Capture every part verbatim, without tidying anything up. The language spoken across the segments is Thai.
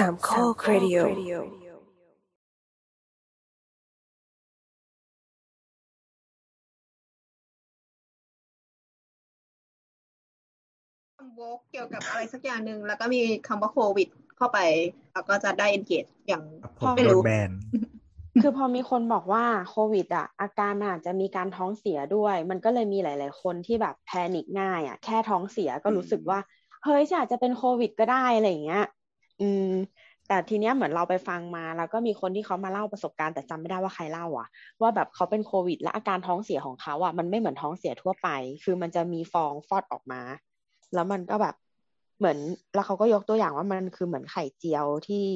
สามข้อเรดิโอคำวกเกี่ยวกับอะไรสักอย่างหนึ่งแล้วก็มีคำว่าโควิดเข้าไปแล้วก็จะได้ engage อย่างไม่รู้ คือพอมีคนบอกว่าโควิดอ่ะอาการมันอาจจะมีการท้องเสียด้วยมันก็เลยมีหลายๆคนที่แบบแพนิคง่ายอ่ะแค่ท้องเสียก็รู้สึกว่าเฮ้ยอาจจะเป็นโควิดก็ได้อะไรอย่างเงี้ยอืมแต่ทีเนี้ยเหมือนเราไปฟังมาแล้วก็มีคนที่เขามาเล่าประสบการณ์แต่จำไม่ได้ว่าใครเล่าอ่ะว่าแบบเขาเป็นโควิดและอาการท้องเสียของเขาอ่ะมันไม่เหมือนท้องเสียทั่วไปคือมันจะมีฟองฟอดออกมาแล้วมันก็แบบเหมือนแล้วเขาก็ยกตัวอย่างว่ามันคือเหมือนไข่เจียวที่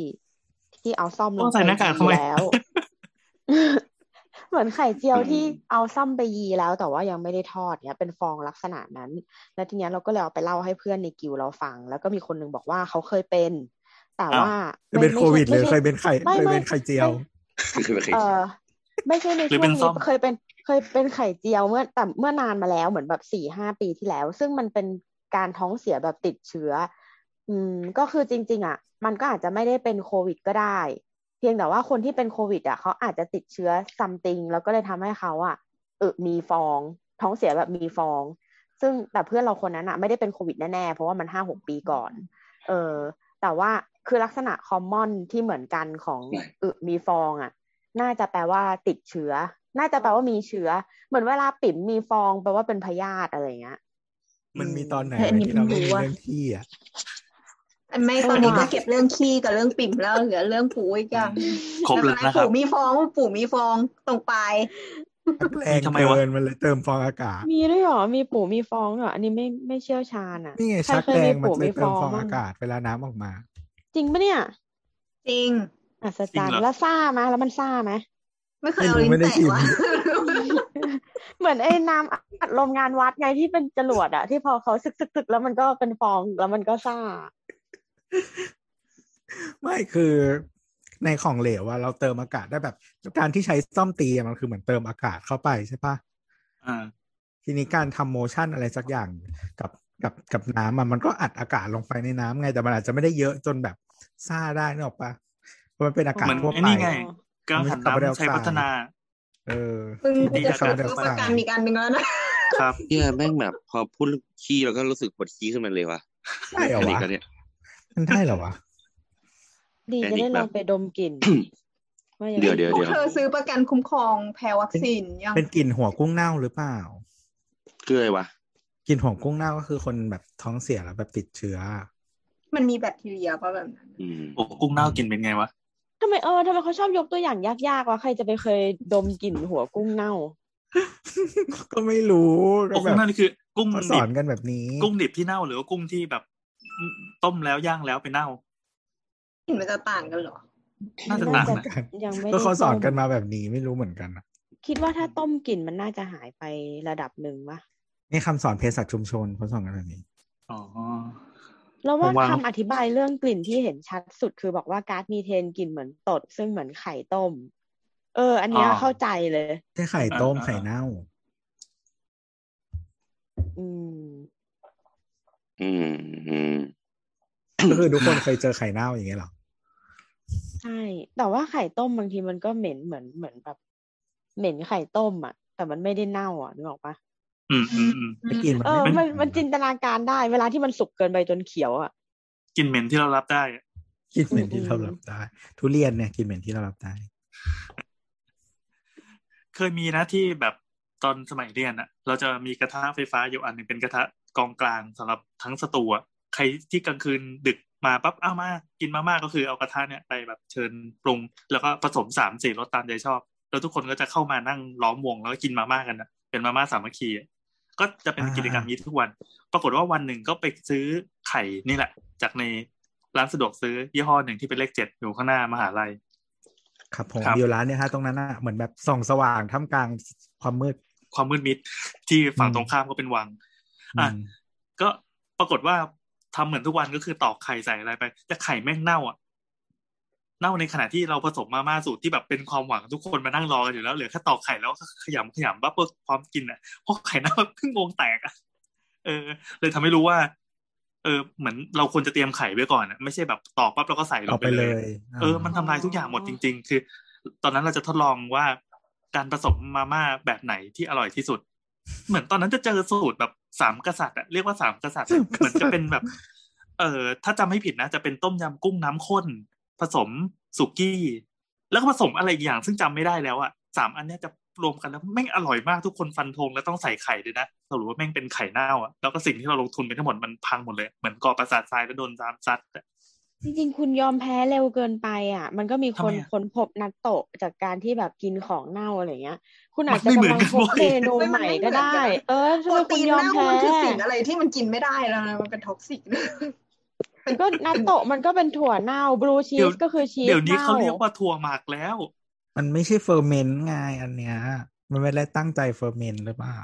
ที่เอาซ่อมลงไปยีแล้วเหมือนไข่เจียวที่เอาซ่อมไปยีแล้วแต่ว่ายังไม่ได้ทอดเนี่ยเป็นฟองลักษณะนั้นแล้วทีเนี้ยเราก็เลยเอาไปเล่าให้เพื่อนในกิวเราฟังแล้วก็มีคนนึงบอกว่าเขาเคยเป็นแต่ว่าไม่เป็นโควิดเลยเคยเป็นไข่เคยเป็นไข่เจียวเออไม่ใช่ในช่วงนี้เคยเป็นเคยเป็นไข่เจียวเมื่อแต่เมื่อนานมาแล้วเหมือนแบบสี่ห้าปีที่แล้วซึ่งมันเป็นการท้องเสียแบบติดเชื้ออืมก็คือจริงๆอ่ะมันก็อาจจะไม่ได้เป็นโควิดก็ได้เพียงแต่ว่าคนที่เป็นโควิดอ่ะเขาอาจจะติดเชื้อซัมติงแล้วก็เลยทำให้เขาอ่ะเออมีฟองท้องเสียแบบมีฟองซึ่งแต่เพื่อนเราคนนั้นอ่ะไม่ได้เป็นโควิดแน่ๆเพราะว่ามันห้าหกปีก่อนเออแต่ว่าคือลักษณะคอมมอนที่เหมือนกันของเออมีฟองอ่ะน่าจะแปลว่าติดเชื้อน่าจะแปลว่ามีเชื้อเหมือนเวลาปิ่มมีฟองแปลว่าเป็นพยาธิอะไรเงี้ยมันมีตอนไหนที่เรามีเรื่องขี้อ่ะไม่ตอนนี้ก็เก็บเรื่องขี้กับเรื่องปิ่มแล้วเหลือเรื่องปู่อีกอย่างครบแล้วนะครับปู่มีฟองปู่มีฟองตรงปลายแรงทำไมวะมันเลยเติมฟองอากาศมีด้วยหรอมีปู่มีฟองเหรออันนี้ไม่ไม่เชี่ยวชาญอ่ะนี่ไงชักแรงมันเลยเติมฟองอากาศเวลาน้ำออกมาจริงปะเนี่ยจริงอัศจรรย์แล้วซ่ามั้ยแล้วมันซ่ามั้ยไม่เคยเอาลิ้นแตะวะเหมือนไอ้น้ำอัดลมงานวัดไงที่เป็นจรวดอะที่พอเขาซึกๆแล้วมันก็เป็นฟองแล้วมันก็ซ่าไม่คือในของเหลวอะเราเติมอากาศได้แบบการที่ใช้ซ่อมตีมันคือเหมือนเติมอากาศเข้าไปใช่ปะอ่าทีนี้การทำโมชั่นอะไรสักอย่างกับกับกับน้ำมันมันก็อัดอากาศลงไปในน้ำไงแต่มันอาจจะไม่ได้เยอะจนแบบซ่าได้นึกออกปะเพราะมันเป็นอากาศทั่วไปก็หันน้ำใช้พัฒนาเออซึ่งที่จะเกิดก็ประการอีกอันหนึ่งแล้วนะครับเหี้ยแม่งแบบพอพูดขี้เราก็รู้สึกปวดขี้ขึ้นมาเลยว่ะได้เหรอวะมันได้เหรอวะดีจะได้ลองไปดมกลิ่นเดี๋ยวเดี๋ยวเดี๋ยวเธอซื้อประกันคุ้มครองแพ้วัคซีนยังเป็นกลิ่นหัวกุ้งเน่าหรือเปล่าคืออะไรวะกลิ่นหัวกุ้งเน่าก็คือคนแบบท้องเสียแล้วแบบติดเชื้อมันมีแบคทีเรียป่ะแบบนั้นโอ้กุ้งเน่ากลิ่นเป็นไงวะทำไมเออทำไมเขาชอบยกตัวอย่างยากๆวะใครจะไปเคยดมกลิ่นหัวกุ้งเน่าก็ไม่รู้กุ้งเน่านี่คือกุ้งสอนกันแบบนี้กุ้งดิบที่เน่าหรือว่ากุ้งที่แบบต้มแล้วย่างแล้วไปเน่ามันจะต่างกันเหรอน่าจะต่างกันยังไม่ก็เขาสอนกันมาแบบนี้ไม่รู้เหมือนกันคิดว่าถ้าต้มกลิ่นมันน่าจะหายไประดับนึงวะนี่คำสอนเภสัชชุมชนเขาสอนกันแบบนี้อ๋อแล้วว่าคำอธิบายเรื่องกลิ่นที่เห็นชัดสุดคือบอกว่าก๊าซมีเทนกลิ่นเหมือนตดซึ่งเหมือนไข่ต้มเอออันนี้เข้าใจเลยใช่ไข่ต้มไข่เน่าอืมอืมก็คือทุกคนเคยเจอไข่เน่าอย่างเงี้ยหรอใช่แต่ว่าไข่ต้มบางทีมันก็เหม็นเหมือนเหมือนแบบเหม็นไข่ต้มอ่ะแต่มันไม่ได้เน่าอ่ะนึกออกปะอืมอืมอืมกินมันเออมันมันจินตนาการได้เวลาที่มันสุกเกินไปจนเขียวอ่ะกินเหม็นที่เรารับได้กินเหม็นที่เรารับได้ทุเรียนเนี่ยกินเหม็นที่เรารับได้เคยมีนะที่แบบตอนสมัยเรียนอ่ะเราจะมีกระทะไฟฟ้าอยู่อันนึงเป็นกระทะกองกลางสำหรับทั้งสตูอ่ะใครที่กลางคืนดึกมาปั๊บอ้าวมากินมาม่าก็คือเอากระทะเนี่ยไปแบบเชิญปรุงแล้วก็ผสมสามสี่รสตามใจชอบแล้วทุกคนก็จะเข้ามานั่งล้อมวงแล้วก็กินมาม่ากันนะเป็นมาม่าสามัคคีก็จะเป็นกิจกรรมนี้ทุกวันปรากฏว่าวันหนึ่งก็ไปซื้อไข่นี่แหละจากในร้านสะดวกซื้อยี่ห้อหนึ่งที่เป็นเลขเจ็ดอยู่ข้างหน้ามหาลัยครับผมอยู่ร้านเนี่ยฮะตรงนั้นน่ะเหมือนแบบส่องสว่างท่ามกลางความมืดความมืดมิดที่ฝั่งตรงข้ามก็เป็นวังอ่ะก็ปรากฏว่าทำเหมือนทุกวันก็คือตอกไข่ใส่อะไรไปแต่ไข่แม่งเน่าอ่ะเน่าในขณะที่เราผสมมาม่าสูตรที่แบบเป็นความหวังทุกคนมานั่งรอกันอยู่แล้วเหลือแค่ตอกไข่แล้วขยำขยำบับเบิ้ลพร้อมกินอ่ะเพราะไข่เน่าเพิ่งวงแตกอ่ะเออเลยทำให้รู้ว่าเอ ออเหมือนเราควรจะเตรียมไข่ไว้ก่อนอ่ะไม่ใช่แบบตอกปั๊บแล้วก็ใส่ลงไปเลยเออมันทำลายทุกอย่างหมดจริงๆคือตอนนั้นเราจะทดลองว่าการผสมมาม่าแบบไหนที่อร่อยที่สุดเหมือนตอนนั้นจะเจอสูตรแบบสามกษัตริย์อ่ะเรียกว่าสามกษัตริย์เหมือนจะเป็นแบบเออถ้าจำไม่ผิดนะจะเป็นต้มยำกุ้งน้ำข้นผสมสุกี้แล้วก็ผสมอะไรอย่างซึ่งจำไม่ได้แล้วอ่ะสามอันเนี้ยจะรวมกันแล้วแม่งอร่อยมากทุกคนฟันธงแล้วต้องใส่ไข่ด้วยนะเรารู้ว่าแม่งเป็นไข่เน่าอ่ะแล้วก็สิ่งที่เราลงทุนไปทั้งหมดมันพังหมดเลยเหมือนก่อประสาททรายแล้วโดนน้ำซัดจริงๆคุณยอมแพ้เร็วเกินไปอ่ะมันก็มีคนค้นพบนัตโตะจากการที่แบบกินของเน่าอะไรเงี้ยคุณอาจจะกำลังพบเมนูใหม่ก็ได้เออโปรตีนเน่ามันคือสิ่งอะไรที่มันกินไม่ได้แล้วนะมันเป็นท็อกซิกก็นัตโตะมันก็เป็นถั่วเน่าบลูชีสก็คือชีสเดี๋ยวนี้เขาเรียกว่าถั่วหมักแล้วมันไม่ใช่เฟอร์เมนต์ไงอันเนี้ยมันไม่ได้ตั้งใจเฟอร์เมนต์หรือเปล่า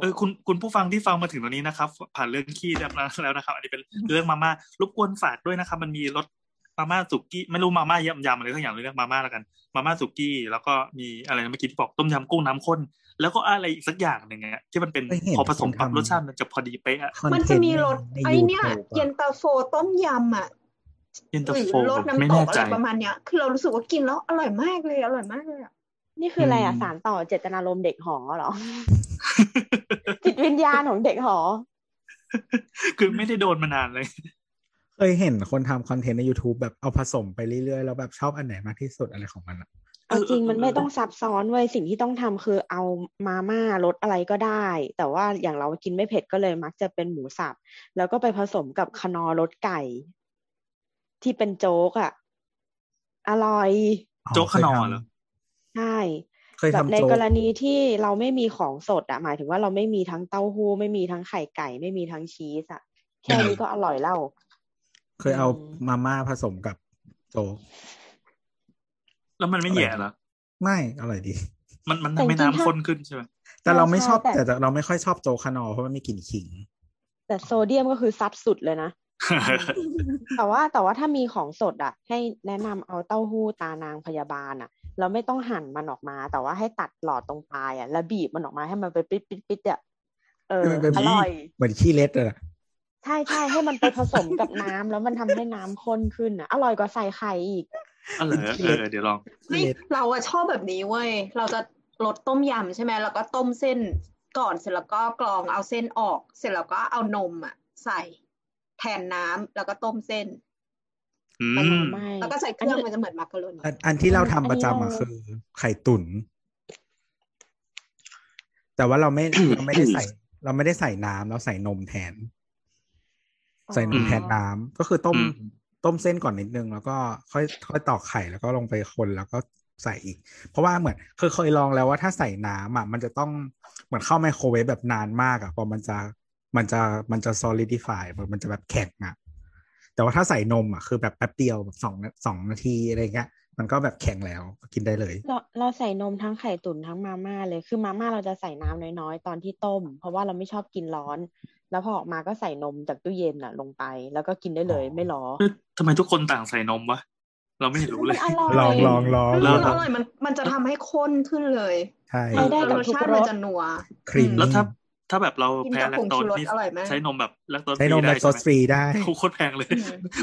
เออคุณคุณผู้ฟังที่ฟังมาถึงตรงนี้นะครับผ่านเรื่องขี้แล้วนะครับอันนี้เป็นเรื่องมาม่ารบกวนฝากด้วยนะครับมันมีรสมาม่าสุกี้ไม่รู้มาม่ายำยำอะไรทั้งอย่างเรื่องมาม่าแล้วกันมาม่าสุกี้แล้วก็มีอะไรเมื่อกี้ที่บอกต้มยำกุ้งน้ำข้นแล้วก็อะไรอีกสักอย่างนึงอ่ะที่มันเป็นพอผสมกับรสชาติมันจะพอดีเป๊ะอ่ะมันจะมีรสไอ้เนี่ยเย็นตาโฟต้มยำอ่ะเย็นตาโฟไม่แน่ใจประมาณเนี้ยคือเรารู้สึกว่ากินแล้วอร่อยมากเลยอร่อยมากเลยอ่ะนี่คืออะไรอ่ะสารต่อเจตนารมณ์เด็กหอเหรอจิตวิญญาณของเด็กหอคือไม่ได้โดนมานานเลยเคยเห็นคนทำคอนเทนต์ใน YouTube แบบเอาผสมไปเรื่อยๆแล้วแบบชอบอันไหนมากที่สุดอะไรของมันอ่ะเอาจริงมันไม่ต้องซับซ้อนเว้ยสิ่งที่ต้องทำคือเอามาม่ารสอะไรก็ได้แต่ว่าอย่างเรากินไม่เผ็ดก็เลยมักจะเป็นหมูสับแล้วก็ไปผสมกับคานอรสไก่ที่เป็นโจ๊กอ่ะอร่อยโจ๊กคานอเหรอใช่แบบในกรณีที่เราไม่มีของสดอ่ะหมายถึงว่าเราไม่มีทั้งเต้าหู้ไม่มีทั้งไข่ไก่ไม่มีทั้งชีสอ่ะแค่นี้ก็อร่อยแล้วเคยเอามาม่าผสมกับโจ๊กแล้วมันไม่แย่เหรอไม่อร่อยดีมันมันทำให้น้ำข้นขึ้นใช่ไหมแต่เราไม่ชอบแต่เราไม่ค่อยชอบโจ๊กคานอเพราะมันมีกลิ่นขิงแต่โซเดียมก็คือซัดสุดเลยนะแต่ว่าแต่ว่าถ้ามีของสดอ่ะให้แนะนำเอาเต้าหู้ตานางพยาบาลอ่ะเราไม่ต้องหั่นมันออกมาแต่ว่าให้ตัดหลอดตรงปลายอ่ะแล้วบีบมันออกมาให้มันไปปิ๊ดๆๆอ่ะเอออร่อยเหมือนขี้เล็ดอ่ะใช่ๆให้มันไปผสมกับน้ำแล้วมันทำให้น้ำข้นขึ้นอ่ะอร่อยกว่าใส่ไข่อีกอร่อยเออเดี๋ยวลองเราอ่ะชอบแบบนี้เว้ยเราจะลดต้มยำใช่มั้ยแล้วก็ต้มเส้นก่อนเสร็จแล้วก็กรองเอาเส้นออกเสร็จแล้วก็เอานมอ่ะใส่แทนน้ำแล้วก็ต้มเส้นแล้วก็ใส่เครื่องมันจะเหมือนมักกะโรนีอันที่เราทำประจำอ่ะคือไข่ตุ๋นแต่ว่าเราไม่ เราไม่ได้ใส่เราไม่ได้ใส่น้ำเราใส่นมแทนใส่นมแทนน้ำก็คือต้มต้มเส้นก่อนนิดนึงแล้วก็ค่อยค่อยตอกไข่แล้วก็ลงไปคนแล้วก็ใส่อีกเพราะว่าเหมือนคือเคยลองแล้วว่าถ้าใส่น้ำอ่ะมันจะต้องเหมือนเข้าไมโครเวฟแบบนานมากอ่ะพอมันจะมันจะมันจะ solidify มันจะแบบแข็งอ่ะแต่ว่าถ้าใส่นมอ่ะคือแบบแป๊บเดียวแบบสอง สองนาทีอะไรเงี้ยมันก็แบบแข็งแล้วกินได้เลยเราเราใส่นมทั้งไข่ตุ๋นทั้งมาม่าเลยคือมาม่าเราจะใส่น้ำน้อยๆตอนที่ต้มเพราะว่าเราไม่ชอบกินร้อนแล้วพอออกมาก็ใส่นมจากตู้เย็นอ่ะลงไปแล้วก็กินได้เลยไม่ร้อนทำไมทุกคนต่างใส่นมวะเราไม่เห็นรู้เลยลองลองลองลองอร่อยมันมันจะทำให้ข้นขึ้นเลยใช่ได้รสชาติมันจะนัวครีมแล้วถ้าถ้าแบบเราแพ้แลคโตสนี่ใช้นมแบบแลคโตสฟรีได้ใช้นมแลคโตสฟรีได้โคตรแพงเลย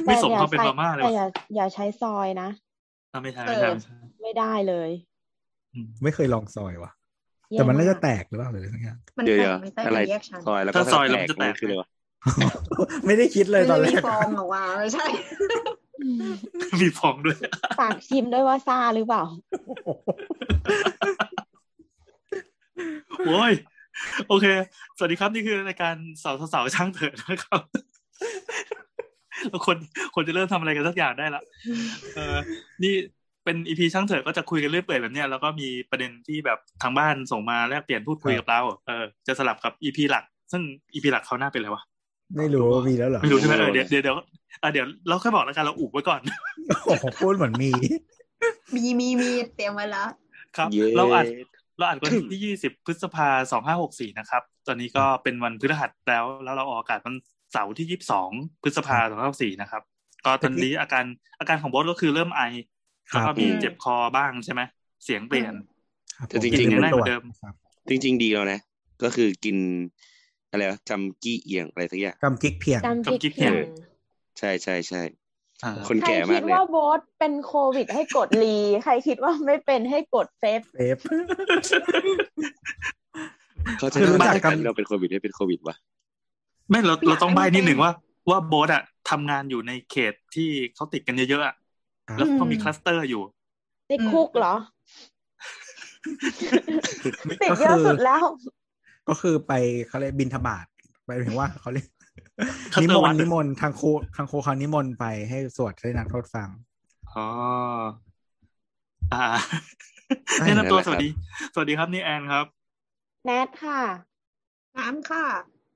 ไม่สมกับเป็นมาม่าเลยอย่าอย่าใช้ซอยนะไม่ใช่ไม่ใช่ไม่ได้เลยไม่เคยลองซอยว่ะแต่มันน่าจะแตกหรือเปล่าหรืออะไรสักอย่างมันแตกไม่ได้อะไรซอยแล้วก็ซอยแล้วมันจะแตกคือเลยวะไม่ได้คิดเลยตอนแรกมีฟองหรอวะไม่ใช่มีฟองด้วยฝากชิมด้วยว่าซาหรือเปล่าโว้ยโอเคสวัสดีครับนี่คือรายการสาวสาวช่างเถิดนะครับเราคนคนจะเริ่มทำอะไรกันสักอย่างได้ละเออนี่เป็น อี พี ช่างเถิดก็จะคุยกันเรื่อยเปื่อยแบบเนี้ยแล้วก็มีประเด็นที่แบบทางบ้านส่งมาแลกเปลี่ยนพูดคุยกับเราเออจะสลับกับ อี พี หลักซึ่ง อี พี หลักเขาหน้าเป็นอะไรวะไม่รู้มีแล้วเหรอไม่รู้ใช่ไหมเออเดี๋ยวเดี๋ยวเดี๋ยวอ่ะเดี๋ยวเราแค่บอกแล้วกันเราอุบไว้ก่อนพูดเหมือนมีมีมีมีเตรียมไว้แล้วครับเราอัดเราอัดวันที่ยี่สิบพฤษภาคมสองห้าหกสี่นะครับตอนนี้ก็เป็นวันพฤหัสแล้วแล้วเราออกอากาศวันเสาร์ที่ยี่สิบสองพฤษภาคมสองห้าหกสี่นะครับก็ตอนนี้อาการอาการของบอสก็คือเริ่มไอแล้วก็มีเจ็บคอบ้างใช่ไหมเสียงเปลี่ยนจริงๆได้เหมือนเดิมจริงๆดีแล้วนะก็คือกิน อะไรวะจำกี้เอียงอะไรสักอย่างจำกิ๊กเพียงจำกิ๊กเพียงใช่ใช่ใช่คนแก่มากเลยใครคิดว่าโบ๊ทเป็นโควิดให้กดรีใครคิดว่าไม่เป็นให้กดเซฟเซฟเขาจะรู้จักกันเราเป็นโควิดให้เป็นโควิดวะไม่เราเราต้องใบ้นิดหนึ่งว่าว่าโบ๊ทอะทำงานอยู่ในเขตที่เขาติดกันเยอะๆแล้วเขามีคลัสเตอร์อยู่ติดคุกเหรอติดเยอะสุดแล้วก็คือไปเขาเรียกบิณฑบาตไปหมายถึงว่าเขาเรียกนิมนต์นิมนต์ทางครูทางครูเขานิมนต์ไปให้สวดให้นักโทษฟังอ๋ออ่าแนะนำตัวสวัสดีสวัสดีครับนี่แอนครับแนทค่ะน้ำค่ะ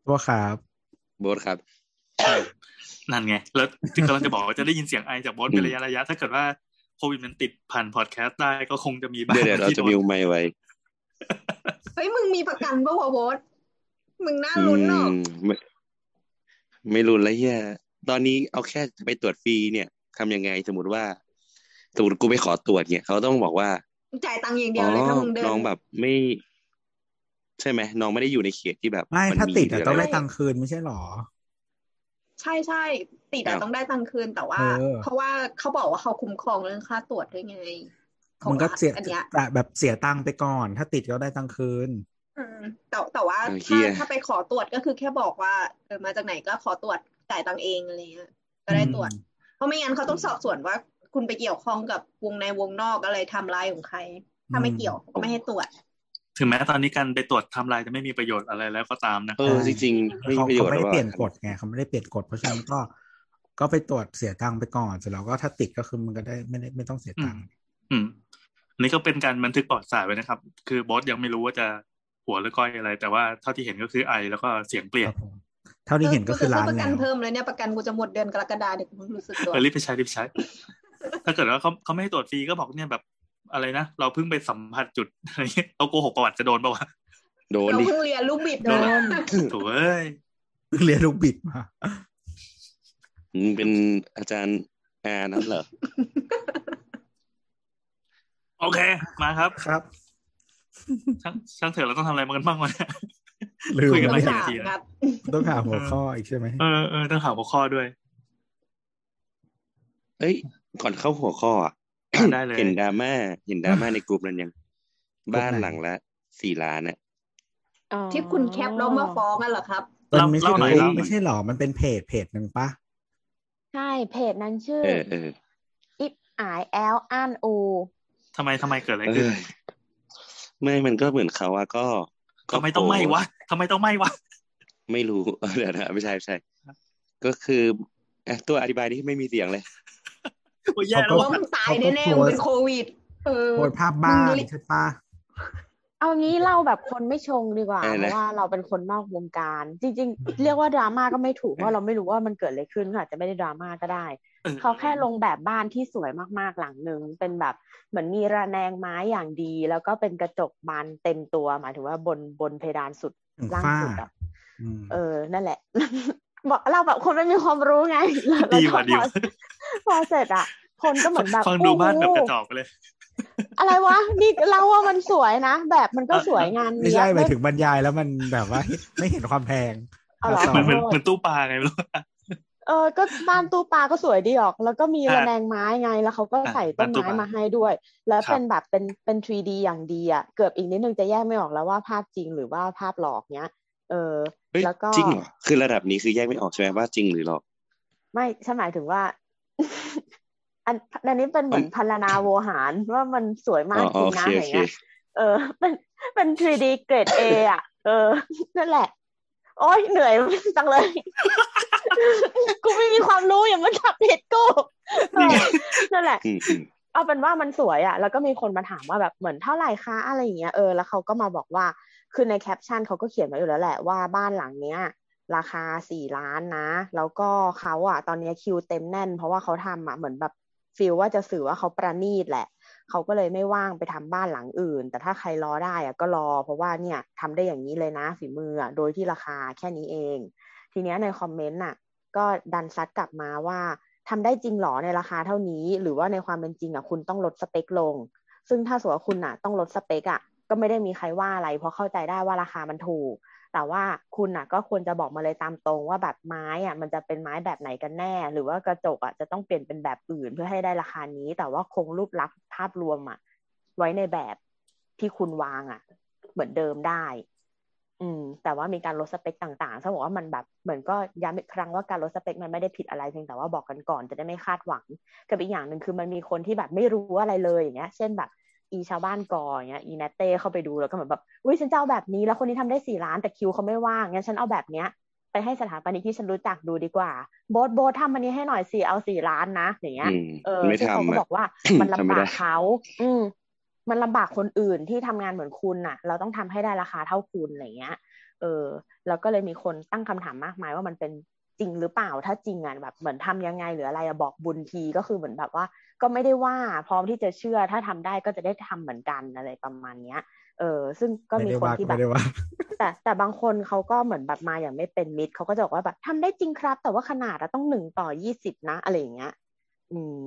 ตัวครับโบ๊ทครับนั่นไงแล้วกำลังจะบอกว่าจะได้ยินเสียงไอจากโบ๊ทเป็นระยะระยะถ้าเกิดว่าโควิดมันติดผ่านพอดแคสต์ได้ก็คงจะมีบ้างเดี๋ยวเราจะมีไมค์ไว้เฮ้ยมึงมีประกันป่ะวะโบ๊ทมึงน่าลุ้นเนาะไม่รู้แล้วเฮียตอนนี้เอาแค่ไปตรวจฟรีเนี่ยทำยังไงสมมุติว่าสมมุติกูไปขอตรวจเนี่ยเขาต้องบอกว่าจ่ายตังค์อย่างเดียวเลยถ้ามึงเดินน้องแบบไม่ใช่ไหมน้องไม่ได้อยู่ในเขตที่แบบไม่ถ้าติดอ่ะต้องได้ตังค์คืนไม่ใช่หรอใช่ใช่ติดอ่ะต้องได้ตังค์คืนแต่ว่าเพราะว่าเขาบอกว่าเขาคุ้มครองเรื่องค่าตรวจด้วยไงมันก็เสียแต่แบบเสียตังค์ไปก่อนถ้าติดก็ได้ตังค์คืนแต่แต่ว่าถ้าถ้าไปขอตรวจก็คือแค่บอกว่าเออมาจากไหนก็ขอตรวจจ่ายตังค์เองอะไรเงี้ยก็ได้ตรวจเพราะไม่งั้นเขาต้องสอบสวนว่าคุณไปเกี่ยวข้องกับวงในวงนอกอะไรไทม์ไลน์ของใครถ้าไม่เกี่ยวก็ไม่ให้ตรวจถึงแม้ตอนนี้การไปตรวจไทม์ไลน์จะไม่มีประโยชน์อะไรแล้วก็ตามนะเออจริงๆไม่มีประโยชน์เขาไม่ได้เปลี่ยนกฎไงเขาไม่ได้เปลี่ยนกฎเพราะฉะนั้นก็ก็ไปตรวจเสียตังค์ไปก่อนเสร็จแล้วก็ถ้าติดก็คือมันก็ได้ไม่ได้ไม่ต้องเสียตังค์อืมนี่ก็เป็นการบันทึกปลอดสายไว้นะครับคือบอสยังไม่รู้ว่าจะหัวหรือก้อยอะไรแต่ว่าเท่าที่เห็นก็คือไอแล้วก็เสียงเปลี่ยนเท่าที่เห็นก็คือร้านแล้วประกันเพิ่มเลยเนี่ยประกันกูจะหมดเดือนกรกฎาคมเนี่ยกูรู้สึกตัวรีบไปใช้รีบใช้ถ้าเกิดว่าเขาเขาไม่ให้ตรวจฟรีก็บอกเนี่ยแบบอะไรนะเราเพิ่งไปสัมผัสจุดอะไรเงี้ยเราโกหกประวัติจะโดนป่าวะโดนดิเราเพิ่งเรียนลูกบิดโดนถูกเอ้ยเพิ่งเรียนลูกบิดมาเป็นอาจารย์แอร์นั่นเหรอโอเคมาครับครับช่างช่างเถอะเราต้องทำอะไรกันบ้างวะเนี่ยคุยกันมากี่นาทีแล้วต้องหาหัวข้ออีกใช่ไหมเออเออต้องหาหัวข้อด้วยเอ้ยก่อนเข้าหัวข้อได้เลยเห็นดราม่าเห็นดราม่าในกลุ่มนั้นยังบ้านหลังละสี่ล้านเนี่ยที่คุณแคปแล้วมาฟ้องกันเหรอครับเราไม่ใช่ไม่ใช่หรอมันเป็นเพจเพจหนึ่งปะใช่เพจนั้นชื่ออิบอายแอลอันอูทำไมทำไมเกิดอะไรขึ้นไม่มันก็เหมือนเขาอะก็ทำไมต้องไม่วะทำไมต้องไม่วะไม่รู้เดี๋ยวนะไม่ใช่ไม่ใช่ก็คือตัวอธิบายนี้ไม่มีเสียงเลยเขาก็ว่ามึงตายแน่ๆมึงเป็นโควิดเออโพสภาพบ้าใช่ปะเอางี้เล่าแบบคนไม่ชงดีกว่าเพราะว่าเราเป็นคนนอกวงการจริงๆเรียกว่าดราม่าก็ไม่ถูกเพราะเราไม่รู้ว่ามันเกิดอะไรขึ้นอาจจะไม่ได้ดราม่าก็ได้เขาแค่ลงแบบบ้านที่สวยมากๆหลังนึงเป็นแบบเหมือนมีระแนงไม้อย่างดีแล้วก็เป็นกระจกบานเต็มตัวหมายถึงว่าบนบนเพดานสุดล่างสุดอ่ะเออนั่นแหละบอกเราแบบคนไม่มีความรู้ไงดีกว่าดีพอเสร็จอ่ะคนก็เหมือนแบบฟังดูบ้านแบบกระจอกเลยอะไรวะนี่เราว่ามันสวยนะแบบมันก็สวยงานไม่ใช่ไปถึงบรรยายแล้วมันแบบว่าไม่เห็นความแพงมันเหมือนเหมือนตู้ปลาไงไม่รู้เออก็บ้านตู้ปลาก็สวยดีออกแล้วก็มีระแนงไม้ไงแล้วเขาก็ใส่ต้นไม้มาให้ด้วยแล้วเป็นแบบเป็นเป็น ทรีดี อย่างดีอ่ะเกือบอีกนิดนึงจะแยกไม่ออกแล้วว่าภาพจริงหรือว่าภาพหลอกเนี้ยเออแล้วก็จริงเหรอคือระดับนี้คือแยกไม่ออกใช่ไหมว่าจริงหรือหลอกไม่ฉันหมายถึงว่าอันอันนี้เป็นเหมือนพรรณนาโวหารว่ามันสวยมากจริงนะอะไรเงี้ยเออเป็นเป็น ทรีดี เกรด A อ่ะเออนั่นแหละโอ๊ยเหนื่อยจังเลยกูไม่มีความรู้อย่ามาจับผิดกูนั่นแหละเอาเป็นว่ามันสวยอ่ะแล้วก็มีคนมาถามว่าแบบเหมือนเท่าไหร่คะอะไรอย่างเงี้ยเออแล้วเขาก็มาบอกว่าคือในแคปชั่นเขาก็เขียนไว้อยู่แล้วแหละว่าบ้านหลังเนี้ยราคาสี่ล้านนะแล้วก็เขาอ่ะตอนนี้คิวเต็มแน่นเพราะว่าเขาทำอ่ะเหมือนแบบฟีลว่าจะสื่อว่าเขาประณีตแหละเขาก็เลยไม่ว่างไปทำบ้านหลังอื่นแต่ถ้าใครรอได้อ่ะก็รอเพราะว่าเนี่ยทำได้อย่างนี้เลยนะฝีมืออ่ะโดยที่ราคาแค่นี้เองทีเนี้ยในคอมเมนต์น่ะก็ดันซัดกลับมาว่าทำได้จริงหรอในราคาเท่านี้หรือว่าในความเป็นจริงอ่ะคุณต้องลดสเปคลงซึ่งถ้าสมมุติว่าคุณน่ะต้องลดสเปคอ่ะก็ไม่ได้มีใครว่าอะไรเพราะเข้าใจได้ว่าราคามันถูก แต่ว่าคุณน่ะก็ควรจะบอกมาเลยตามตรงว่าแบบไม้อ่ะมันจะเป็นไม้แบบไหนกันแน่หรือว่ากระจกอ่ะจะต้องเปลี่ยนเป็นแบบอื่นเพื่อให้ได้ราคานี้แต่ว่าคงรูปลักษณ์ภาพรวมอ่ะไว้ในแบบที่คุณวางอ่ะเหมือนเดิมได้อืมแต่ว่ามีการลดสเปคต่างๆซึ่งบอกว่ามันแบบเหมือนก็ย้ำอีกครั้งว่าการลดสเปคมันไม่ได้ผิดอะไรเพียงแต่ว่าบอกกันก่อนจะได้ไม่คาดหวังกับอีกอย่างนึงคือมันมีคนที่แบบไม่รู้อะไรเลยอย่างเงี้ยเช่นแบบอีชาวบ้านกออย่างเงี้ยอีนาเต้เข้าไปดูแล้วก็เหมือนแบบอุ้ยฉันจะเอาแบบนี้แล้วคนนี้ทำได้สี่ล้านแต่คิวเขาไม่ว่างงั้นฉันเอาแบบเนี้ยไปให้สถาปนิกที่ฉันรู้จักดูดีกว่าโบ๊ทโบ๊ททำอันนี้ให้หน่อยสิเอาสี่ล้านนะอย่างเงี้ยเออซึ่งเขาก็บอกว่ามันลำบากเขาอืมมันลำบากคนอื่นที่ทำงานเหมือนคุณน่ะเราต้องทำให้ได้ราคาเท่าคุณอะไรเงี้ยเออแล้วก็เลยมีคนตั้งคำถามมากมายว่ามันเป็นจริงหรือเปล่าถ้าจริงอ่ะแบบเหมือนทำยังไงหรืออะไรอ่ะบอกบุญทีก็คือเหมือนแบบว่าก็ไม่ได้ว่าพร้อมที่จะเชื่อถ้าทำได้ก็จะได้ทำเหมือนกันอะไรประมาณเนี้ยเออซึ่งก็มีคนที่แบบแต่แต่บางคนเขาก็เหมือนแบบมาอย่างไม่เป็นมิตรเขาก็จะบอกว่าแบบทำได้จริงครับแต่ว่าขนาดเราต้องหนึ่งต่อยี่สิบนะอะไรอย่างเงี้ยอืม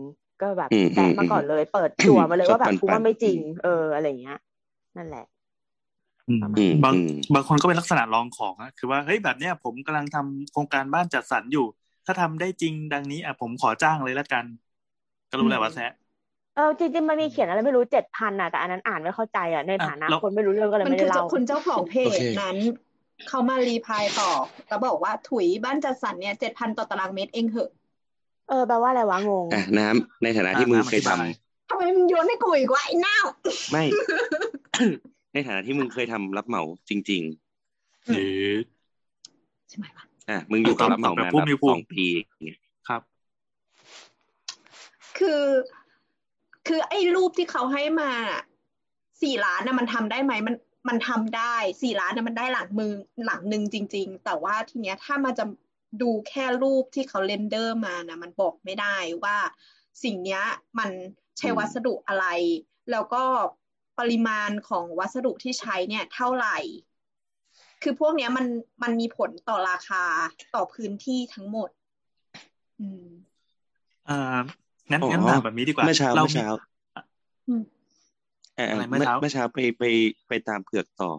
ก็แบบแตะมาก่อนเลยเปิดจั่วมาเลยว่าแบบกูว่าไม่จริงเอออะไรอย่างเงี้ยนั่นแหละบางบางคนก็เป็นลักษณะลองของอ่ะคือว่าเฮ้ยแบบเนี้ยผมกำลังทำโครงการบ้านจัดสรรอยู่ถ้าทำได้จริงดังนี้อ่ะผมขอจ้างเลยละกันก็รู้แหละว่าแซะเออจริงๆมันมีเขียนอะไรไม่รู้ เจ็ดพัน น่ะแต่อันนั้นอ่านไม่เข้าใจอ่ะในฐานะคนไม่รู้เรื่องก็เลยไม่ได้เล่าคุณเจ้าของเพจนั้นเขามารีพายต่อแต่บอกว่าถุยบ้านจัดสรรเนี่ย เจ็ดพัน ต่อตารางเมตรเองเหอะเออแปลว่าอะไรวะงงอ่ะน้ำในฐานะที่มึงเคยทำทำไมมึงโยนให้กูอีกวะไอ้เน่าไม่ ในฐานะที่มึงเคยทำรับเหมาจริงๆหรือใช่ไหมวะอ่ะมึงอยู่กับรับเหมามาแบบสองปีอย่างเงี้ยครับคือคือไอ้รูปที่เขาให้มาสี่ล้านน่ะมันทำได้ไหมมันมันทำได้สี่ล้านน่ะมันได้หลังมือหลังหนึ่งจริงๆแต่ว่าทีเนี้ยถ้ามาจะดูแค่รูปที่เขาเรนเดอร์มานะมันบอกไม่ได้ว่าสิ่งนี้มันใช้วัสดุอะไรแล้วก็ปริมาณของวัสดุที่ใช้เนี่ยเท่าไหร่คือพวกนี้มันมันมีผลต่อราคาต่อพื้นที่ทั้งหมดอืมอ่างั้นงั้นถามแบบนี้ดีกว่าเมื่อเช้าเมื่อเช้าอืมเอ่อเมื่อเช้าเมื่อเช้าไปไปไปตามเผือกต่อ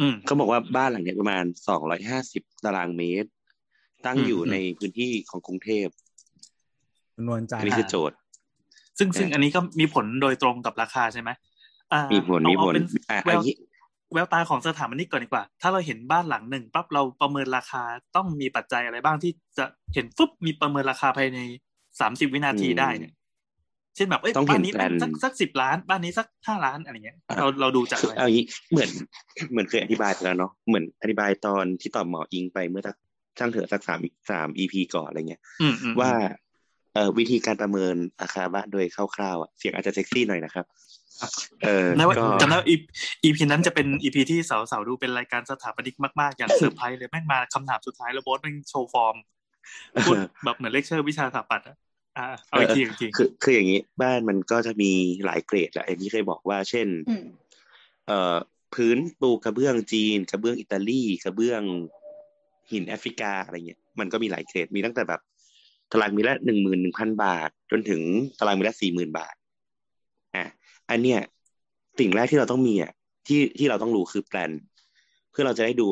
อืมเขาบอกว่าบ้านหลังนี้ประมาณสองร้อยห้าสิบตารางเมตรตั้งอยู่ในพื้นที่ของกรุงเทพจำนวนจ่ายอันนี้คือโจทย์ซึ่งซึ่งอันนี้ก็มีผลโดยตรงกับราคาใช่ไหมมีผลมีผลแววตาของสถาปนิกก่อนดีกว่าถ้าเราเห็นบ้านหลังหนึ่งปั๊บเราประเมินราคาต้องมีปัจจัยอะไรบ้างที่จะเห็นปุ๊บมีประเมินราคาภายในสามสิบวินาทีได้เนี่ยเช่นแบบเอ้ยบ้านนี้สักสักสิบล้านบ้านนี้สักห้าล้านอะไรเงี้ยเราเราดูจากอะไรอย่างนี้เหมือนเหมือนเคยอธิบายไปแล้วเนาะเหมือนอธิบายตอนที่ตอบหมออิงไปเมื่อช่างเถอะสักสาม อี พี ก่อนอะไรเงี้ยว่าเอ่อวิธีการประเมินราคาบ้านโดยคร่าวๆอ่ะเสียงอาจจะเซ็กซี่หน่อยนะครับเออก็จำได้ อี พี นั้นจะเป็น อี พี ที่สาวๆดูเป็นรายการสถาปนิกมากๆอย่างเซอร์ไพรส์เลยแม่งมาคำถามสุดท้ายแล้วโบ๊ทแม่งโชว์ฟอร์มพูดแบบเหมือนเลคเชอร์วิชาสถาปัตย์อ่ะอ่าเอาอีกทีอีกทีคือคืออย่างงี้บ้านมันก็จะมีหลายเกรดแหละอย่างที่เคยบอกว่าเช่นเอ่อพื้นปูกระเบื้องจีนกระเบื้องอิตาลีกระเบื้องหินแอฟริกาอะไรเงี้ยมันก็มีหลายเกรดมีตั้งแต่แบบตารางเมตรละ หนึ่งหมื่นหนึ่งพัน บาทจนถึงตารางเมตรละ สี่หมื่น บาทอ่ะอันเนี้ยสิ่งแรกที่เราต้องมีอ่ะที่ที่เราต้องรู้คือแปลนเพื่อเราจะได้ดู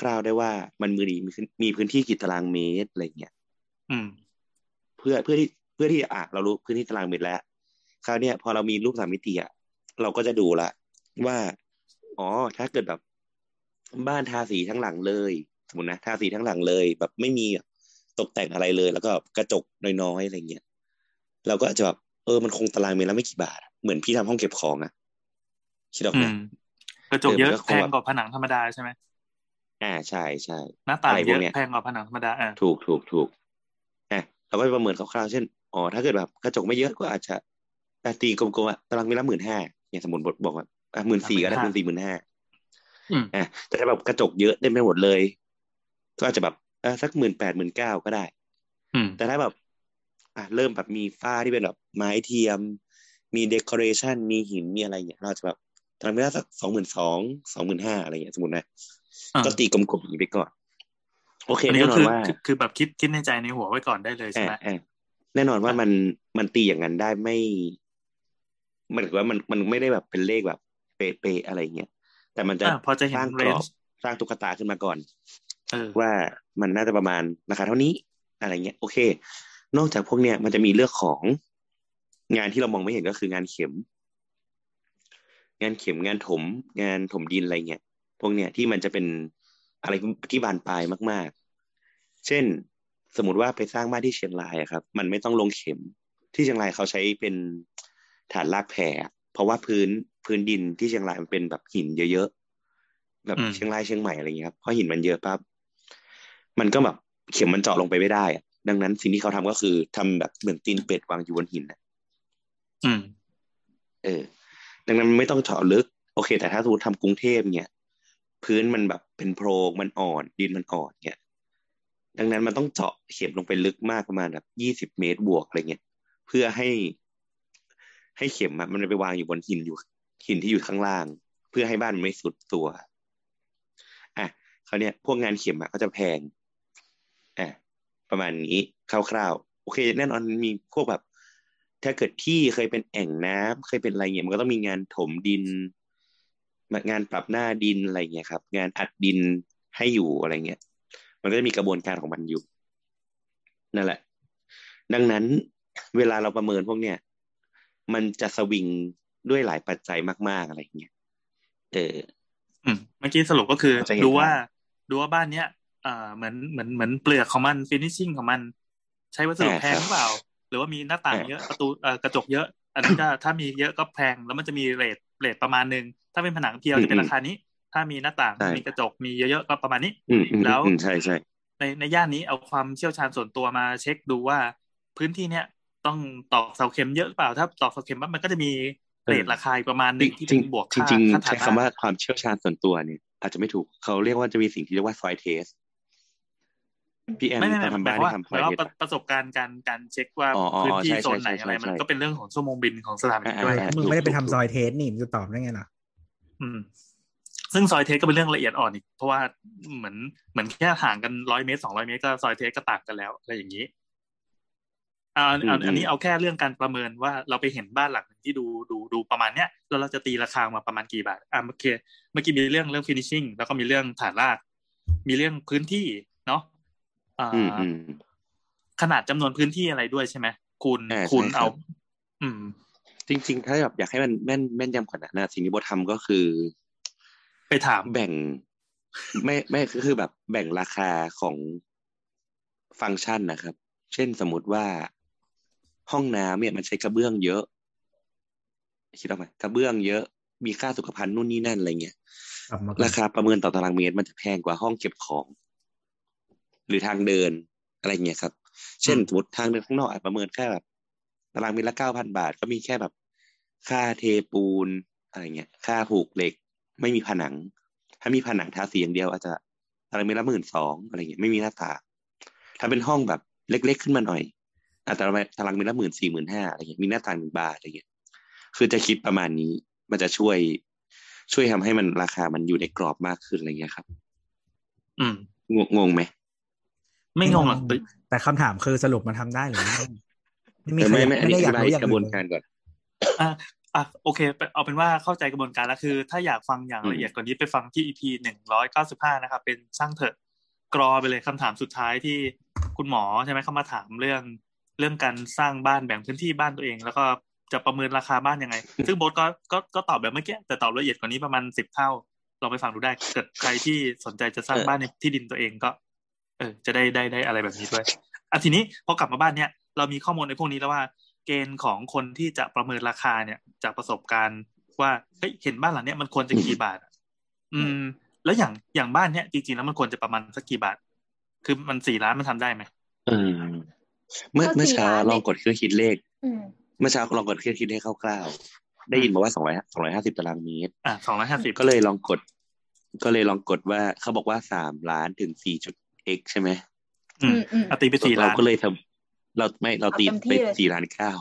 คร่าวๆได้ว่ามันมือดีมีพื้นที่กี่ตารางเมตรอะไรเงี้ยอืมเพื่อเพื่อที่เพื่อที่อ่ะเรารู้พื้นที่ตารางเมตรแล้วคราวเนี้ยพอเรามีรูปสามมิติอ่ะเราก็จะดูละว่าอ๋อถ้าเกิดแบบบ้านทาสีทั้งหลังเลยสมมุตินะทาสีทั้งหลังเลยแบบไม่มีตกแต่งอะไรเลยแล้วก็กระจกน้อยๆอะไรเงี้ยเราก็อาจจะแบบเออมันคงตารางเมตรละไม่กี่บาทเหมือนพี่ทำห้องเก็บของอ่ะคิดออกมั้ยกระจกเยอะแพงกว่าผนังธรรมดาใช่มั้ยอ่าใช่ๆหน้าต่างเยอะแพงกว่าผนังธรรมดาอ่ะถูกๆๆอ่ะเราก็ประเมินคร่าวๆเช่นอ๋อถ้าเกิดแบบกระจกไม่เยอะก็อาจจะตีกลมๆอ่ะตารางเมตรละ หนึ่งหมื่นห้าพัน เนี่ยสมมุติบอกว่าอ่ะ หนึ่งหมื่นสี่พัน ก็ได้ หนึ่งหมื่นสี่พันห้าร้อย อืมอ่ะแต่ถ้าแบบกระจกเยอะเต็มไปหมดเลยก็อาจจะแบบเออสัก หนึ่งหมื่นแปดพัน หนึ่งหมื่นเก้าพัน ก็ได้อืมแต่ถ้าแบบอ่ะเริ่มแบบมีฝ้าที่เป็นแบบไม้เทียมมีเดคอเรชั่นมีหินมีอะไรอย่างเงี้ยเราจะแบบตารางเมตรละสัก สองหมื่นสองพัน สองหมื่นห้าพัน อะไรอย่างเงี้ยสมมุตินะก็ตีกลมๆอย่างนี้ไปก่อนโอเคแน่นอนว่าคือแบบคิดคิดในใจในหัวไว้ก่อนได้เลยใช่มั้ยแน่นอนว่ามันมันตีอย่างนั้นได้ไม่มันก็ว่ามันมันไม่ได้แบบเป็นเลขแบบเป๊ะๆอะไรเงี้ยแต่มันจะพอจะเห็นเรนจ์ สร้างตุ๊กตาขึ้นมาก่อนเออว่ามันน่าจะประมาณราคาเท่านี้อะไรเงี้ยโอเคนอกจากพวกเนี้ยมันจะมีเรื่องของงานที่เรามองไม่เห็นก็คืองานเข็มงานเข็มงานถมงานถมดินอะไรเงี้ยพวกเนี้ยที่มันจะเป็นอะไรที่บานปลายมากๆเช่นสมมติว่าไปสร้างบ้านที่เชียงรายอะครับมันไม่ต้องลงเข็มที่เชียงรายเขาใช้เป็นฐานรากแผ่เพราะว่าพื้นพื้นดินที่เชียงรายมันเป็นแบบหินเยอะๆแบบเชียงรายเชียงใหม่อะไรอย่างเงี้ยครับเพราะหินมันเยอะปั๊บมันก็แบบเข็มมันเจาะลงไปไม่ได้ดังนั้นสิ่งที่เขาทำก็คือทำแบบเหมือนตีนเป็ดวางอยู่บนหินนะอืมเออดังนั้นไม่ต้องเจาะลึกโอเคแต่ถ้าสมมติทำกรุงเทพเนี่ยพื้นมันแบบเป็นโพรงมันอ่อนดินมันอ่อนเนี่ยดังนั้นมันต้องเจาะเข็มลงไปลึกมากประมาณแบบยี่สิบเมตรบวกอะไรเงี้ยเพื่อให้ให้เข็มมันไปวางอยู่บนหินอยู่หินที่อยู่ข้างล่างเพื่อให้บ้านมันไม่สุดตัวอ่ะเขาเนี่ยพวกงานเข็มอ่ะก็จะแพงอ่ะประมาณนี้คร่าวๆโอเคแน่นอนมีพวกแบบถ้าเกิดที่เคยเป็นแอ่งน้ำเคยเป็นอะไรเงี้ยมันก็ต้องมีงานถมดินงานปรับหน้าดินอะไรเงี้ยครับงานอัดดินให้อยู่อะไรเงี้ยมันก็จะมีกระบวนการของมันอยู่นั่นแหละดังนั้นเวลาเราประเมินพวกเนี้ยมันจะสวิงด้วยหลายปัจจัยมากๆอะไรอย่างเงี้ยเออเมื่อกี้สรุปก็คือดูว่าดูว่าบ้านเนี้ยเอ่อเหมือนเหมือนเหมือนเปลือกของมันฟินิชชิ่งของมันใช้วัสดุแพงหรือเปล่าหรือว่ามีหน้าต่างเยอะประตูเอ่อกระจกเยอะอันนั้นก็ถ้ามีเยอะก็แพงแล้วมันจะมีเรทเรทประมาณนึงถ้าเป็นผนังเพียวจะเป็นราคานี้ถ้ามีหน้าต่างมีกระจกมีเยอะๆก็ประมาณนี้แล้วใช่ๆในในย่านนี้เอาความเชี่ยวชาญส่วนตัวมาเช็คดูว่าพื้นที่เนี้ยต้องตอกเสาเข็มเยอะเปล่าถ้าตอกเสาเข็มมันก็จะมีเรทราคาประมาณนึงที่บวกค่าจริงๆใช้คำว่าความเชี่ยวชาญส่วนตัวเนี่ยอาจจะไม่ถูกเขาเรียกว่าจะมีสิ่งที่เรียกว่าซอยเทสพี่แอมทำบ้านที่ทำซอยเทสประสบการณ์การการเช็คว่าพื้นที่โซนไหนอะไรมันก็เป็นเรื่องของชั่วโมงบินของสถานีด้วยมึงไม่ได้ไปทำซอยเทสนี่มึงจะตอบได้ไงล่ะอืมซึ่งซอยเทสก็เป็นเรื่องละเอียดอ่อนอีกเพราะว่าเหมือนเหมือนแค่ห่างกันร้อยเมตรสองร้อยเมตรก็ซอยเทสก็ต่างกันแล้วอะไรอย่างนี้อ่าอันนี้เอาแค่เรื่องการประเมินว่าเราไปเห็นบ้านหลังนึงที่ดูดูดูประมาณเนี้ยแล้วเราจะตีราคามาประมาณกี่บาทอ่ะโอเคเมื่อกี้มีเรื่องเรื่อง finishing แล้วก็มีเรื่องฐานรากมีเรื่องพื้นที่เนาะอ่าขนาดจำนวนพื้นที่อะไรด้วยใช่ไหมคูณคูณเอาอืมจริงๆถ้าแบบอยากให้มันแม่นแม่นยำกว่านั้นนะสิ่งที่โบทำก็คือไปถามแบ่งไม่ไม่คือแบบแบ่งราคาของฟังก์ชันนะครับเช่นสมมติว่าห้องน้ำเนี่ยมันใช้กระเบื้องเยอะคิดเอาไหมกระเบื้องเยอะมีค่าสุขภัณฑ์นู่นนี่นั่นอะไรเงี้ยราคาประเมินต่อตารางเมตรมันจะแพงกว่าห้องเก็บของหรือทางเดินอะไรเงี้ยครับเช่นสมมติทางเดินข้างนอกอาจประเมินแค่แบบตารางเมตรละ เก้าพัน บาทก็มีแค่แบบค่าเทปูนอะไรเงี้ยค่าผูกเหล็กไม่มีผนังถ้ามีผนังทาสีอย่างเดียวอาจจะตารางเมตรละ หนึ่งหมื่นสองพัน อะไรเงี้ยไม่มีหน้าต่างถ้าเป็นห้องแบบเล็กๆขึ้นมาหน่อยอ่ะตารางตารางเมตรละหมื่นสี่หมื่นห้าอะไรเงี้ยมีหน้าต่างหนึ่งบาทอะไรเงี้ยคือจะคิดประมาณนี้มันจะช่วยช่วยทำให้มันราคามันอยู่ในกรอบมากขึ้นอะไรเงี้ยครับอืมงงงงไหมไม่งงหรอกแต่คำถามคือสรุปมันทำได้หรือไม่ไม่ไม่ไม่ได้อยากรู้กระบวนการก่อนอ่ะอ่ะโอเคเอาเป็นว่าเข้าใจกระบวนการแล้วคือถ้าอยากฟังอย่างละเอียดกว่านี้ไปฟังที่ อี พี หนึ่งร้อยเก้าสิบห้านะครับเป็นช่างเถอะกรอไปเลยคำถามสุดท้ายที่คุณหมอใช่ไหมเข้ามาถามเรื่องเรื่องการสร้างบ้านแบ่งพื้นที่บ้านตัวเองแล้วก็จะประเมินราคาบ้านยังไงซึ่งโบ๊ทก็ก็ก็ตอบแบบเมื่อกี้แต่ตอบละเอียดกว่านี้ประมาณสิบเท่าลองไปฟังดูได้เกิดใครที่สนใจจะสร้างบ้านในที่ดินตัวเองก็เออจะได้ได้ได้อะไรแบบนี้ด้วยอ่ะทีนี้พอกลับมาบ้านเนี้ยเรามีข้อมูลในพวกนี้แล้วว่าเกณฑ์ของคนที่จะประเมินราคาเนี่ยจากประสบการณ์ว่าเฮ้ยเห็นบ้านหลังเนี้ยมันควรจะกี่บาทอืมแล้วอย่างอย่างบ้านเนี้ยจริงๆแล้วมันควรจะประมาณสักกี่บาทคือมันสี่ล้านมันทำได้มั้ยอืมเมื่อเมื่อเช้าลองกดเครื่องคิดเลขเมื่อเช้าลองกดเครื่องคิดเลขคร่าวๆได้ยินมาว่าสองร้อยสองร้อยห้าสิบตารางเมตรอ่ะสองร้อยห้าสิบก็เลยลองกดก็เลยลองกดว่าเขาบอกว่าสามล้านถึงสี่จุดเอ็กใช่ไหมอืมเราตีไปสี่ล้านเราก็เลยทำเราไม่เราตีไปสี่ล้านเก้า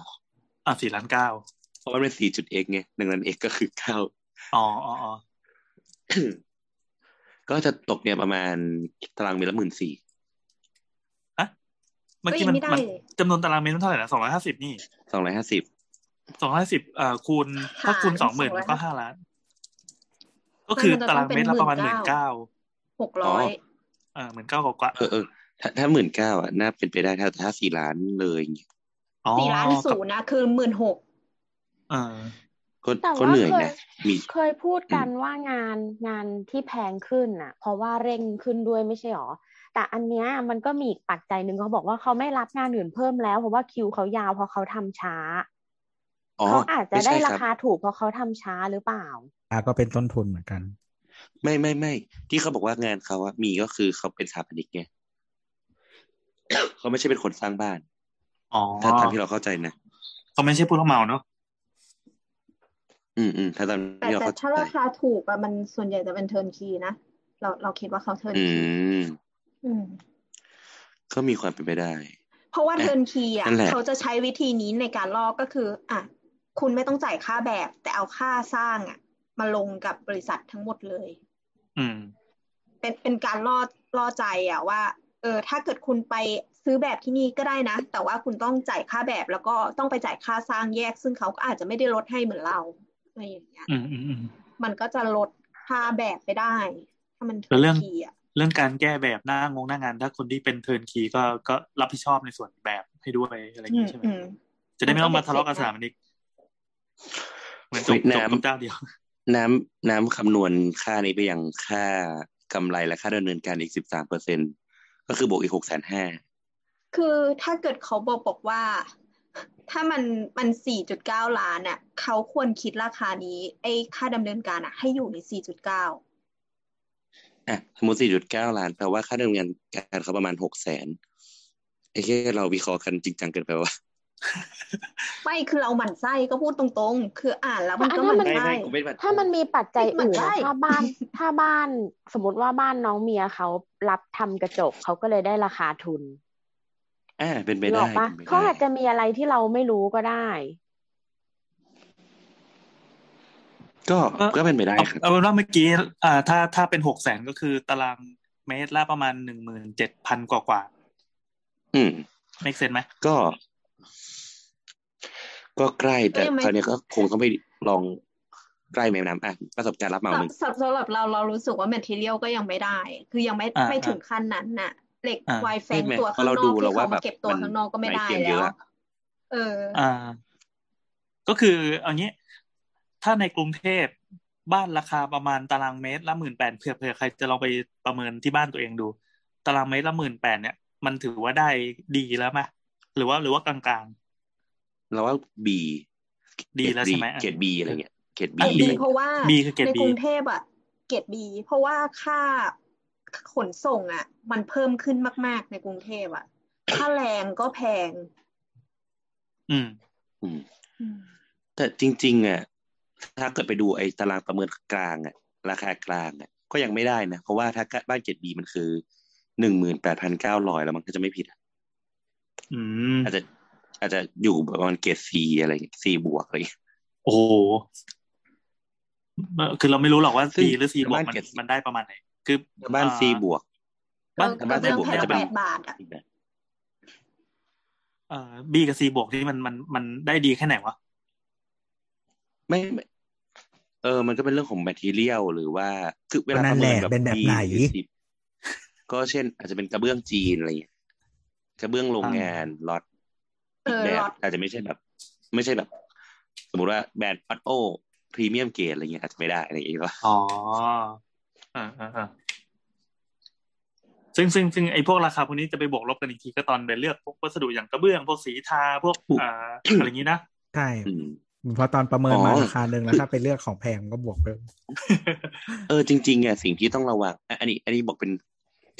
อ่ะสี่ล้านเก้าเพราะมันเป็นสี่จุดเอ็กไงหนึ่งล้านเอ็กก็คือเก้าอ๋ออ๋ออ๋อก็จะตกเนี่ยประมาณตารางเมตรละหมื่นสี่เมื่อกี้มันจำนวนตารางเมตรเท่าไหร่นะสองร้อยห้าสิบนี่สองร้อยห้าสิบ สองร้อยห้าสิบเอ่อคูณถ้าคูณ สองหมื่น ก็ห้าล้านก็คือตารางเมตรละประมาณ หนึ่งหมื่นเก้าพัน หกร้อยอ่าหมื่นเก้ากว่าเออเออถ้าถ้าหมื่นเก้าอ่ะน่าเป็นไปได้ถ้าถ้าสี่ล้านเลยสี่ล้านศูนย์นะคือหมื่นหกอ่าแต่ว่าเคยเคยพูดกันว่างานงานที่แพงขึ้นอ่ะเพราะว่าเร่งขึ้นด้วยไม่ใช่หรอแต่อันเนี้ยมันก็มีอีกปัจจัยหนึ่งเขาบอกว่าเขาไม่รับงานอื่นเพิ่มแล้วเพราะว่าคิวเขายาวเพราะเขาทำช้าเขาอาจจะได้ราคาถูกเพราะเขาทำช้าหรือเปล่าอ่าก็เป็นต้นทุนเหมือนกันไม่ไม่ไม่ที่เขาบอกว่างานเขาอะมีก็คือเขาเป็นสถาปนิกไง เขาไม่ใช่เป็นคนสร้างบ้านอ๋อถ้าตามที่เราเข้าใจนะเขาไม่ใช่ผู้รับเหมาเนาะอืมอืมถ้าตามที่เราเข้าใจแต่ถ้าราคาถูกอะมันส่วนใหญ่จะเป็นเทิร์นคีย์นะเราเราคิดว่าเขาเทิร์นคีย์อืมก็มีความเป็นไปได้เพราะว่าเทิร์นคีย์อ่ะเขาจะใช้วิธีนี้ในการลอกก็คืออ่ะคุณไม่ต้องจ่ายค่าแบบแต่เอาค่าสร้างอ่ะมาลงกับบริษัททั้งหมดเลยอืมเป็นเป็นการล่อล่อใจอ่ะว่าเออถ้าเกิดคุณไปซื้อแบบที่นี่ก็ได้นะแต่ว่าคุณต้องจ่ายค่าแบบแล้วก็ต้องไปจ่ายค่าสร้างแยกซึ่งเขาก็อาจจะไม่ได้ลดให้เหมือนเราอะไรอย่างเงี้ยอืมอืมมันก็จะลดค่าแบบไปได้ถ้ามันเทิร์นคีย์อ่ะเรื่องการแก้แบบหน้างงหน้างานถ้าคนที่เป็นเทิร์นคีย์ก็ก็รับผิดชอบในส่วนแบบให้ด้วยอะไรอย่างนี้ใช่ไหมจะได้ไม่ต้องมาทะเลาะกันสามนิกเหมือนจบจบกับเจ้าเดียวน้ำน้ำคำนวณค่านี้ไปยังค่ากำไรและค่าดำเนินการอีก สิบสามเปอร์เซ็นต์ ก็คือบวกอีก หกแสนห้าหมื่น คือถ้าเกิดเขาบอกบอกว่าถ้ามันมัน สี่จุดเก้า ล้านอ่ะเขาควรคิดราคานี้ไอ้ค่าดำเนินการอ่ะให้อยู่ใน สี่จุดเก้าอ่ะสมมุติ สี่จุดเก้า ล้านแปลว่าค่าดำเนินการเขาประมาณ หกแสน ไอ้แค่เราวิเคราะห์กันจริงจังเกินไปวะไม่คือเราหมั่นไส้ก็พูดตรงๆคืออ่านแล้วมันก็หมั่นไส้ถ้ามันมีปัจจัยอื่นถ้าบ้านถ้าบ้านสมมติว่าบ้านน้องเมียเขารับทำกระจกเขาก็เลยได้ราคาทุนอ่าเป็นไปได้เขาอาจจะมีอะไรที่เราไม่รู้ก็ได้ก็ก็เป็นไปได้ครับเอาเป็นว่าเมื่อกี้อ่าถ้าถ้าเป็น หกแสน ก็คือตารางเมตรละประมาณ หนึ่งหมื่นเจ็ดพัน กว่าๆอืมเมคเซนส์มั้ยก็ก็ใกล้แต่คราวนี้ก็คงต้องไปลองใกล้แม่น้ำอ่ะประสบการณ์รับเหมาหนึ่งสำหรับเราเรารู้สึกว่าแมททีเรียลก็ยังไม่ได้คือยังไม่ไม่ถึงขั้นนั้นน่ะเหล็กไวแฟงตัวข้างนอกที่เขามาเก็บตัวข้างนอกก็ไม่ได้แล้วเอออ่าก็คือเอางี้ถ้าในกรุงเทพบ้านราคาประมาณตารางเมตรละหมื่นแปดเผื่อเผื่อใครจะลองไปประเมินที่บ้านตัวเองดูตารางเมตรละหมื่นแปดเนี่ยมันถือว่าได้ดีแล้วไหมหรือว่าหรือว่ากลางๆเราว่า B ดีแล้วใช่ไหมเกรด B อะไรเงี้ยเกรด B เพราะว่าในกรุงเทพอ่ะเกรด B เพราะว่าค่าขนส่งอ่ะมันเพิ่มขึ้นมากๆในกรุงเทพอ่ะค่าแรงก็แพงอืมอืมแต่จริงๆอ่ะถ้าเกิดไปดูไอ้ตารางประเมินกลางอ่ะราคากลางอ่ะก็ยังไม่ได้นะเพราะว่าถ้าบ้านเกรด B มันคือ หนึ่งหมื่นแปดพันเก้าร้อย แล้วมันก็จะไม่ผิดอ่ะอืมอาจจะอาจจะอยู่ประมาณเกรด C อะไรอย่างเงี้ย C บวกอะไรโอ้โหคือเราไม่รู้หรอกว่า C หรือ C บวกมันมันได้ประมาณไหนคือบ้าน C บวกบ้านบ้าน C บวกจะเป็นแปดบาทอ่ะเอ่อ B กับ C บวกนี่มันมันมันได้ดีแค่ไหนวะไม่เออมันก็เป็นเรื่องของ material หรือว่าคือเวลาประเมินแบบเป็นแบบไหนก็เช่นอาจจะเป็นกระเบื้องจีนอะไรอย่างเงี้ยกระเบื้องโรงงานล็อตแบบอาจจะไม่ใช่แบบไม่ใช่แบบสมมุติว่าแบรนด์ปัตโต้พรีเมียมเกรดอะไรเงี้ยอาจจะไม่ได้อะไรอย่างเงี้ยก็อ๋ออ่าๆซึ่งซึ่งซึ่งไอ้พวกราคาพวกนี้จะไปบวกลบกันอีกทีก็ตอนไปเลือกพวกวัสดุอย่างกระเบื้องพวกสีทาพวกอ่าอะไรอย่างงี้นะใช่พอตอนประเมินมาราคาหนึ่งแล้วถ้าไปเลือกของแพงก็บวกเพิ่มเออจริงๆอ่ะสิ่งที่ต้องระวังอันนี้อันนี้บอกเป็น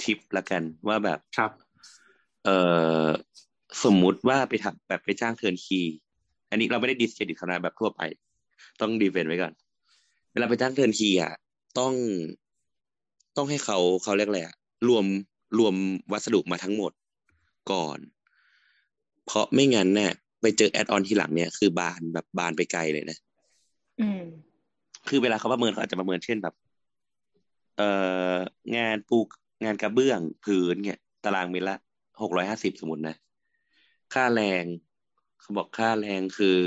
ทิปละกันว่าแบบครับเออสมมุติว่าไปทำแบบไปจ้างเทิร์นคีย์อันนี้เราไม่ได้ดิสเครดิตเขานะแบบทั่วไปต้องดีเฟนไว้ก่อนเวลาไปจ้างเทิร์นคีย์อ่ะต้องต้องให้เขาเขาเรียกอะไรอ่ะรวมรวมวัสดุมาทั้งหมดก่อนเพราะไม่งั้นเนี่ยไปเจอแอดออนทีหลังเนี่ยคือบานแบบบานไปไกลเลยนะอืมคือเวลาเขาประเมินเขาอาจจะประเมินเช่นแบบเอ่องานปูงานกระเบื้องพื้นเนี่ยตารางเมตรละหกร้อยห้าสิบสมมุตินะค่าแรงเขาบอกค่าแรงคือ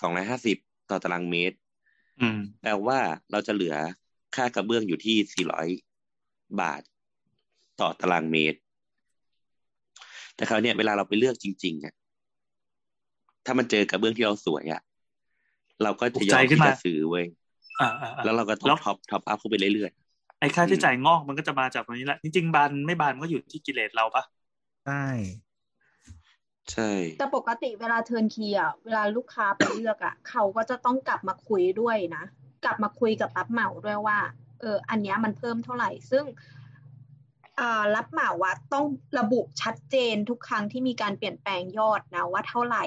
สองร้อยห้าสิบต่อตารางเมตรอืมแปลว่าเราจะเหลือค่ากระเบื้องอยู่ที่สี่ร้อยบาท ต่อตารางเมตรแต่คราวนี้เวลาเราไปเลือกจริงๆเนี่ยถ้ามันเจอกระเบื้องที่เราสวยอ่ะเราก็จะยอมที่จะซื้อเว้ยแล้วเราก็ท็อปท็อปท็อปอัพเข้าไปเรื่อยๆไอ้ค่าใช้จ่ายงอกมันก็จะมาจากตรงนี้แหละจริงๆบานไม่บานก็อยู่ที่กิเลสเราปะใช่ใช่แต่ปกติเวลาเทิร์นคีย์อ่ะเวลาลูกค้าไปเลือกอ่ะ เขาก็จะต้องกลับมาคุยด้วยนะกลับมาคุยกับรับเหมาด้วยว่าเอออันเนี้ยมันเพิ่มเท่าไหร่ซึ่งอ่ารับเหมาว่าต้องระบุชัดเจนทุกครั้งที่มีการเปลี่ยนแปลงยอดนะว่าเท่าไหร่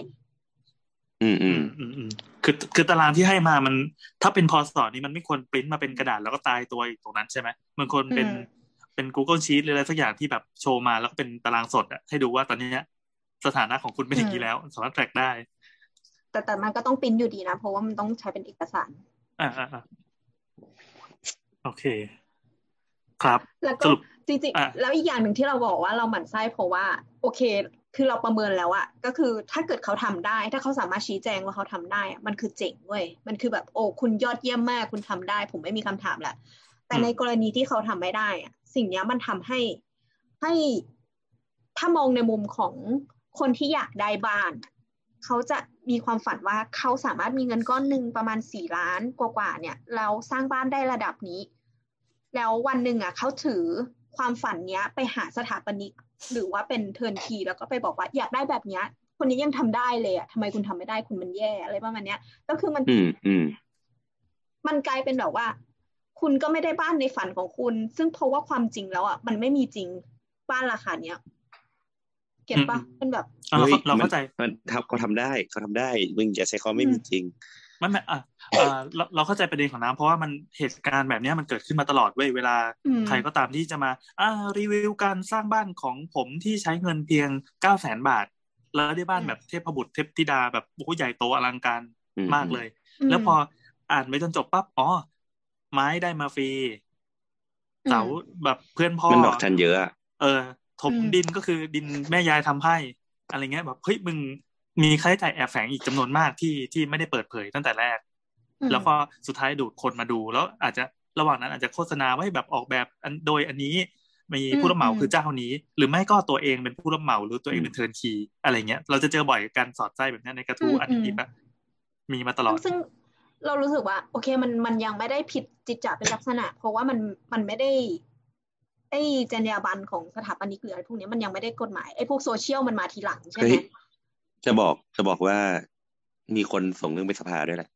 อืมอืมอืมอืมคือคือตารางที่ให้มามันถ้าเป็นพอสอนี่มันไม่ควรปริ้นมาเป็นกระดาษแล้วก็ตายตัวตรงนั้นใช่ไหมมันควรเป็นเป็น Google Sheet หรืออะไรสักอย่างที่แบบโชว์มาแล้วเป็นตารางสดอะให้ดูว่าตอนนี้สถานะของคุณเป็นอย่างนี้แล้วสามารถแทร็กได้แต่แต่มันก็ต้องปริ้นอยู่ดีนะเพราะว่ามันต้องใช้เป็นเอกสารอ่าอ่าโอเคครับแล้วก็จริงๆแล้วอีกอย่างหนึ่งที่เราบอกว่าเราหมั่นไส้เพราะว่าโอเคคือเราประเมินแล้วอะก็คือถ้าเกิดเขาทำได้ถ้าเขาสามารถชี้แจงว่าเขาทำได้มันคือเจ๋งเว้ยมันคือแบบโอ้คุณยอดเยี่ยมมากคุณทำได้ผมไม่มีคำถามละแต่ในกรณีที่เขาทำไม่ได้อะสิ่งนี้มันทำให้ให้ถ้ามองในมุมของคนที่อยากได้บ้านเขาจะมีความฝันว่าเขาสามารถมีเงินก้อนหนึ่งประมาณสี่ล้านกว่าๆเนี่ยแล้วสร้างบ้านได้ระดับนี้แล้ววันหนึ่งอ่ะเขาถือความฝันเนี้ยไปหาสถาปนิกหรือว่าเป็นเทิร์นคีย์แล้วก็ไปบอกว่าอยากได้แบบเนี้ยคนนี้ยังทำได้เลยอ่ะทำไมคุณทำไม่ได้คุณมันแย่อะไรประมาณเนี้ยก็คือมันมันกลายเป็นแบบว่าคุณก็ไม่ได้บ้านในฝันของคุณซึ่งเพราะว่าความจริงแล้วอ่ะมันไม่มีจริงบ้านราคาเนี้ยเก็บป่ะมันแบบเราเข้าใจมันเขาทำได้เขาทำได้มึงอย่าใช้เขาไม่มีจริงมันอ่ะเราเราเข้าใจประเด็นของน้ำเพราะว่ามันเหตุการณ์แบบนี้มันเกิดขึ้นมาตลอดเว้ยเวลาใครก็ตามที่จะมาอ่ารีวิวการสร้างบ้านของผมที่ใช้เงินเพียง เก้าแสน บาทแล้วได้บ้านแบบเทพบุตรเทพธิดาแบบโอ้โหใหญ่โตอลังการมากเลยแล้วพออ่านไปจนจบปั๊บอ๋อไม้ได้มาฟรีเสาแบบเพื่อนพ่อมันดอกจันเยอะเออถมดินก็คือดินแม่ยายทำให้อะไรเงี้ยแบบเฮ้ยมึงมีค่าใช้จ่ายแอบแฝงอีกจำนวนมากที่ที่ไม่ได้เปิดเผยตั้งแต่แรกแล้วก็สุดท้ายดูดคนมาดูแล้วอาจจะระหว่างนั้นอาจจะโฆษณาไว้แบบออกแบบโดยอันนี้มีผู้รับเหมาคือเจ้านี้หรือไม่ก็ตัวเองเป็นผู้รับเหมาหรือตัวเองเป็นเทิร์นคีย์อะไรเงี้ยเราจะเจอบ่อยการสอดไส้แบบนี้ในกระทู้อันนี้แบบมีมาตลอดซึ่งเรารู้สึกว่าโอเคมันมันยังไม่ได้ผิดจิตจะเป็นลักษณะเพราะว่ามันมันไม่ได้ไอ้จรรยาบรรณของสถาปนิกหรืออะไรพวกนี้มันยังไม่ได้กฎหมายไอ้พวกโซเชียลมันมาทีหลังใช่ไหมจะบอกจะบอกว่ามีคนส่งเรื่องไปสภาด้วยแหละ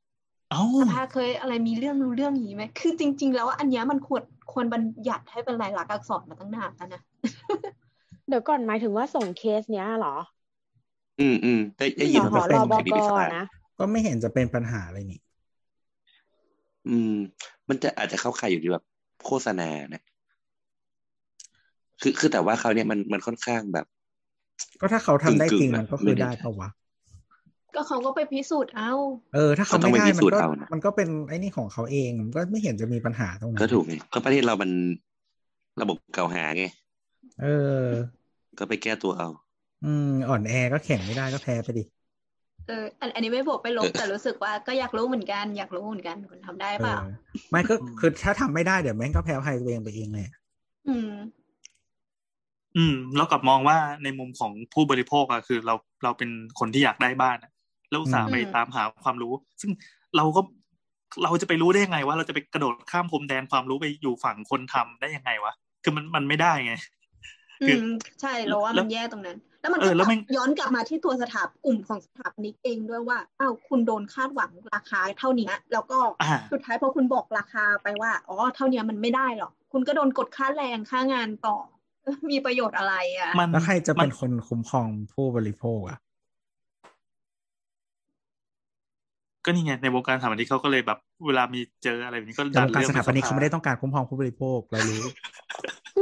สภาเคยอะไรมีเรื่องรู้เรื่องนี้ไหมคือจริงๆแล้วอันนี้มันควรควรบัญญัติให้เป็นลายลักษณ์อักษรมาตั้งนานแล้วนะเดี๋ยวก่อนหมายถึงว่าส่งเคสเนี้ยหรออืมอืมได้ได้ยินมาเป็นคดีสภาก็ไม่เห็นจะเป็นปัญหาอะไรนี่อืมมันจะอาจจะเข้าข่ายอยู่ดีแบบโฆษณานะคือคือแต่ว่าเขาเนี่ยมันมันค่อนข้างแบบก็ถ้าเขาทำได้จริงมันก็คือได้ป่าววะก็เขาก็ไปพิสูจน์เอาเออถ้าเขาไม่ได้มันก็มันก็เป็นไอ้นี่ของเขาเองมันก็ไม่เห็นจะมีปัญหาตรงนั้นก็ถูกไงก็ประเทศเรามันระบบเก่าหาไงเออก็ไปแก้ตัวเอาอืมอ่อนแอก็แข่งไม่ได้ก็แพ้ไปดิเอออันนี้ไม่บวกไปลบแต่รู้สึกว่าก็อยากรู้เหมือนกันอยากรู้เหมือนกันคุณทำได้เปล่าไม่ก็คือถ้าทำไม่ได้เดี๋ยวแม่งก็แพ้ภัยตัวเองไปเองเลยอืมอืมแล้วกลับมองว่าในมุมของผู้บริโภคอะคือเราเราเป็นคนที่อยากได้บ้านแล้วอุตส่าห์ไปตามหาความรู้ซึ่งเราก็เราจะไปรู้ได้ยังไงว่าเราจะไปกระโดดข้ามพรมแดนความรู้ไปอยู่ฝั่งคนทำได้ยังไงวะคือมันมันไม่ได้ไงอืมใช่เราว่ามันแย่ตรงนั้นแล้วมันย้อนกลับมาที่ตัวสถาปกลุ่มของสถาปนิกเองด้วยว่าอ้าวคุณโดนคาดหวังราคาเท่านี้แล้วก็สุดท้ายพอคุณบอกราคาไปว่าอ๋อเท่านี้มันไม่ได้หรอกคุณก็โดนกดค่าแรงค่างานต่อมีประโยชน์อะไรอ่ะแล้วใครจะเป็นคนคุ้มครองผู้บริโภคอ่ะก็นี่ไงในวงการสถาปนิกเขาก็เลยแบบเวลามีเจออะไรแบบนี้ก็ดันเรื่องสถาปนิกเขาไม่ได้ต้องการคุ้มครองผู้บริโภคเรารู้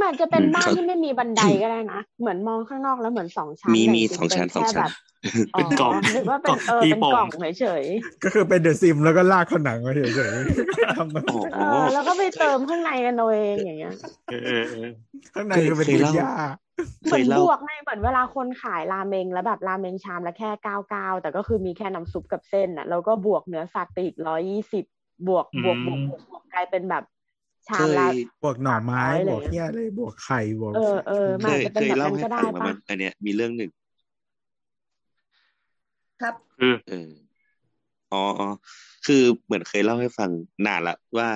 มันอาจจะเป็นบ้านที่ไม่มีบันไดก็ได้นะเหมือนมองข้างนอกแล้วเหมือนสองชั้นมีมีสองชั้นสองชั้นเป็นกล่องหรือว่าเป็นเออเป็นกล่องเฉยๆก็คือเป็นเดอะซิมแล้วก็ลากผนังมาเฉยๆแล้วก็ไปเติมข้างในกันเอาเองอย่างเงี้ยข้างในก็เป็นเล่าเหมือนบวกไงเหมือนเวลาคนขายราเมงแล้วแบบราเมงชามละแค่เก้าสิบเก้าแต่ก็คือมีแค่น้ำซุปกับเส้นน่ะแล้วก็บวกเนื้อสัตว์อีกหนึ่งร้อยยี่สิบบวกบวกบวกกลายเป็นแบบ ชาเคมยละบวกหน่อไม้บวกเหี้ยอะไรบวกไข่บวกเออเออมันจะเป็นแบบนั้นก็ได้ป่ะอันเนี้ยมีเรื่องหนึ่งครับคือเอออ๋อคือเหมือนเคยเล่าให้ฟังนานละว่า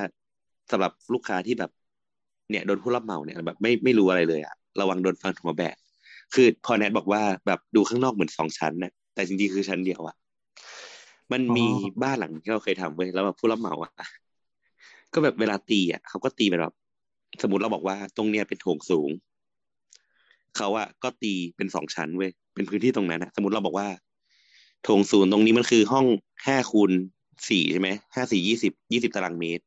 สำหรับลูกค้าที่แบบเนี่ยโดนผู้รับเหมาเนี่ยแบบไม่ไม่รู้อะไรเลยอะระวังโดนฟันหัวแบกคือพอแนทบอกว่าแบบดูข้างนอกเหมือนสองชั้นนะแต่จริงๆคือชั้นเดียวอะมันมีบ้านหลังที่เราเคยทำไว้แล้วแบบผู้รับเหมาอะก็แบบเวลาตีอ่ะเขาก็ตีแบบสมมติเราบอกว่าตรงเนี้ยเป็นโถงสูงเขาอ่ะก็ตีเป็นสองชั้นเว้ยเป็นพื้นที่ตรงนั้นนะสมมติเราบอกว่าโถงศูนย์ตรงนี้มันคือห้องห้าคูณสี่ใช่ไหมห้าสี่ยี่สิบยี่สิบตารางเมตร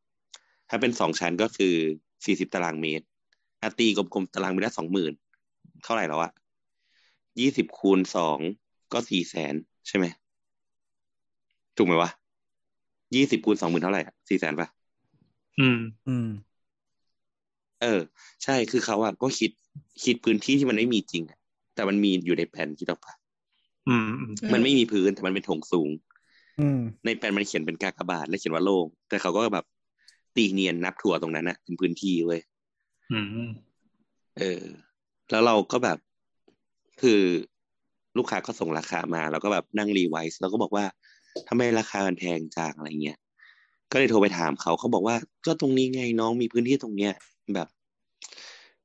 ถ้าเป็นสองชั้นก็คือสี่สิบตารางเมตรอาตีกลมๆตารางเมตรละสองหมื่นเท่าไหร่แล้วอ่ะยี่สิบคูณสองก็สี่แสนใช่ไหมถูกไหมวะยี่สิบคูณสองหมื่นเท่าไหร่สี่แสนปะอืมอืมเออใช่คือเขาอ่ะก็คิดคิดพื้นที่ที่มันไม่มีจริงอ่ะแต่มันมีอยู่ในแผนคิดออกปะอืมมันไม่มีพื้นแต่มันเป็นโถงสูงอืมในแผนมันเขียนเป็นกากบาทและเขียนว่าโล่งแต่เขาก็แบบตีเนียนนับถั่วตรงนั้นน่ะเป็นพื้นที่เว้ยอืมเออแล้วเราก็แบบคือลูกค้าก็ส่งราคามาเราก็แบบนั่งรีไวซ์แล้วก็บอกว่าทำไมราคามันแพงจังอะไรเงี้ยก็เลยโทรไปถามเขาเขาบอกว่าก็ตรงนี้ไงน้องมีพื้นที่ตรงเนี้ยแบบ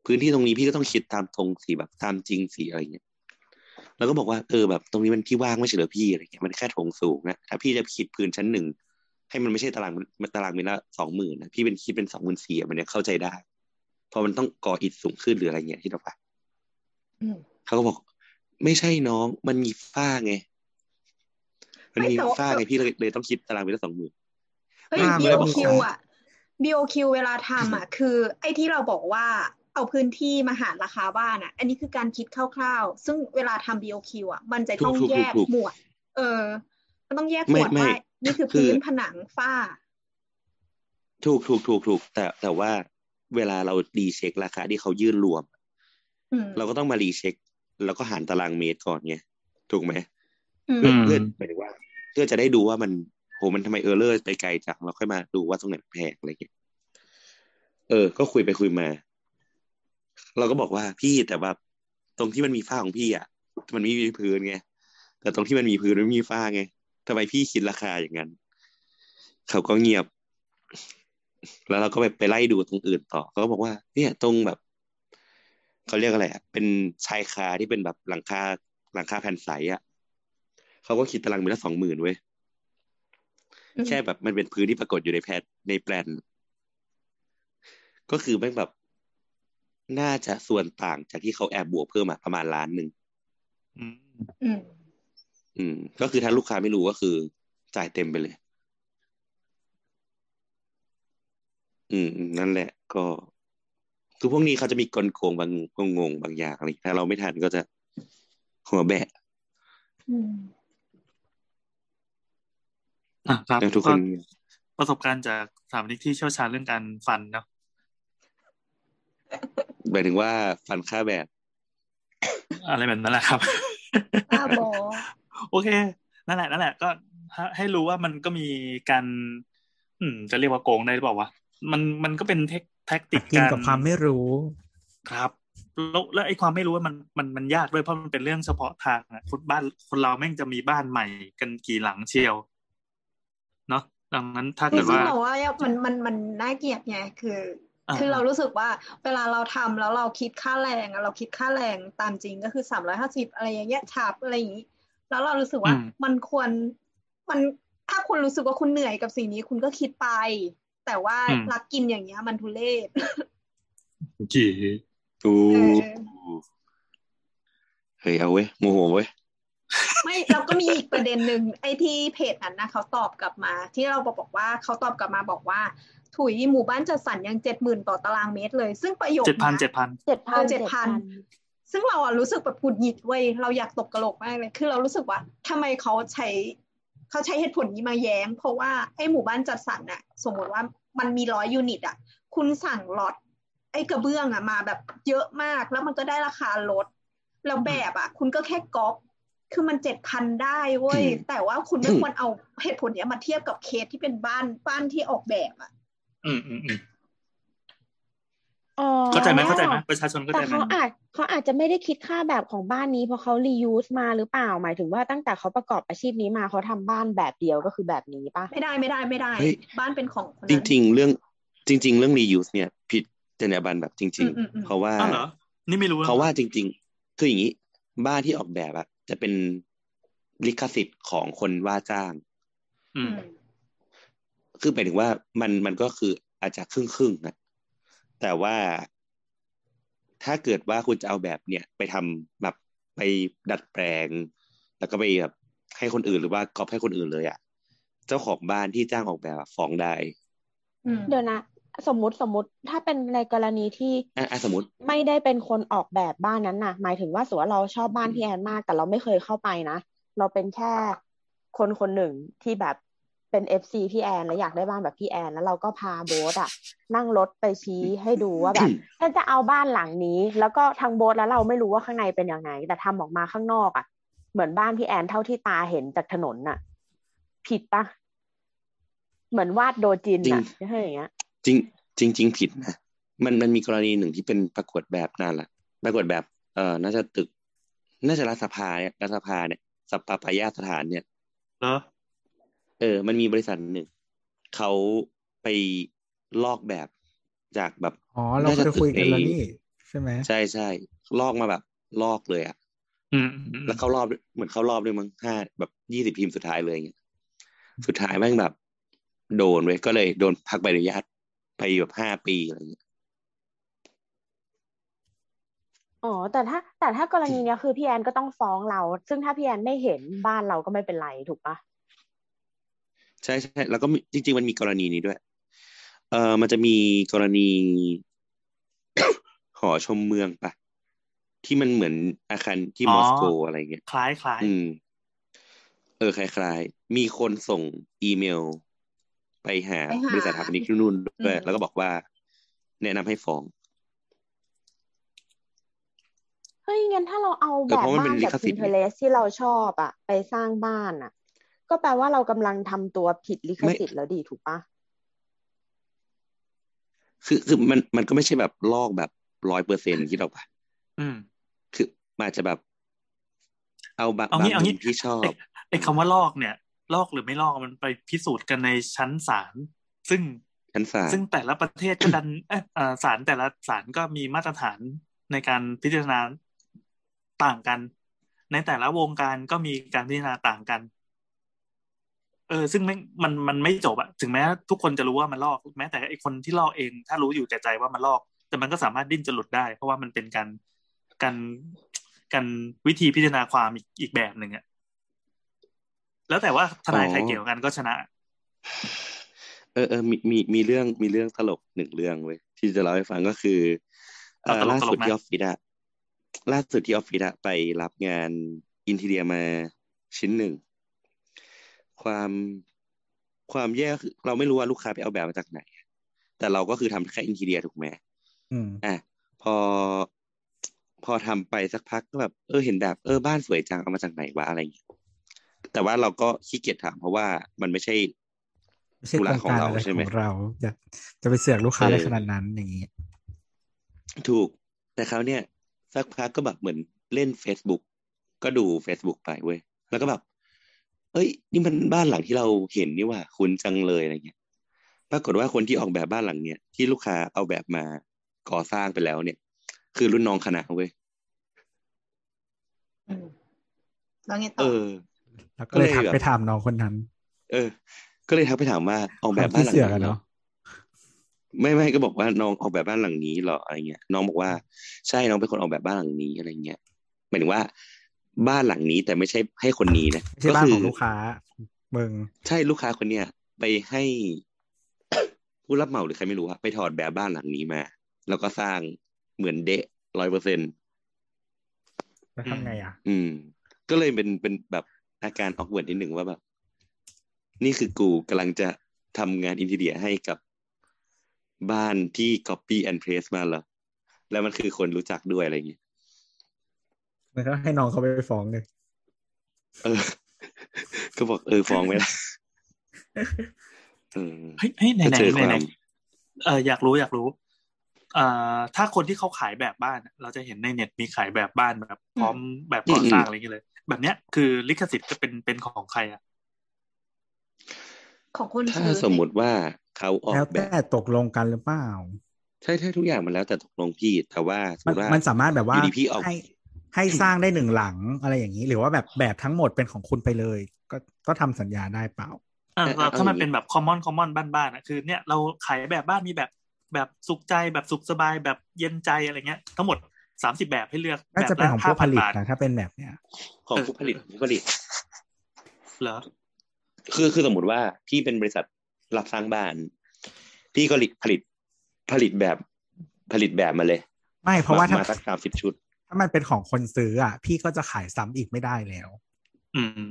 พื้นที่ตรงนี้พี่ก็ต้องคิดตามตรงสิแบบตามจริงสิอะไรเงี้ยแล้วก็บอกว่าเออแบบตรงนี้มันที่ว่างไม่ใช่เหรอพี่อะไรเงี้ยมันแค่โถงสูงนะถ้าพี่จะคิดพื้นชั้นหนึ่งให้มันไม่ใช่ตารางมันตารางเมตรละสองหมื่นนะพี่เป็นคิดเป็นสองหมื่นสี่มันเนี่ยเข้าใจได้พอมันต้องก่ออิฐสูงขึ้นหรืออะไรเงี้ยที่เราไปเขาก็บอกไม่ใช่น้องมันมีฝ้าไงมันมีฝ้าไงพี่เลยเลยต้องคิดตารางเมตรละสองหมื่นเฮ้ย บี โอ คิว อ่ะ บี โอ คิว เวลาทำอ่ะคือไอ้ที่เราบอกว่าเอาพื้นที่มาหารราคาบ้านอ่ะอันนี้คือการคิดคร่าวๆซึ่งเวลาทำ บี โอ คิว อ่ะมันจะต้องแยกหมวดเออมันต้องแยกหมวดว่านี่คือพื้นผนังฝ้าถูกถูกถูกถูกแต่แต่ว่าเวลาเรารีเช็คราคาที่เขายื่นรวมเราก็ต้องมารีเช็คแล้วก็หารตารางเมตรก่อนไงถูกไหมเพื่อเพื่อหมายถึงว่าเพื่อจะได้ดูว่ามันโหมันทำไมเออเลอร์ไปไกลจังเราค่อยมาดูว่าตรงไหนแพงอะไรเงี้ยเออก็คุยไปคุยมาเราก็บอกว่าพี่แต่ว่าตรงที่มันมีฝ้าของพี่อ่ะมันไม่มีพื้นไงแต่ตรงที่มันมีพื้นมันไม่มีฝ้าไงทำไมพี่คิดราคาอย่างนั้นเขาก็เงียบแล้วเราก็ไปไปไล่ดูตรงอื่นต่อเขาก็บอกว่าเนี่ยตรงแบบเขาเรียกอะไรอ่ะเป็นชายคาที่เป็นแบบหลังคาหลังคาแผ่นใสอ่ะเขาก็คิดตารางเมตรละสองหมื่นเว้ยแค่แบบมันเป็นพื้นที่ปรากฏอยู่ในแพทในแปลนก็คือแม่งแบบน่าจะส่วนต่างจากที่เขาแอบบวกเพิ่มมาประมาณล้านหนึ่งอืมอืมก็คือถ้าลูกค้าไม่รู้ก็คือจ่ายเต็มไปเลยอืมนั่นแหละก็คือพวกนี้เขาจะมีกลโกงบางงงบางอย่างอะไรถ้าเราไม่ทันก็จะหัวแบะอืมอ่ะครับทุกคนประสบการณ์จากสถาปนิกที่เชี่ยวชาญเรื่องการฟันเนาะหมายถึงว่าฟันค่าแบบอะไรแบบนั้นแหละครับอ้าวโหโอเคนั่นแหละนั่นแหละก็ให้รู้ว่ามันก็มีการอืมจะเรียกว่าโกงได้หรือเปล่าวะมันมันก็เป็นแท็กติกการกับความไม่รู้ครับแล้วแล้วไอ้ความไม่รู้มันมันมันยากด้วยเพราะมันเป็นเรื่องเฉพาะทางนะคนบ้านคนเราแม่งจะมีบ้านใหม่กันกี่หลังเชียวเนาะดังนั้นถ้าเกิดว่าเราว่ามันมันมันน่าเกลียดไงคือคือเรารู้สึกว่าเวลาเราทำแล้วเราคิดค่าแรงเราคิดค่าแรงตามจริงก็คือสามร้อยห้าสิบอะไรอย่างเงี้ยฉาบอะไรอย่างงี้แล้วเรารู้สึกว่ามันควรมันถ้าคุณรู้สึกว่าคุณเหนื่อยกับสิ่งนี้คุณก็คิดไปแต่ว่ารักกินอย่างเงี้ยมันทุเรศจีตูเฮ้ยเอาเว้ยโมโหเว้ยไม่เราก็มีอีกประเด็นหนึ่งไอ้ที่เพจนั้นนะเขาตอบกลับมาที่เราบอกว่าเขาตอบกลับมาบอกว่าถุยหมู่บ้านจัดสรรยัง เจ็ดหมื่น ต่อตารางเมตรเลยซึ่งประโยค เจ็ดพัน เจ็ดพัน เจ็ดพัน ซึ่งเราอ่ะรู้สึกแบบหงุดหงิดเว้ยเราอยากตบกระโหลกมากเลยคือเรารู้สึกว่าทำไมเขาใช้เขาใช้เหตุผลนี้มาแย้งเพราะว่าไอ้หมู่บ้านจัดสรรน่ะสมมติว่ามันมีหนึ่งร้อยยูนิตอ่ะคุณสั่งล็อตไอ้กระเบื้องอ่ะมาแบบเยอะมากแล้วมันก็ได้ราคาลดแล้วแบบอ่ะคุณก็แค่ก๊อปคือมัน เจ็ดพัน ได้เว้ยแต่ว่าคุณไม่ควรเอาเหตุผลเนี้ยมาเทียบกับเคสที่เป็นบ้านบ้านที่ออกแบบอ่ะอืมๆ อ๋อเข้าใจไหมแน่เข้าใจหรไหมอกประชาชนเข้าแต่ใจไหมเขาอาจเขาอาจจะไม่ได้คิดค่าแบบของบ้านนี้เพราะเขา reuse มาหรือเปล่าหมายถึงว่าตั้งแต่เขาประกอบอาชีพนี้มาเขาทำบ้านแบบเดียวก็คือแบบนี้ป่ะไม่ได้ไม่ได้ไม่ได้ เฮ้ย บ้านเป็นของคนจนั้น ริง ๆ เรื่องจริง ๆ เรื่อง reuse เนี่ยผิดจรรยาบรรณแบบจอืริง มอืมอืๆ มเพราะว่าอ้าวเหรอนี่ไม่รู้เพนะราะว่าจริง ๆ คืออย่างนี้ บ้านที่ออกแบบอะจะเป็นลิขสิทธิ์ของคนว่าจ้าง อือืม มคือหมายถึงว่ามันมันก็คืออาจจะครึ่งครึ่งนะแต่ว่าถ้าเกิดว่าคุณจะเอาแบบเนี่ยไปทำแบบไปดัดแปลง แล้วก็ไปแบบให้คนอื่นหรือว่าก๊อปให้คนอื่นเลยอะเจ้าของบ้านที่จ้างออกแบบอะฟ้องได้อืมเดี๋ยวนะ สมมติสมมติถ้าเป็นในกรณีที่อ่ะอ่ะสมมติ ไม่ได้เป็นคนออกแบบบ้านนั้นน่ะ หมายถึงว่าสมมติว่าเราชอบบ้านพี่แอนมาก แต่เราไม่เคยเข้าไปนะ เราเป็นแค่คนคนหนึ่งที่แบบเป็นเอฟซีพี่แอนและอยากได้บ้านแบบพี่แอน แล้วเราก็พาโบ๊ทอะนั่งรถไปชี้ให้ดูว่าแบบฉันจะเอาบ้านหลังนี้ แล้วก็ทางโบ๊ทแล้วเราไม่รู้ว่าข้างในเป็นยังไง แต่ทำออกมาข้างนอกอะเหมือนบ้านพี่แอนเท่าที่ตาเห็นจากถนนน่ะ ผิดปะเหมือนวาดโดจินจริง น่ะใช่อย่างเงี้ย จริงจริงจริงผิดนะมันมันมีกรณีหนึ่งที่เป็นประกวดแบบนานละประกวดแบบเอ่อน่าจะตึก น่าจะรัฐสภาเนี่ยรัฐสภาเนี่ยสปปายาสถานเนี่ย เหรอเออ มันมีบริษัทหนึ่ง เขาไปลอกแบบจากแบบ อ๋อเราน่าเคจะยตึคุกยในกันแล้วนี่ใช่ไหมใช่ใช่ลอกมาแบบ ลอกเลยอะอืมอืมอืแล้มวเข้ารอบด้วยเหมือนเข้ารอบด้วยมั้งห้าแบบยี่สิบทีมสุดท้ายเลยอย่างเงี้ยสุดท้ายแม่งแบบ โดนเว้ยก็เลยโดนพักใบอนุญาตไปแบบห้าปีอะไรอย่างเงี้ย อ๋อแต่ถ้าแต่ถ้ากรณีเนี้ยคือพี่แอนก็ต้องฟ้องเรา ซึ่งถ้าพี่แอนไม่เห็นบ้านเราก็ไม่เป็นไรถูกปะใช่ใช่แล้วก็มีจริง ๆ มันมีกรณีนี้ด้วย เออมันจะมีกรณี หอชมเมืองปะที่มันเหมือนอาคารที่อ๋อมอสโกอะไรเงี้ยคล้ายคล้ายอืม เออคล้ายๆ มีคนส่งอีเมล ไปหาไปบหา ริษัทสถาปนิกที่นู่นอืด้วยม แล้วก็บอกว่า แนะนำให้ฟ้อง เฮ้ยงั้นถ้าเราเอาเอแบอเพบราะมันบ้าเป็นนลิจาก ขสิทธิ์นี่ Pinterest ที่เราชอบอะไปสร้างบ้านอะก็แปลว่าเรากำลังทำตัวผิดลิขไม่สิทธิ์แล้วดีถูกปะคือคือมันมันก็ไม่ใช่แบบลอกแบบร้อยเปอร์เซ็นต์คิดออกปะอืม คือมันอาจจะแบบเอาบางเอาบางี้งเอามุมงี้ที่ชอไอ้บ ไอ้คำว่าลอกเนี่ย ลอกหรือไม่ลอกมันไปพิสูจน์กันในชั้นศาลซึ่งชั้นศาซึ่ล งแต่ละประเทศก็ดันเอยเอ่อศาลแต่ละศาลก็มีมาตรฐานในการพิจารณาต่างกัน ในแต่ละวงการก็มีการพิจารณาต่างกัน เออซึ่งไม่มันมันไม่จบอะถึงแม้ทุกคนจะรู้ว่ามันลอก แม้แต่ไอ้คนที่ลอกเอง ถ้ารู้อยู่แก่ใจว่ามันลอก แต่มันก็สามารถดิ้นจนหลุดได้ เพราะว่ามันเป็นการการการวิธีพิจารณาความอีกอีกแบบหนึ่งอะ แล้วแต่ว่าทอ๋อ นายใครเกี่ยวกันก็ชนะ เออเออมีมีมีเรื่องมีเรื่องตลกหนึ่งเรื่องเว้ยที่จะเล่าให้ฟังก็คือ เอ่เอาอตลกล่าตลสุดกที่นะ ออฟฟิศอะล่าสุดที่ออฟฟิศอะไปรับงานอินทีเรียมาชิ้นหนึ่ง ความความแย่คือ เราไม่รู้ว่าลูกค้าไปเอาแบบมาจากไหน แต่เราก็คือทำแค่อินทีเรียถูกไหมอืม อ่ะพอพอทำไปสักพักก็แบบเออเห็นแบบเออบ้านสวยจังเอามาจากไหนวะอะไรอย่างเงี้ยแต่ว่าเราก็ขี้เกียจถามเพราะว่ามันไม่ใช่ไม่ใช่ธุโครระงของการเราอะไรใช่ขอไหม งเราอยากจะไปเสือกลูกเอค้าได้ขอ นาดนั้นอย่างนี้ถูกแต่เขาวเนี่ยสักพักก็แบบเหมือนเล่น Facebook ก็ดู Facebook ไปเว้ยแล้วก็แบบ เอ้ย นี่มันบ้านหลังที่เราเห็นนี่หว่าคุ้นจังเลยอะไรเงี้ยปรากฏว่าคนที่ออกแบบบ้านหลังเนี่ยที่ลูกค้าเอาแบบมาก่อสร้างไปแล้วเนี่ย คือรุ่นน้องคณะเว้ยอืมแล้วไงเอต่อ อ แล้วก็ก็เลยเลยทักแบไปบ ถามน้องคนนั้น เออ ก็เลยทักไปถามว่าออกคแบวามบบ้าขี้นหลัเสืงอกนี้อะเหรอ เนาะไม่ไม่ก็บอกว่าน้องออกแบบบ้านหลังนี้เหรออะไรเงี้ยน้องบอกว่าใช่น้องเป็นคนออกแบบบ้านหลังนี้อะไรเงี้ยหมายถึงว่าบ้านหลังนี้แต่ไม่ใช่ให้คนนี้นะไม่ใช่ก็บ้านคืขอองลูกค้าเบิ่งใช่ลูกค้าคนเนี้ยไปให้ ผู้รับเหมาหรือใครไม่รู้อะไปถอดแบบบ้านหลังนี้มา แล้วก็สร้างเหมือนเดะร้อยเปอร์เซ็นต์แล้วอืทำม ไงอ่ะ อืม ก็เลยเป็นเป็นแบบอาการออกเวิร์ดนิดหนึ่งว่าแบบ นี่คือกูกำลังจะทำงานอินทีเรียให้กับ บ้านที่ copy and paste มาเหรอ แล้วมันคือคนรู้จักด้วยอะไรอย่างเงี้ย มันก็ให้น้องเขาไปฟ้องเลยเออ ก็บอกเออฟ้องไหมล่ะเออ เฮ้ยเฮ้ยไหนก็ไหนเจอไหนควาไหนม เอออยากรู้อยากรู้ ถ้าคนที่เขาขายแบบบ้านเราจะเห็นในเน็ตมีขายแบบบ้านแบบพร้อมแบบก่อสร้างอะไรอย่างเงี้ยเลยแบบเนี้ยคือลิขสิทธิ์จะเป็นเป็นของใครอ่ะของคุณถ้าสมมุติว่าเขาออกแบบแล้วแต่ตกลงกันหรือเปล่าใช่ๆทุกอย่างมันแล้วแต่ตกลงพี่แต่ว่าสมมุติว่ามันสามารถแบบว่าให้ให้สร้างได้หนึ่งหลังอะไรอย่างนี้หรือว่าแบบแบบทั้งหมดเป็นของคุณไปเลยก็ก็ทำสัญญาได้เปล่าอ่าถ้ามันเป็นแบบคอมมอนคอมมอนบ้านๆนะคือเนี่ยเราขายแบบบ้านมีแบบแบบสุขใจแบบสุขสบายแบบเย็นใจอะไรเงี้ยทั้งหมดสามสิบแบบให้เลือกแบบละ ห้าพัน บาทนะถ้าเป็นแบบเนี้ยของผู้ผลิตผู้ผลิตเหรอคือคือสมมุติว่าพี่เป็นบริษัทรับสร้างบ้านพี่ก็ผลิตผลิตผลิตแบบผลิตแบบมาเลยไม่เพราะว่าถ้ามาสักสามสิบชุดถ้ามันเป็นของคนซื้ออ่ะพี่ก็จะขายซ้ำอีกไม่ได้แล้วอืม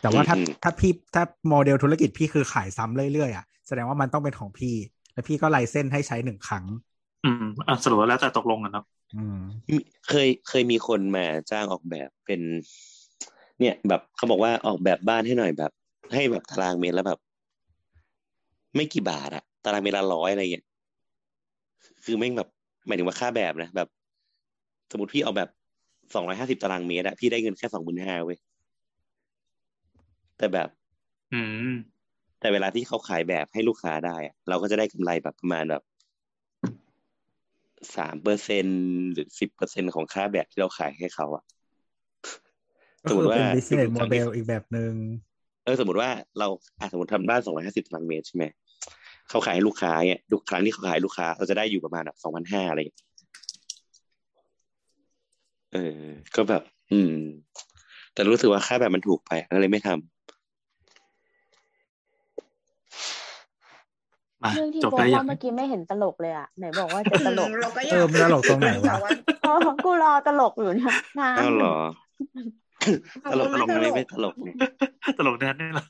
แต่ว่าถ้าถ้าพี่ถ้าโมเดลธุรกิจพี่คือขายซ้ำเรื่อยๆอ่ะแสดงว่ามันต้องเป็นของพี่แล้วพี่ก็ไลเซนส์ให้ใช้หนึ่งครั้งอืมอ่ะสรุปแล้วแต่ตกลงกันเนาะอืมเคยเคยมีคนมาจ้างออกแบบเป็นเนี่ยแบบเขาบอกว่าออกแบบบ้านให้หน่อยแบบให้แบบตารางเมตรแล้วแบบไม่กี่บาทอะตารางเมตรละร้อยอะไรอย่างเงี้ยคือแม่งแบบหมายถึงว่าค่าแบบนะแบบสมมุติพี่เอาแบบสองร้อยห้าสิบตารางเมตรอะพี่ได้เงินแค่ สองหมื่นห้าพัน เว้ยแต่แบบอืมแต่เวลาที่เขาขายแบบให้ลูกค้าได้อะเราก็จะได้กำไรแบบประมาณแบบ สามเปอร์เซ็นต์ หรือ สิบเปอร์เซ็นต์ ของค่าแบบที่เราขายให้เขาอะสมมุติว่าเป็น business model อีกแบบนึงเออสมมุติว่าเราอ่ะสมมุติทำบ้านสองร้อยห้าสิบตารางเมตรใช่ไหมเขาขายให้ลูกค้าเนี่ยทุกครั้งที่เขาขายลูกค้าเราจะได้อยู่ประมาณแบบ สองพันห้าร้อย อะไรอย่างเงี้ยเออก็แบบอืมแต่รู้สึกว่าค่าแบบมันถูกไปก็เลยไม่ทำมาจบได้ยังเมื่อกี้ไม่เห็นตลกเลยอ่ะไหนบอกว่าจะตลกเออตลกตรงไหนวะอ๋อของกูรอตลกอยู่เนี่ยอ้าวเหรอตลกตลกไม่ไม่ตลกตลกนั้นนี่หรอ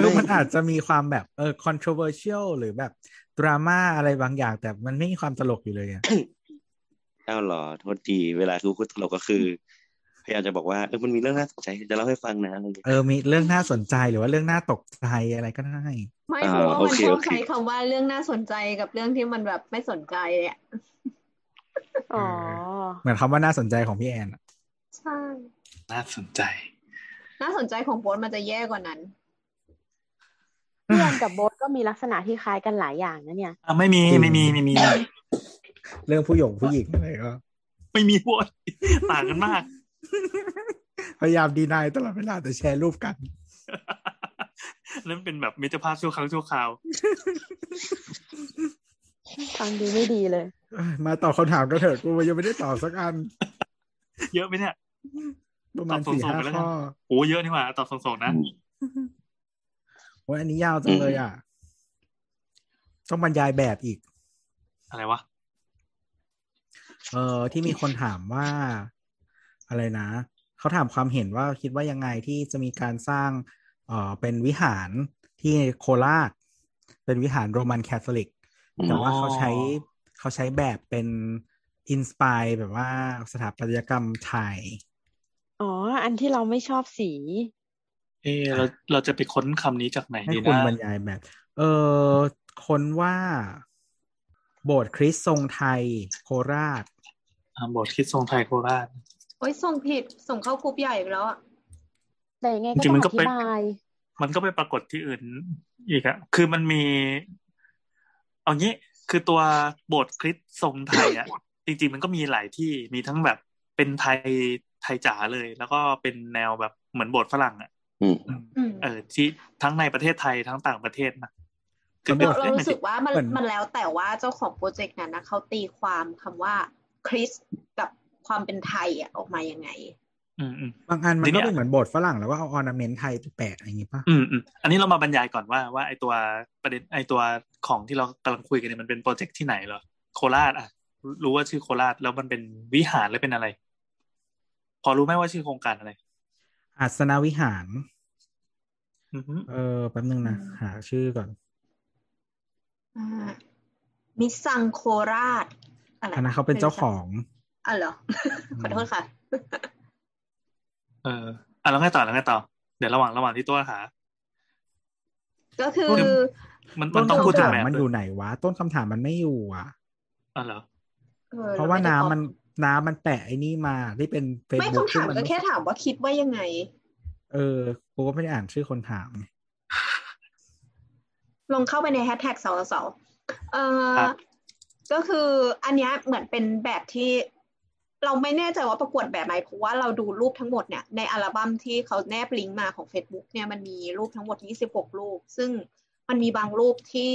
คือมันอาจจะมีความแบบเออ controversial หรือแบบดราม่าอะไรบางอย่างแต่มันไม่มีความตลกอยู่เลยอ่ะอ้าวเหรอโทษทีเวลาทุกคนตลกก็คือพยายามจะบอกว่าเออมันมีเรื่องน่าสนใจจะเล่าให้ฟังนะเออมีเรื่องน่าสนใจหรือว่าเรื่องน่าตกใจอะไรก็ได้ไม่เพราะว่ามันต้องใช้คำว่าเรื่องน่าสนใจกับเรื่องที่มันแบบไม่สนใจอ่ะอ๋อเหมือนคำว่าน่าสนใจของพี่แอนใช่น่าสนใจน่าสนใจของโบ๊ทมันจะแย่กว่านั้นเพื่อนกับโบ๊ทก็มีลักษณะที่คล้ายกันหลายอย่างนะเนี่ยอ่ะไม่มีไม่มีไม่มีเรื่องผู้หญิงผู้หญิงอะไรก็ไม่มีโบ๊ทต่างกันมากพยายามดีนายตลอดเวลาแต่แชร์รูปกันนั่นเป็นแบบมิตรภาพชั่วครั้งชั่วคราวฟังดีไม่ดีเลยมาตอบคำถามกันเถอะกูยังไม่ได้ตอบสักอันเยอะไหมเนี่ยประมาณสี่ห้าข้อโอ้เยอะนี่หว่าตอบส่งๆนะโอ้อันนี้ยาวจังเลยอ่ะต้องบรรยายแบบอีกอะไรวะเออที่มีคนถามว่าอะไรนะเขาถามความเห็นว่าคิดว่ายังไงที่จะมีการสร้างเอ่อเป็นวิหารที่โคราชเป็นวิหารโรมันคาทอลิกแต่ว่าเขาใช้เขาใช้แบบเป็นอินสไปร์แบบว่าสถาปัตยกรรมไทยอ๋ออันที่เราไม่ชอบสีเออเราเราจะไปค้นคำนี้จากไหนดีนะให้คุณบรรยายแบบเออค้นว่าโบสถ์คริสต์ทรงไทยโคราชโบสถ์คริสต์ทรงไทยโคราชโอ้ยส่งผิดส่งเข้ากรุ๊ปใหญ่ไปแล้วอะแต่ยังไงก็ต้องอธิบายมันก็ไปปรากฏที่อื่นอีกอะคือมันมีเอางี้คือตัวโบสถ์คริสต์ทรงไทยอะ จริงๆมันก็มีหลายที่มีทั้งแบบเป็นไทยไทยจ๋าเลยแล้วก็เป็นแนวแบบเหมือนโบสถ์ฝรั่งอะเออที่ทั้งในประเทศไทยทั้งต่างประเทศนะเราเรารู้สึกว่ามันมันแล้วแต่ว่าเจ้าของโปรเจกต์นั้นนะเขาตีความคำว่าคริสต์กับความเป็นไทยอ่ะออกมายังไงอืมบางอันมันก็เป็นเหมือนโบสถ์ฝรั่งแล้วว่าเอาออร์นาเมนต์ไทยไปแปะอะไรอย่างงี้ป่ะอืมอันนี้เรามาบรรยายก่อนว่าว่าไอตัวประเด็นไอตัวของที่เรากำลังคุยกันเนี่ยมันเป็นโปรเจกต์ที่ไหนเหรอโคราชอ่ะรู้ว่าชื่อโคราชแล้วมันเป็นวิหารหรือเป็นอะไรพอรู้ไหมว่าชื่อโครงการอะไรอาสนวิหารอือเออแป๊บนึงนะหาชื่อก่อนอ่ามิสซังโคราชอะไรอันนั้นเขาเป็นเจ้าของอ๋อเหรอขอโทษค่ะเอออ่ะแล้วไงต่อแล้วไงต่อเดี๋ยวระหว่างระหว่างที่ตัวหาก็คือมันมันต้องพูดถึงแบบมันอยู่ไหนวะต้นคำถามมันไม่อยู่อ่ะอ๋อเหรอ เออเพราะว่าน้ำมันน้ำมันแปะไอ้นี่มาที่เป็น Facebook ไม่ต้องถามก็แค่ถามว่าคิดว่ายังไงเออกูก็ไม่ได้อ่านชื่อคนถามลงเข้าไปในแฮชแท็กสาวสาวเอ่อก็คืออันเนี้ยเหมือนเป็นแบบที่เราไม่แน่ใจว่าประกวดแบบไหนเพราะว่าเราดูรูปทั้งหมดเนี่ยในอัลบั้มที่เขาแนบลิงก์มาของ Facebook เนี่ยมันมีรูปทั้งหมดยี่สิบหกรูปซึ่งมันมีบางรูปที่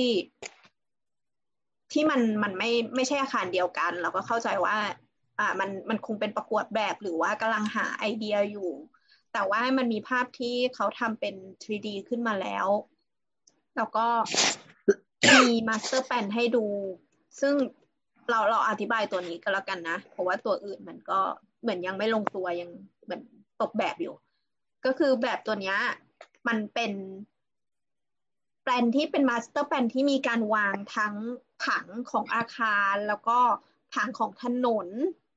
ที่มันมันไม่ไม่ใช่อาคารเดียวกันเราก็เข้าใจว่าอ่ามันมันคงเป็นประกวดแบบหรือว่ากำลังหาไอเดียอยู่แต่ว่ามันมีภาพที่เขาทำเป็น ทรี ดี ขึ้นมาแล้วแล้วก็มีมาสเตอร์แพลนให้ดูซึ่งเราเราอธิบายตัวนี้ก็แล้วกันนะเพราะว่าตัวอื่นมันก็เหมือนยังไม่ลงตัวยังเหมือนตกแบบอยู่ก็คือแบบตัวเนี้ยมันเป็นแปลนที่เป็นมาสเตอร์แพลนที่มีการวางทั้งผังของอาคารแล้วก็ผังของถนน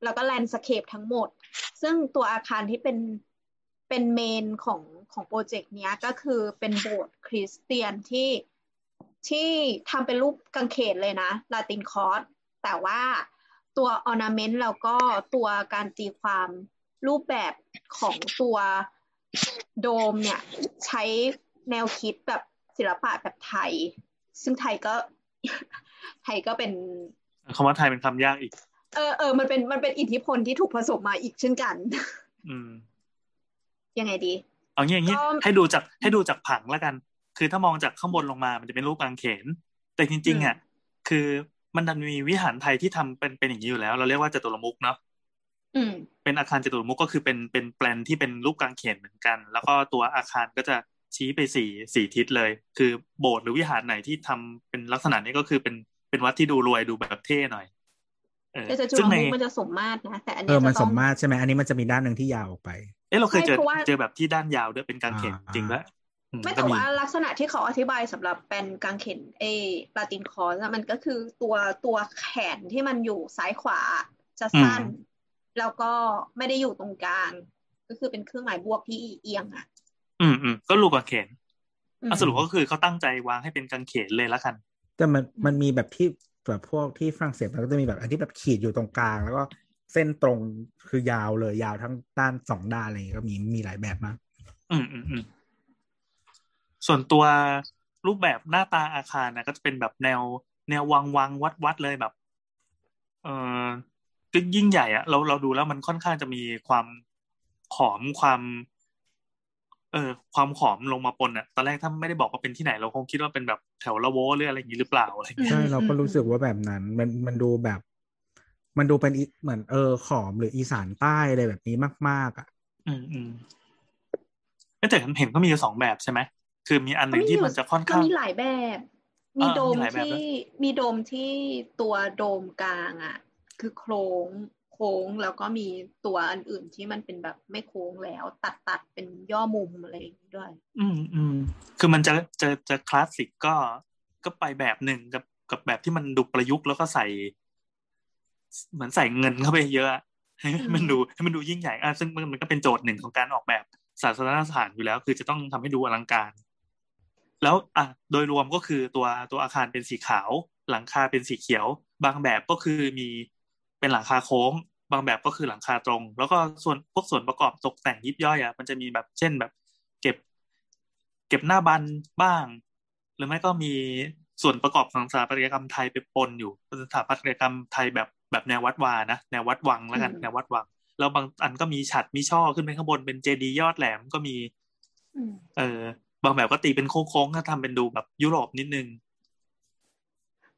แล้วก็แลนด์สเคปทั้งหมดซึ่งตัวอาคารที่เป็นเป็นเมนของของโปรเจกต์เนี้ยก็คือเป็นโบสถ์คริสเตียนที่ที่ทำเป็นรูปกางเขนเลยนะลาตินคอร์สแต่ว่าตัวออร์นาเมนต์แล้วก็ตัวการตีความรูปแบบของตัวโดมเนี่ยใช้แนวคิดแบบศิลปะแบบไทยซึ่งไทยก็ไทยก็เป็นคำว่าไทยเป็นคำยากอีกเออเออมันเป็นมันเป็นอิทธิพลที่ถูกผสมมาอีกเช่นกันอืมยังไงดีเอางี้อย่างงี้ให้ดูจากให้ดูจากผังแล้วกันคือถ้ามองจากข้างบนลงมามันจะเป็นรูปกางเขนแต่จริงๆอ่ะคือมันดันมีวิหารไทยที่ทำเป็นเป็นอย่างนี้อยู่แล้วเราเรียกว่าจตุรมุขเนาะเป็นอาคารจตุรมุขก็คือเป็นเป็นแปลนที่เป็นรูปกางเขนเหมือนกันแล้วก็ตัวอาคารก็จะชี้ไปสี่สี่ทิศเลยคือโบสถ์หรือวิหารไหนที่ทำเป็นลักษณะนี้ก็คือเป็นเป็นวัดที่ดูรวยดูแบบเท่หน่อยเออซึ่งในมันจะสมมาตรนะแต่อันนี้มันสมมาตรใช่ไหมอันนี้มันจะมีด้านนึงที่ยาวออกไปเออเราเคยเจอเจอแบบที่ด้านยาวด้วยเป็นกางเขนจริงด้วยไม่แต่ว่าลักษณะที่เขาอธิบายสำหรับเป็นกางเขนเอลาตินคอร์สมันก็คือตัวตัวแขนที่มันอยู่ซ้ายขวาจะสั้นแล้วก็ไม่ได้อยู่ตรงกลางก็คือเป็นเครื่องหมายบวกที่เอียงอ่ะอืมอืมก็รูปกางเขนสรุปก็คือเขาตั้งใจวางให้เป็นกางเขนเลยละกันแต่มันมันมีแบบที่แบบพวกที่ฝรั่งเศสมันก็จะมีแบบอันที่แบบขีดอยู่ตรงกลางแล้วก็เส้นตรงคือยาวเลยยาวทั้งด้านสองด้านอะไรอย่างเงี้ยก็มีมีหลายแบบมากอืมอืมอืมส่วนตัวรูปแบบหน้าตาอาคารนะก็จะเป็นแบบแนวแนววังวังวัดวัดเลยแบบเออยิ่งใหญ่อะเราเราดูแล้วมันค่อนข้างจะมีความขอมความเออความขอมลงมาปนอะตอนแรกถ้าไม่ได้บอกว่าเป็นที่ไหนเราคงคิดว่าเป็นแบบแถวละโวหรืออะไรอย่างนี้หรือเปล่าอะไรอย่างเงี้ยใช่เราก็รู้สึกว่าแบบนั้นมันมันดูแบบมันดูเป็นเหมือนเออขอมหรืออีสานใต้อะไรแบบนี้มากๆอ่ะอืมอืมแต่เห็นก็มีอยู่สองแบบใช่ไหมคือมีอันนึงที่มันจะค่อนข้างมีหลายแบบมีโดมที่มีโดมที่ตัวโดมกลางอ่ะคือโค้งโค้งแล้วก็มีตัวอันอื่นที่มันเป็นแบบไม่โค้งแล้วตัดตัดเป็นย่อมุมอะไรอย่างนี้ด้วยอืมอืมคือมันจะจะจะคลาสสิกก็ก็ไปแบบหนึ่งกับกับแบบที่มันดูประยุกต์แล้วก็ใส่เหมือนใส่เงินเข้าไปเยอะให้มันดูให้มันดูยิ่งใหญ่อ่ะซึ่งมันก็เป็นโจทย์หนึ่งของการออกแบบศาสนสถานอยู่แล้วคือจะต้องทำให้ดูอลังการแล้วอ่ะโดยรวมก็คือตัวตัวอาคารเป็นสีขาวหลังคาเป็นสีเขียวบางแบบก็คือมีเป็นหลังคาโค้งบางแบบก็คือหลังคาตรงแล้วก็ส่วนพวกส่วนประกอบตกแต่งยิบย่อยอ่ะมันจะมีแบบเช่นแบบเก็บเก็บหน้าบันบ้างหรือไม่ก็มีส่วนประกอบของสถาปัตยกรรมไทยไปปนอยู่สถาปัตยกรรมไทยแบบแบบแนววัดวานะแนววัดวังแล้วกันแนววัดวังแล้วบางอันก็มีฉัตรมีช่อขึ้นไปข้างบนเป็นเจดีย์ยอดแหลมก็มีเออบางแบบก็ตีเป็นโค้งๆก็ทำเป็นดูแบบยุโรปนิดนึง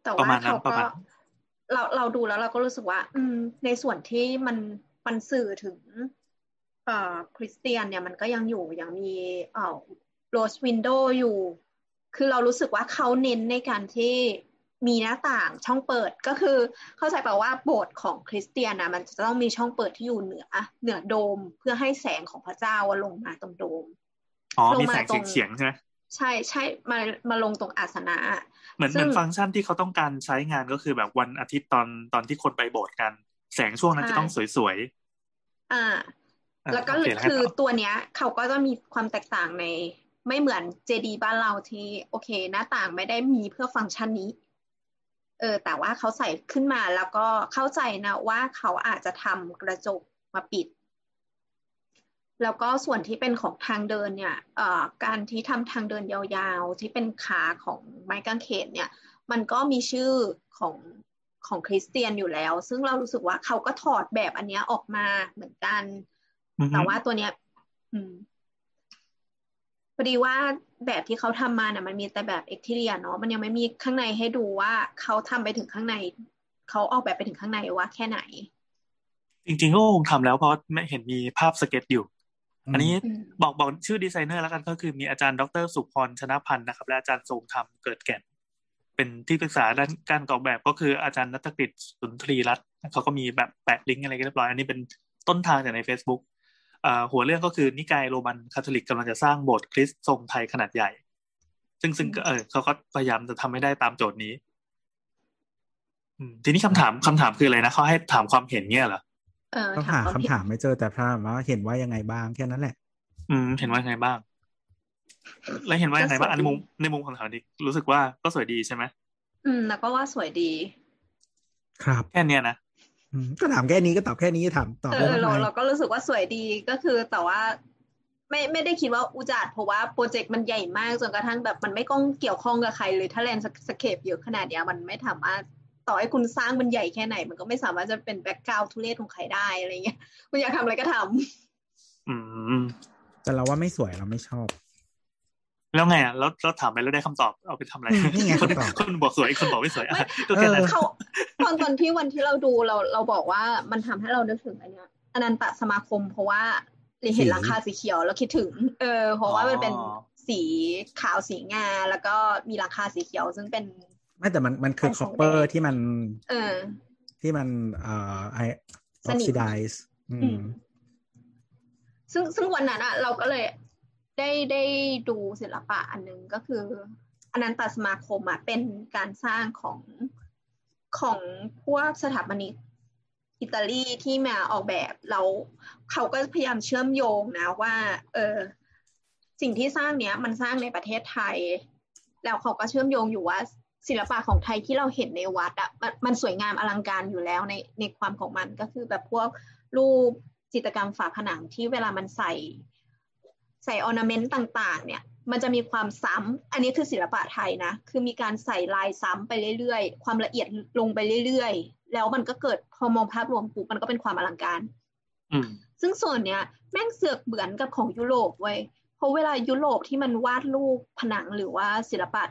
แต่ว่าเขาก็เราเราดูแล้วเราก็รู้สึกว่าในส่วนที่มันมันสื่อถึงเอ่อคริสเตียนเนี่ยมันก็ยังอยู่ยังมีเอ่อโรสวินโดว์อยู่คือเรารู้สึกว่าเขาเน้นในการที่มีหน้าต่างช่องเปิดก็คือเข้าใจป่ะว่าโบสถ์ของคริสเตียนนะมันจะต้องมีช่องเปิดที่อยู่เหนือเหนือโดมเพื่อให้แสงของพระเจ้าลงมาตรงโดมอ๋อมีแสงเฉียงใช่ไหมใช่ใช่มามาลงตรงอาสนะเหมือนเป็นฟังก์ชันที่เขาต้องการใช้งานก็คือแบบวันอาทิตย์ตอนตอนที่คนไปโบสถ์กันแสงช่วงนั้นจะต้องสวยๆอ่าแล้วก็คือตัวเนี้ยเขาก็จะมีความแตกต่างในไม่เหมือนเจดีย์บ้านเราที่โอเคหน้าต่างไม่ได้มีเพื่อฟังก์ชันนี้ เออแต่ว่าเขาใส่ขึ้นมาแล้วก็เข้าใจนะว่าเขาอาจจะทำกระจกมาปิดแล้วก็ส่วนที่เป็นของทางเดินเนี่ยเอ่อการที่ทำทางเดินยาวๆที่เป็นขาของไม้กางเขนเนี่ยมันก็มีชื่อของของคริสเตียนอยู่แล้วซึ่งเรารู้สึกว่าเขาก็ถอดแบบอันนี้ออกมาเหมือนกัน mm-hmm. แต่ว่าตัวเนี้ยพอดีว่าแบบที่เขาทำมาเนี่ยมันมีแต่แบบเอ็กทีเรียเนาะมันยังไม่มีข้างในให้ดูว่าเขาทำไปถึงข้างในเขาออกแบบไปถึงข้างในว่าแค่ไหนจริงๆก็คงทำแล้วเพราะไม่เห็นมีภาพสเก็ตอยู่อันนี้บอกบอกชื่อดีไซเนอร์แล้วกันก็คือมีอาจารย์ดร.สุพรชนะพันธ์นะครับและอาจารย์ทรงธรรมเกิดแก่นเป็นที่ปรึกษาด้านการออกแบบก็คืออาจารย์ณัฐกฤษสุนทรีรัตน์เขาก็มีแบบแปะลิงก์อะไรกันเรียบร้อยอันนี้เป็นต้นทางจากใน Facebook อ่าหัวเรื่องก็คือนิกายโรมันคาทอลิกกำลังจะสร้างโบสถ์คริสต์ทรงไทยขนาดใหญ่ซึ่งซึ่งเออเขาก็พยายามจะทำให้ได้ตามโจทย์นี้ทีนี้คำถามคำถามคืออะไรนะเขาให้ถามความเห็นเนี่ยเหรอก็หาคำถามไม่เจอแต่ถามว่าเห็นว่ายังไงบ้างแค่นั้นแหละอืมเห็นว่ายังไงบ้างแล้วเห็นว่ายังไงบ้างในมุมในมุมของถามดิรู้สึกว่าก็สวยดีใช่ไหมอืมแล้วก็ว่าสวยดีครับแค่เนี้ยนะอืมก็ถามแค่นี้ก็ตอบแค่นี้ถามตอบเออเราเราก็รู้สึกว่าสวยดีก็คือแต่ว่าไม่ไม่ได้คิดว่าอุจาดเพราะว่าโปรเจกต์มันใหญ่มากจนกระทั่งแบบมันไม่ก้องเกี่ยวข้องกับใครเลยถ้าแลนด์สเคปเยอะขนาดเนี้ยมันไม่ถามว่าต่อให้คุณสร้างมันใหญ่แค่ไหนมันก็ไม่สามารถจะเป็นแบ็คกราวด์ทุเรศของใครได้อะไรเงี้ยคุณอยากทำอะไรก็ทำอืมแต่เราว่าไม่สวยเราไม่ชอบแล้วไงอ่ะแล้วเราถามไปแล้วได้คำตอบเอาไปทำอะไรนี่ไงคนคนบอกสวยคนบอกไม่สวยอ่ะก็แค่นั้นเขาตอนตอนที่วันที่เราดูเราเราบอกว่ามันทำให้เรานึกถึงอันเนี้ยอนันตสมาคมเพราะว่าเห็นหลังคาสีเขียวแล้วคิดถึงเออเพราะว่ามันเป็นสีขาวสีงาแล้วก็มีหลังคาสีเขียวซึ่งเป็นไม่แต่มันมันคือคอปเปอร์ที่มันที่มันเอ่อไอออกซิไดซ์ซึ่งซึ่งวันนั้นอ่ะเราก็เลยได้ได้ดูศิลปะอันนึงก็คืออนันตสมาคมอ่ะเป็นการสร้างของของพวกสถาปนิกอิตาลีที่มาออกแบบแล้วเขาก็พยายามเชื่อมโยงนะว่าเออสิ่งที่สร้างเนี้ยมันสร้างในประเทศไทยแล้วเขาก็เชื่อมโยงอยู่ว่าศิลปะของไทยที่เราเห็นในวัดอ่ะมันสวยงามอลังการอยู่แล้วในในความของมันก็คือแบบพวกรูปจิตรกรรมฝาผนังที่เวลามันใส่ใส่ออร์นาเมนต์ต่างๆเนี่ยมันจะมีความซ้ำอันนี้คือศิลปะไทยนะคือมีการใส่ลายซ้ำไปเรื่อยๆความละเอียดลงไปเรื่อยๆแล้วมันก็เกิดพอมองภาพรวมปุ๊บมันก็เป็นความอลังการอืมซึ่งส่วนเนี้ยแม่งเสือกเหมือนกับของยุโรปเว้ยเพราะเวลายุโรปที่มันวาดรูปผนังหรือว่าศิลปะ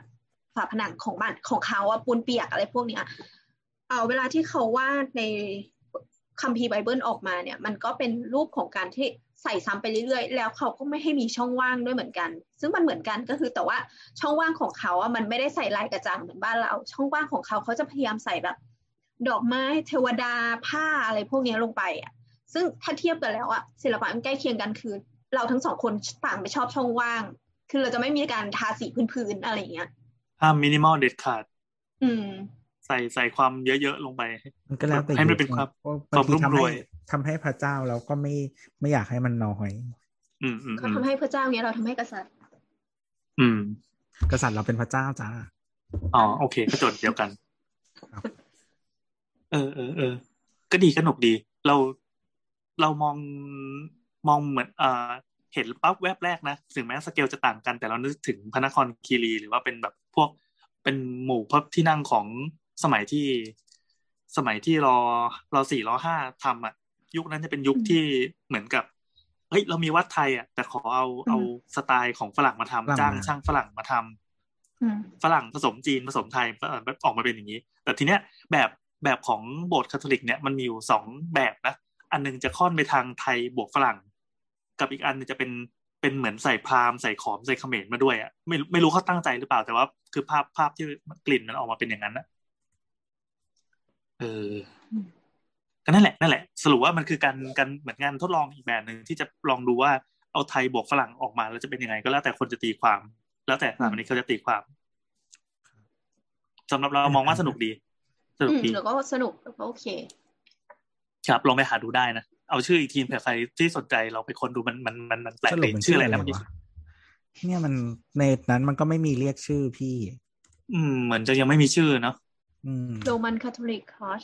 ฝาผนังของบ้านของเขาอะปูนเปียกอะไรพวกเนี้ยเอาเวลาที่เขาวาดในคัมภีร์ไบเบิลออกมาเนี่ยมันก็เป็นรูปของการที่ใส่ซ้ำไปเรื่อยๆแล้วเขาก็ไม่ให้มีช่องว่างด้วยเหมือนกันซึ่งมันเหมือนกันก็คือแต่ว่าช่องว่างของเขาอะมันไม่ได้ใส่ลายกระจางเหมือนบ้านเราช่องว่างของเขาเขาจะพยายามใส่แบบดอกไม้เทวดาผ้าอะไรพวกนี้ลงไปอะซึ่งถ้าเทียบกันแล้วอะศิลปะมันใกล้เคียงกันคือเราทั้งสองคนต่างไม่ชอบช่องว่างคือเราจะไม่มีการทาสีพื้นๆอะไรอย่างเงี้ยห้ามมินิมอลเด็ดขาดใส่ใส่ความเยอะๆลงไปมันก็แล้วแต่ให้มันเป็นความความรุ่มรวยทำให้พระเจ้าเราก็ไม่ไม่อยากให้มันน้อยเขาทำให้พระเจ้าเนี้ยเราทำให้กษัตริย์อืมกษัตริย์เราเป็นพระเจ้าจ้าอ๋อโอเคก็จดเดียวกันเออเออเออก็ดีก็หนุกดีเราเรามองมองเหมือนอ่าเห็นปั๊บแวบแรกนะถึงแม้สเกลจะต่างกันแต่เรานึกถึงพระนครคีรีหรือว่าเป็นแบบพวกเป็นหมู่พระที่นั่งของสมัยที่สมัยที่รอรอสี่รอห้าทำอ่ะยุคนั้นจะเป็นยุคที่เหมือนกับเฮ้ยเรามีวัดไทยอ่ะแต่ขอเอาเอาสไตล์ของฝรั่งมาทำจ้างช่างฝรั่งมาทำฝรั่งผสมจีนผสมไทยออกมาเป็นอย่างนี้แต่ทีเนี้ยแบบแบบของโบสถ์คาทอลิกเนี่ยมันมีอยู่สองแบบนะอันนึงจะค่อนไปทางไทยบวกฝรั่งกับอีกอันจะเป็นเป็นเหมือนใส่พราหมณ์ใส่ขอมใส่เขมรมาด้วยอ่ะไม่ไม่รู้เขาตั้งใจหรือเปล่าแต่ว่าคือภาพภาพที่กลิ่นนั้นออกมาเป็นอย่างนั้นนะเออก็นั่นแหละนั่นแหละสรุปว่ามันคือการการเหมือนงานทดลองอีกแบบนึงที่จะลองดูว่าเอาไทยบวกฝรั่งออกมาแล้วจะเป็นยังไงก็แล้วแต่คนจะตีความแล้วแต่สถาปนิกเขาจะตีความสำหรับเรามองว่าสนุกดีสนุกดีแล้วก็สนุกแล้วก็โอเคครับลองไปหาดูได้นะเอาชื่ออีกทีมเผื่อใครที่สนใจเราไปคนดูมันมันมันมันแปลกเลยชื่ออะไรนะเนี่ยมันในนั้นมันก็ไม่มีเรียกชื่อพี่อืมเหมือนจะยังไม่มีชื่อเนาะ โรมันคาทอลิกคอร์ช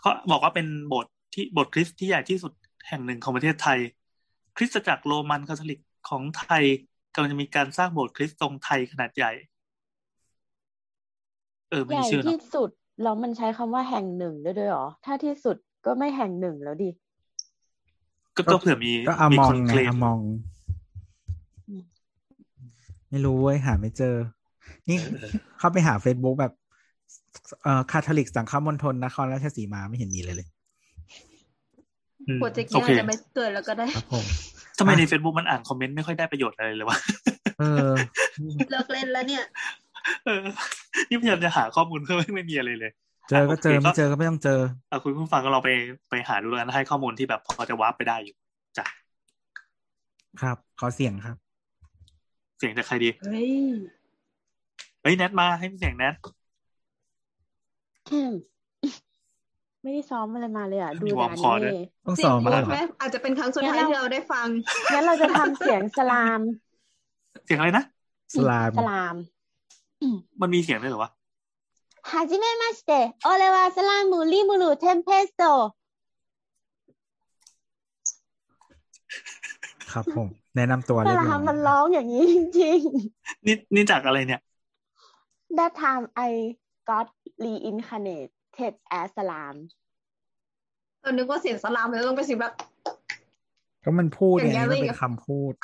เขาบอกว่าเป็นโบสถ์ที่โบสถ์คริสต์ที่ใหญ่ที่สุดแห่งหนึ่งของประเทศไทยคริสตจักรโรมันคาทอลิกของไทยกำลังจะมีการสร้างโบสถ์คริสต์ทรงไทยขนาดใหญ่เออใหญ่ที่สุดแล้วมันใช้คำว่าแห่งหนึ่งด้วยด้วยหรอถ้าที่สุดก็ไม่แห่งหนึ่งแล้วดิก็เผื่อมีมีคนเคลมมองไม่รู้เว้ยหาไม่เจอนี่เข้าไปหา Facebook แบบเอ่อคาทอลิกสังฆมณฑลนครราชสีมาไม่เห็นมีเลยเลยโปรเจกต์นี้จะไม่เกิดแล้วก็ได้ทำไมใน Facebook มันอ่านคอมเมนต์ไม่ค่อยได้ประโยชน์อะไรเลยวะเออเลิกเล่นแล้วเนี่ยเออนี่พยายามจะหาข้อมูลเพิ่มไม่มีอะไรเลยเจอก็เจอไม่เจอก็ไม่ต้องเจออ่ะคุณผู้ฟังก็เราไปไปหาดูแล้วให้ข้อมูลที่แบบพอจะวาร์ปไปได้อยู่จ้ะครับขอเสียงครับเสียงจากใครดีเฮ้ยเฮ้ยแนทมาให้มีเสียงแนทไม่ได้ซ้อมอะไรมาเลยอ่ะดูแต่อันนี้ต้องซ้อมมาอาจจะเป็นครั้งสุดท้ายที่เราได้ฟังงั้นเราจะทำเสียงสลามเสียงอะไรนะสลามสลามมันมีเสียงด้วยเหรอวะฮาจิเมะมาชิเตะโอเลวาสลามมูริมูรุเทมเพสโตครับผมแนะนำตัวเลยสลามมันร้องอย่างนี้จริงๆนี่นี่จากอะไรเนี่ย That time I got reincarnated as สลามตอนนึกว่าเสียงสลามเลยต้องไปสิแบบก็มันพูดอย่างนี้มันเป็นคำพูด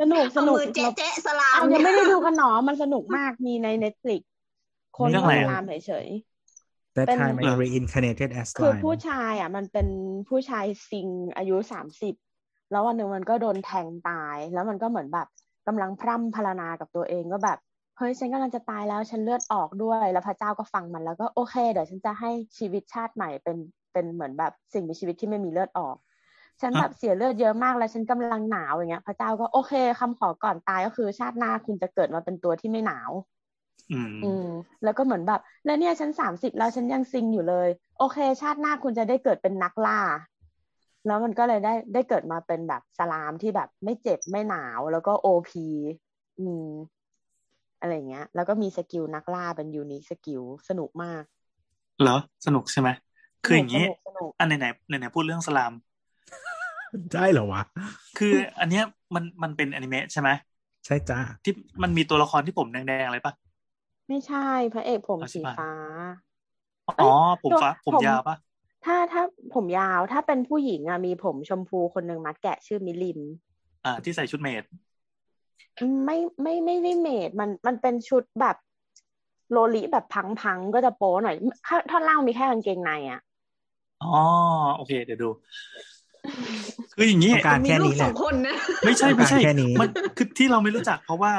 สนุกสนุกเจ๊เจ๊สลามยังไม่ได้ดูกันหนอมันสนุกมากมีใน Netflix คนสลามเฉยๆแต่ time I reincarnated as คือผู้ชายอ่ะมันเป็นผู้ชายซิงอายุสามสิบแล้ววันหนึ่งมันก็โดนแทงตายแล้วมันก็เหมือนแบบกำลังพร่ำพรรณนากับตัวเองก็แบบเฮ้ยฉันกำลังจะตายแล้วฉันเลือดออกด้วยแล้วพระเจ้าก็ฟังมันแล้วก็โอเคเดี๋ยวฉันจะให้ชีวิตชาติใหม่เป็นเป็นเหมือนแบบสิ่งมีชีวิตที่ไม่มีเลือดออกฉันแบบเสียเลือดเยอะมากแล้วฉันกำลังหนาวอย่างเงี้ยพระเจ้าก็โอเคคำขอก่อนตายก็คือชาติหน้าคุณจะเกิดมาเป็นตัวที่ไม่หนาวอืมอืมแล้วก็เหมือนแบบแล้วเนี่ยฉันสามสิบแล้วฉันยังซิงอยู่เลยโอเคชาติหน้าคุณจะได้เกิดเป็นนักล่าแล้วมันก็เลยได้ได้เกิดมาเป็นแบบสลามที่แบบไม่เจ็บไม่หนาวแล้วก็โอพีอืมอะไรเงี้ยแล้วก็มีสกิลนักล่าเป็นยูนิคสกิลสนุกมากเหรอสนุกใช่ไหมคืออย่างงี้อันไหนๆไหนๆพูดเรื่องสลามได้เหรอวะคืออันเนี้ยมันมันเป็นอนิเมะใช่ไหมใช่จ้าที่มันมีตัวละครที่ผมแดงๆอะไรปะไม่ใช่พระเอกผมสีฟ้าอ๋อผมฟ้าผมยาวปะถ้าถ้าผมยาวถ้าเป็นผู้หญิงอ่ะมีผมชมพูคนหนึ่งมัดแกะชื่อมิลินอ่าที่ใส่ชุดเมดไม่ไม่ไม่ได้เมดมันมันเป็นชุดแบบโลลิแบบพังๆก็จะโป๊หน่อยท่อนล่างมีแค่กางเกงในอ่ะอ๋อโอเคเดี๋ยวดูคืออย่างนี้การแค่นี้แหละไม่ใช่ไม่ใช่มันคือที่เราไม่รู้จักเพราะว่า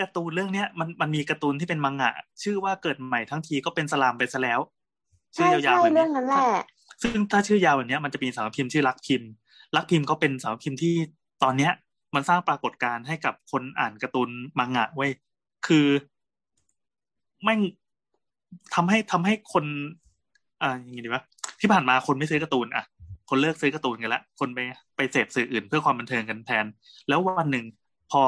การ์ตูนเรื่องนี้มันมันมีการ์ตูนที่เป็นมังงะชื่อว่าเกิดใหม่ทั้งทีก็เป็นสลามไปซะแล้วชื่อยาวๆแบบนี้ซึ่งถ้าชื่อยาวแบบนี้มันจะมีสำนักพิมพ์ชื่อรักพิมพ์รักพิมพ์เขาเป็นสำนักพิมพ์ที่ตอนเนี้ยมันสร้างปรากฏการณ์ให้กับคนอ่านการ์ตูนมังงะไว้คือไม่ทำให้ทำให้คนอ่าอย่างงี้ดีป่ะที่ผ่านมาคนไม่ซื้อการ์ตูนอ่ะคนเลิกซื้อการ์ตูนกันละคนไปไปเสพสื่ออื่นเพื่อความบันเทิงกันแทนแล้ววันหนึ่งพอ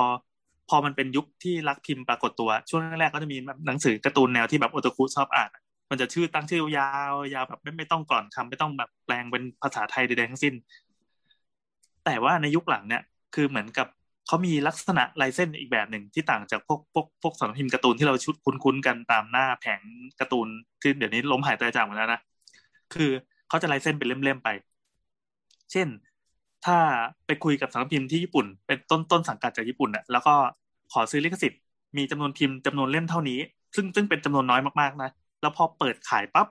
พอมันเป็นยุคที่รักพิมพ์ปรากฏตัวช่วงแรกๆก็จะมีหนังสือการ์ตูนแนวที่แบบโอตาคุชอบอ่านมันจะชื่อตั้งชื่อยาวๆยาวแบบไม่ไม่ต้องกลอนคำไม่ต้องแบบแปลงเป็นภาษาไทยใดๆทั้งสิ้นแต่ว่าในยุคหลังเนี่ยคือเหมือนกับเขามีลักษณะลายเส้นอีกแบบหนึ่งที่ต่างจากพวกพวกพวกสำนักพิมพ์การ์ตูนที่เราชุดคุ้นๆกันตามหน้าแผงการ์ตูนที่เดี๋ยวนี้ล้มหายตายจากหมดแล้วนะคือเขาจะลายเส้นเป็นเล่มๆไปเช่นถ้าไปคุยกับสำนักพิมพ์ที่ญี่ปุ่นเป็นต้นต้นสังกัดจากญี่ปุ่นอะแล้วก็ขอซื้อลิขสิทธิ์มีจำนวนพิมพ์จำนวนเล่มเท่านี้ซึ่งซึ่งเป็นจำนวนน้อยมากๆนะแล้วพอเปิดขายปั๊บ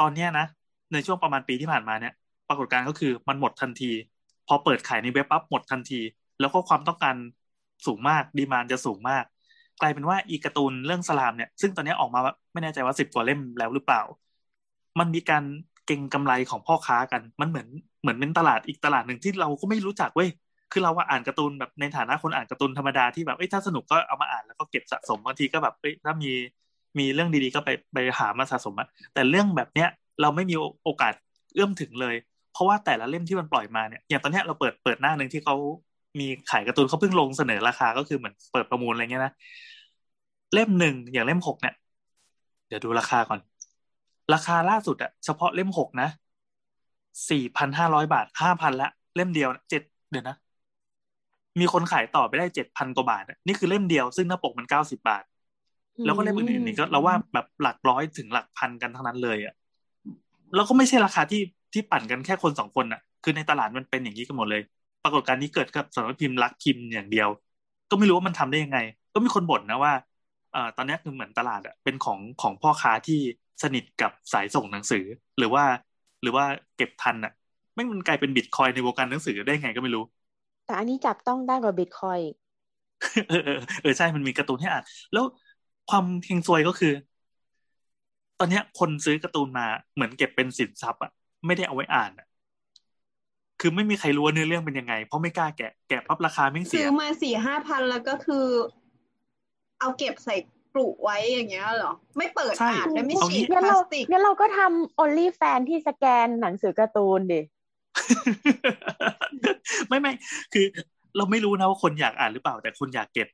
ตอนเนี้ยนะในช่วงประมาณปีที่ผ่านมาเนี่ยปรากฏการณ์ก็คือมันหมดทันทีพอเปิดขายในเว็บปั๊บหมดทันทีแล้วก็ความต้องการสูงมากดีมานด์จะสูงมากกลายเป็นว่าอีการ์ตูนเรื่องสลามเนี่ยซึ่งตอนนี้ออกมาไม่แน่ใจว่าสิบกว่าเล่มแล้วหรือเปล่ามันมีการเก่งกำไรของพ่อค้ากันมันเหมือนเหมือนเป็นตลาดอีกตลาดหนึ่งที่เราก็ไม่รู้จักเว้ยคือเราอ่านการ์ตูนแบบในฐานะคนอ่านการ์ตูนธรรมดาที่แบบเอ้ยถ้าสนุกก็เอามาอ่านแล้วก็เก็บสะสมบางทีก็แบบเอ้ยถ้ามีมีเรื่องดีๆก็ไปไปหามาสะสมอะแต่เรื่องแบบเนี้ยเราไม่มีโอกาสเอื้อมถึงเลยเพราะว่าแต่ละเล่มที่มันปล่อยมาเนี่ยอย่างตอนเนี้ยเราเปิดเปิดหน้านึงที่เขามีขายการ์ตูนเขาเพิ่งลงเสนอราคาก็คือเหมือนเปิดประมูลอะไรเงี้ยนะเล่มหนึ่งอย่างเล่มหกเนี่ยเ ดี๋ยวดูราคาก่อนราคาล่าสุดอะเฉพาะเล่มหกนะ สี่พันห้าร้อย บาท ห้าพัน ละเล่มเดียวเจ็ดเดี๋ยวนะมีคนขายต่อไปได้ เจ็ดพัน กว่าบาทนี่คือเล่มเดียวซึ่งหน้าปกมันเก้าสิบบาทแล้วก็เล่มอื่นๆนี่ก็เราว่าแบบหลักร้อยถึงหลักพันกันทั้งนั้นเลยอะแล้วก็ไม่ใช่ราคาที่ที่ปั่นกันแค่คนสองคนอะคือในตลาดมันเป็นอย่างนี้กันหมดเลยปรากฏการณ์นี้เกิดกับสำนักพิมพ์รักพิมพ์อย่างเดียวก็ไม่รู้ว่ามันทำได้ยังไงก็มีคนบ่นนะว่าเอ่อตอนนี้คือเหมือนตลาดอะเป็นของของพ่อค้าที่สนิทกับสายส่งหนังสือหรือว่าหรือว่าเก็บทันอะไม่มันกลายเป็นบิตคอยในวงการหนังสือได้ไงก็ไม่รู้แต่อันนี้จับต้องได้กว่าบิตคอยเออเออใช่มันมีการ์ตูนให้อ่านแล้วความเฮงซวยก็คือตอนนี้คนซื้อการ์ตูนมาเหมือนเก็บเป็นสินทรัพย์อะไม่ได้เอาไว้อ่านอะคือไม่มีใครรู้ว่าเนื้อเรื่องเป็นยังไงเพราะไม่กล้าแกะแกะปั๊บราคาไม่เสียซื้อมาสี่ห้าพันแล้วก็คือเอาเก็บใส่กลุ่มไว้อย่างเงี้ยเหรอไม่เปิดอ่านและไม่ฉีกพลาสติกงั้นเราก็ทำ only fan ที่สแกนหนังสือการ์ตูนดิ ไม่ไม่คือเราไม่รู้นะว่าคนอยากอ่านหรือเปล่าแต่คนอยากเก็บ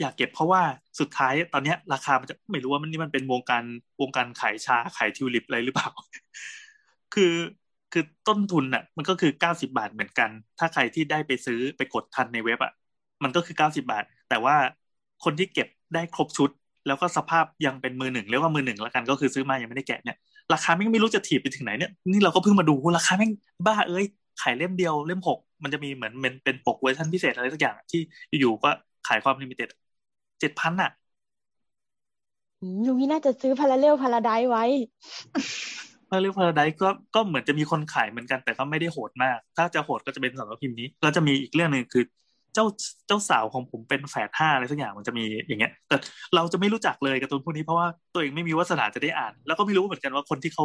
อยากเก็บเพราะว่าสุดท้ายตอนนี้ราคามันจะไม่รู้ว่ามันนี่มันเป็นวงการวงการขายชาขายทิวลิปอะไรหรือเปล่า คือคือต้นทุนน่ะมันก็คือเก้าสิบบาทเหมือนกันถ้าใครที่ได้ไปซื้อไปกดทันในเว็บอ่ะมันก็คือเก้าสิบบาทแต่ว่าคนที่เก็บได้ครบชุดแล้วก็สภาพยังเป็นมือหนึ่งเรียกว่ามือหนึ่งแล้วกันก็คือซื้อมายังไม่ได้แกะเนี่ยราคาแม่งไม่รู้จะถีบไปถึงไหนเนี่ยนี่เราก็เพิ่งมาดูราคาแม่งบ้าเอ้ยขายเล่มเดียวเล่มหกมันจะมีเหมือนเป็นเป็นปกเวอร์ชันพิเศษอะไรสักอย่างที่อยู่ๆก็ขายความลิมิเต็ด เจ็ดพัน น่ะอืมอย่างนี้น่าจะซื้อพาราเรลพาราไดซ์ไว้ พาราเรลพาราไดซ์ก็ก็เหมือนจะมีคนขายเหมือนกันแต่ก็ไม่ได้โหดมากถ้าจะโหดก็จะเป็นสำนักพิมพ์นี้แล้วจะมีอีกเรื่องนึงคือเจ้าเจ้าสาวของผมเป็นแฝดห้าอะไรสักอย่างมันจะมีอย่างเงี้ยแต่เราจะไม่รู้จักเลยการ์ตูนพวกนี้เพราะว่าตัวเองไม่มีวาสนาจะได้อ่านแล้วก็ไม่รู้เหมือนกันว่าคนที่เขา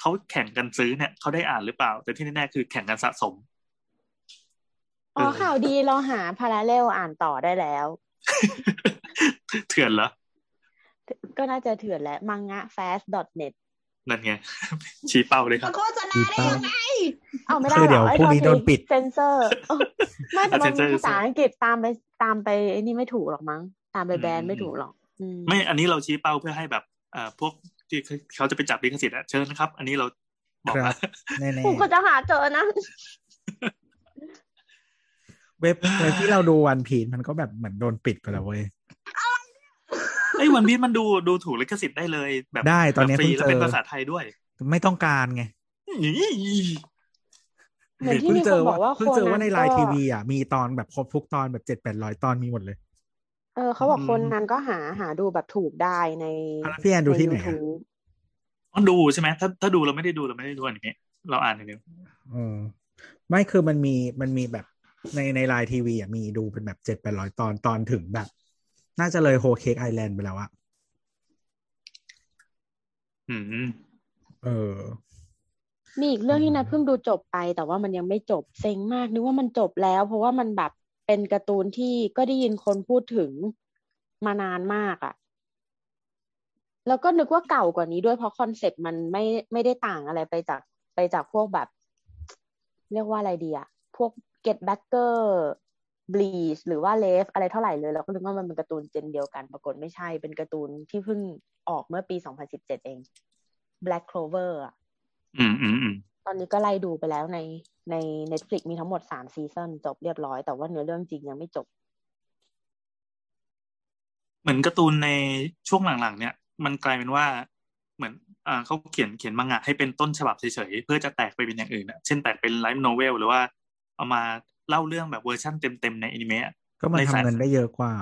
เขาแข่งกันซื้อเนี่ยเขาได้อ่านหรือเปล่าแต่ที่แน่ๆคือแข่งกันสะสมอ๋อข่าวดีเราหาพาราเรลอ่านต่อได้แล้ว เถื่อนเหรอก็น่าจะเถื่อนแหละมังงะ แฟสต์ ดอท เน็ต นั่นไงชี้เป้าเลยครับโฆษณาได้ยังไงเอาไม่ได้เดี๋ยวพวกนี้โดนปิดเซ็นเซอร์ไม่แต่มันภาษาอังกฤษตามไปตามไปไอ้นี่ไม่ถูกหรอกมั้งตามไปแบรนด์ไม่ถูกหรอกไม่อันนี้เราชี้เป้าเพื่อให้แบบเอ่อพวกที่เขาจะไปจับลิขสิทธิ์อ่ะเชิญนะครับอันนี้เราบอกว่าแน่ๆก็จะหาเจอนะเว็บเว็บที่เราดูวันพีซมันก็แบบเหมือนโดนปิดไปแล้วเว้ยไอ้วันพีซมันดูดูถูกลิขสิทธิ์ได้เลยแบบได้ตอนนี้เพิ่งเจอเป็นภาษาไทยด้วยไม่ต้องการไงเหมือนที่มีคนบอกว่าเพิ่งเจอว่าในไลน์ทีวีอ่ะมีตอนแบบครบทุกตอนแบบ เจ็ดถึงแปดร้อย ตอนมีหมดเลยเออเขาบอกคนนั้นก็หาหาดูแบบถูกได้ในพี่แอนดูที่ไหนอ๋อดูใช่ไหมถ้าถ้าดูเราไม่ได้ดูเราไม่ได้ดูอันนี้เราอ่านอย่างเดียวอืมไม่คือมันมีมันมีแบบในในไลน์ทีวีอ่ะมีดูเป็นแบบ เจ็ดถึงแปดร้อย ตอนตอนถึงแบบน่าจะเลยโฮเค้กไอแลนด์ไปแล้วอ่ะอืมเออมีอีกเรื่องที่นัดเพิ่งดูจบไปแต่ว่ามันยังไม่จบเซ็งมากนึกว่ามันจบแล้วเพราะว่ามันแบบเป็นการ์ตูนที่ก็ได้ยินคนพูดถึงมานานมากอ่ะแล้วก็นึกว่าเก่ากว่านี้ด้วยเพราะคอนเซ็ปต์มันไม่ไม่ได้ต่างอะไรไปจากไปจากพวกแบบเรียกว่าอะไรดีอ่ะพวก Get Backer Bleach หรือว่า Left อะไรเท่าไหร่เลยเราก็นึกว่ามันเป็นการ์ตูนเจนเดียวกันปรากฏไม่ใช่เป็นการ์ตูนที่เพิ่งออกเมื่อปีสองพันสิบเจ็ดเอง Black Clover อ่ะอืมอืมอืมตอนนี้ก็ไล่ดูไปแล้วในใน Netflix มีทั้งหมดสามซีซั่นจบเรียบร้อยแต่ว่าเนื้อเรื่องจริงยังไม่จบเหมือนการ์ตูนในช่วงหลังๆเนี่ยมันกลายเป็นว่าเหมือนอ่าเขาเขียนเขียนมังงะให้เป็นต้นฉบับเฉยๆเพื่อจะแตกไปเป็นอย่างอื่นนะเช่นแตกเป็นไลท์โนเวลหรือว่าเอามาเล่าเรื่องแบบเวอร์ชั่นเต็มๆในอนิเมะก็มันทำเงินได้เยอะกว่า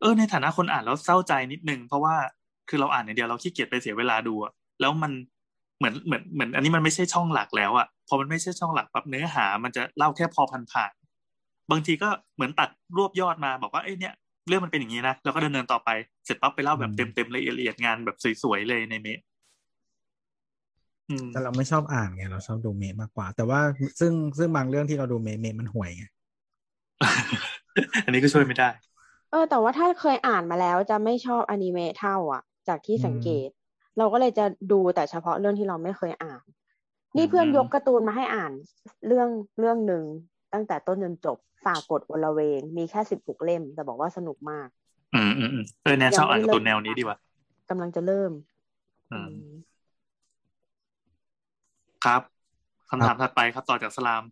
เออในฐานะคนอ่านแล้วเศร้าใจนิดนึงเพราะว่าคือเราอ่านอย่างเดียวเราขี้เกียจไปเสียเวลาดูอะแล้วมันเหมือนเหมือนเหมือนอันนี้มันไม่ใช่ช่องหลักแล้วอ่ะพอมันไม่ใช่ช่องหลักปั๊บเนื้อหามันจะเล่าแค่พอผ่านๆบางทีก็เหมือนตัดรวบยอดมาบอกว่าเอ้ยเนี่ยเรื่องมันเป็นอย่างนี้นะแล้วก็ดำเนินต่อไปเสร็จปั๊บไปเล่าแบบเต็มๆละเอียดๆงานแบบสวยๆเลยในเมะแต่เราไม่ชอบอ่านไงเราชอบดูเมะมากกว่าแต่ว่าซึ่งซึ่งบางเรื่องที่เราดูเมะเมะมันห่วยไง อันนี้ก็ช่วยไม่ได้เออแต่ว่าถ้าเคยอ่านมาแล้วจะไม่ชอบอนิเมะเท่าอ่ะจากที่สังเกตเราก็เลยจะดูแต่เฉพาะเรื่องที่เราไม่เคยอ่านนี่เพื่อนยกการ์ตูนมาให้อ่านเรื่องเรื่องหนึ่งตั้งแต่ต้นจนจบฝากกดอลเวงมีแค่สิบหกเล่มแต่บอกว่าสนุกมากอืมๆๆเออแนวชอบอ่านการ์ตูนแนวนี้ดีว่ะกำลังจะเริ่ม อืมครับคำถามถัดไปครับต่อจากสลาม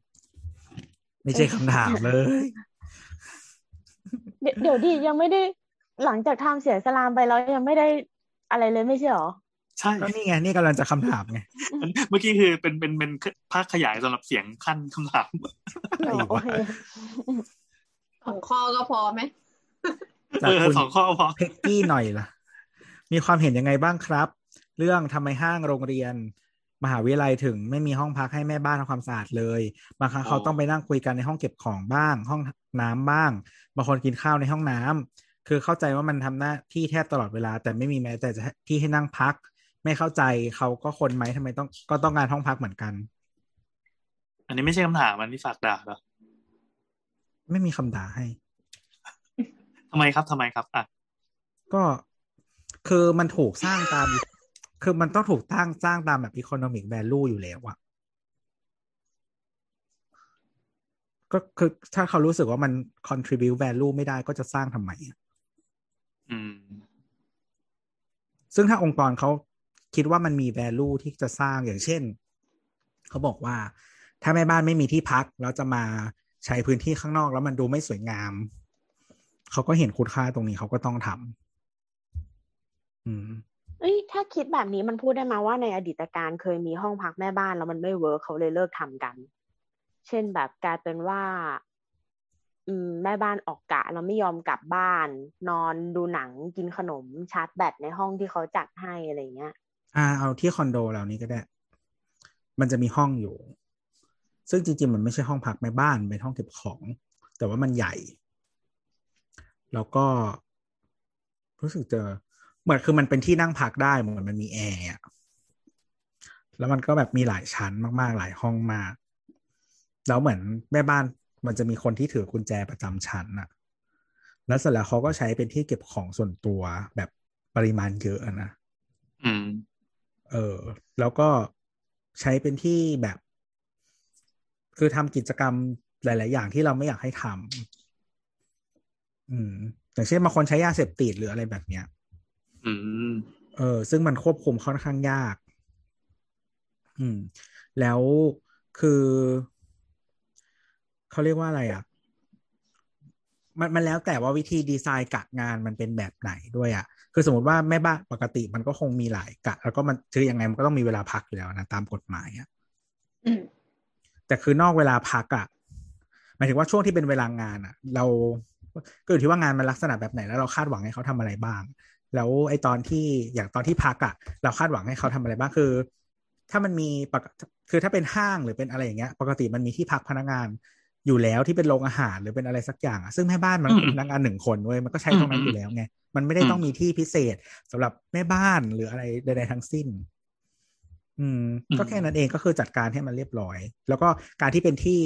ไม่ใช่คำถามเลยเดี๋ยวดิยังไม่ได้หลังจากทำเสียสลามไปแล้วยังไม่ได้อะไรเลยไม่ใช่หรอใช่ก็นี่ไงนี่กำลังจะคำถามไงเมื่อกี้คือเป็นเป็นเป็นภาคขยายสำหรับเสียงขั้นคำถามโอเคของข้อก็พอไหมจากคุณเพ็กกี้หน่อยล่ะมีความเห็นยังไงบ้างครับเรื่องทำไมห้างโรงเรียนมหาวิทยาลัยถึงไม่มีห้องพักให้แม่บ้านทำความสะอาดเลยบางครั้งเขาต้องไปนั่งคุยกันในห้องเก็บของบ้างห้องน้ำบ้างบางคนกินข้าวในห้องน้ำคือเข้าใจว่ามันทำหน้าที่แทบตลอดเวลาแต่ไม่มีแม้แต่ที่ให้นั่งพักไม่เข้าใจเขาก็คนไหมทำไมต้องก็ต้องการห้องพักเหมือนกันอันนี้ไม่ใช่คำถามอันนี้ฝากด่าเหรอไม่มีคำด่าให้ทำไมครับทำไมครับอ่ะก็คือมันถูกสร้างตามคือมันต้องถูกตั้งสร้างตามแบบ economic value อยู่แล้วอะก็คือถ้าเขารู้สึกว่ามัน contribute value ไม่ได้ก็จะสร้างทำไมอืมซึ่งถ้าองค์กรเขาคิดว่ามันมี value ที่จะสร้างอย่างเช่นเขาบอกว่าถ้าแม่บ้านไม่มีที่พักแล้วจะมาใช้พื้นที่ข้างนอกแล้วมันดูไม่สวยงามเขาก็เห็นคุณค่าตรงนี้เขาก็ต้องทำอืมเอ้ยถ้าคิดแบบนี้มันพูดได้มาว่าในอดีตการเคยมีห้องพักแม่บ้านแล้วมันไม่เวิร์คเขาเลยเลิกทำกันเช่นแบบกลายเป็นว่าอืมแม่บ้านออกกะแล้วไม่ยอมกลับบ้านนอนดูหนังกินขนมชาร์จแบตในห้องที่เขาจัดให้อะไรเงี้ยอ่าเอาที่คอนโดเรานี้ก็ได้มันจะมีห้องอยู่ซึ่งจริงๆมันไม่ใช่ห้องพักแม่บ้านเป็นห้องเก็บของแต่ว่ามันใหญ่แล้วก็รู้สึกเจอเหมือนคือมันเป็นที่นั่งพักได้เหมือนมันมีแอร์แล้วมันก็แบบมีหลายชั้นมากๆหลายห้องมากแล้วเหมือนแม่บ้านมันจะมีคนที่ถือกุญแจประจำชั้นอะแล้วเสร็จแล้วเขาก็ใช้เป็นที่เก็บของส่วนตัวแบบปริมาณเยอะนะอืมเออแล้วก็ใช้เป็นที่แบบคือทำกิจกรรมหลายๆอย่างที่เราไม่อยากให้ทำอืมอย่างเช่นบางคนใช้ยาเสพติดหรืออะไรแบบเนี้ยอืมเออซึ่งมันควบคุมค่อนข้างยากอืมแล้วคือเขาเรียกว่าอะไรอ่ะมันมันแล้วแต่ว่าวิธีดีไซน์กะงานมันเป็นแบบไหนด้วยอ่ะคือสมมติว่าแม่บ้านปกติมันก็คงมีหลายกะแล้วก็มันคือยังไงมันก็ต้องมีเวลาพักอยู่แล้วนะตามกฎหมายอ่ะอืมแต่คือนอกเวลาพักอ่ะหมายถึงว่าช่วงที่เป็นเวลางานอ่ะเราก็อยู่ที่ว่างานมันลักษณะแบบไหนแล้วเราคาดหวังให้เขาทำอะไรบ้างแล้วไอ้ตอนที่อย่างตอนที่พักอ่ะเราคาดหวังให้เขาทำอะไรบ้างคือถ้ามันมีคือถ้าเป็นห้างหรือเป็นอะไรอย่างเงี้ยปกติมันมีที่พักพนักงานอยู่แล้วที่เป็นโรงอาหารหรือเป็นอะไรสักอย่างอ่ะซึ่งแม่บ้านมันพนักงานหนึ่งคนเว้ยมันก็ใช้ตรงนั้นอยู่แล้วไงมันไม่ได้ต้องมีที่พิเศษสำหรับแม่บ้านหรืออะไรใดๆทั้งสิ้นอืมก็แค่นั้นเองก็คือจัดการให้มันเรียบร้อยแล้วก็การที่เป็นที่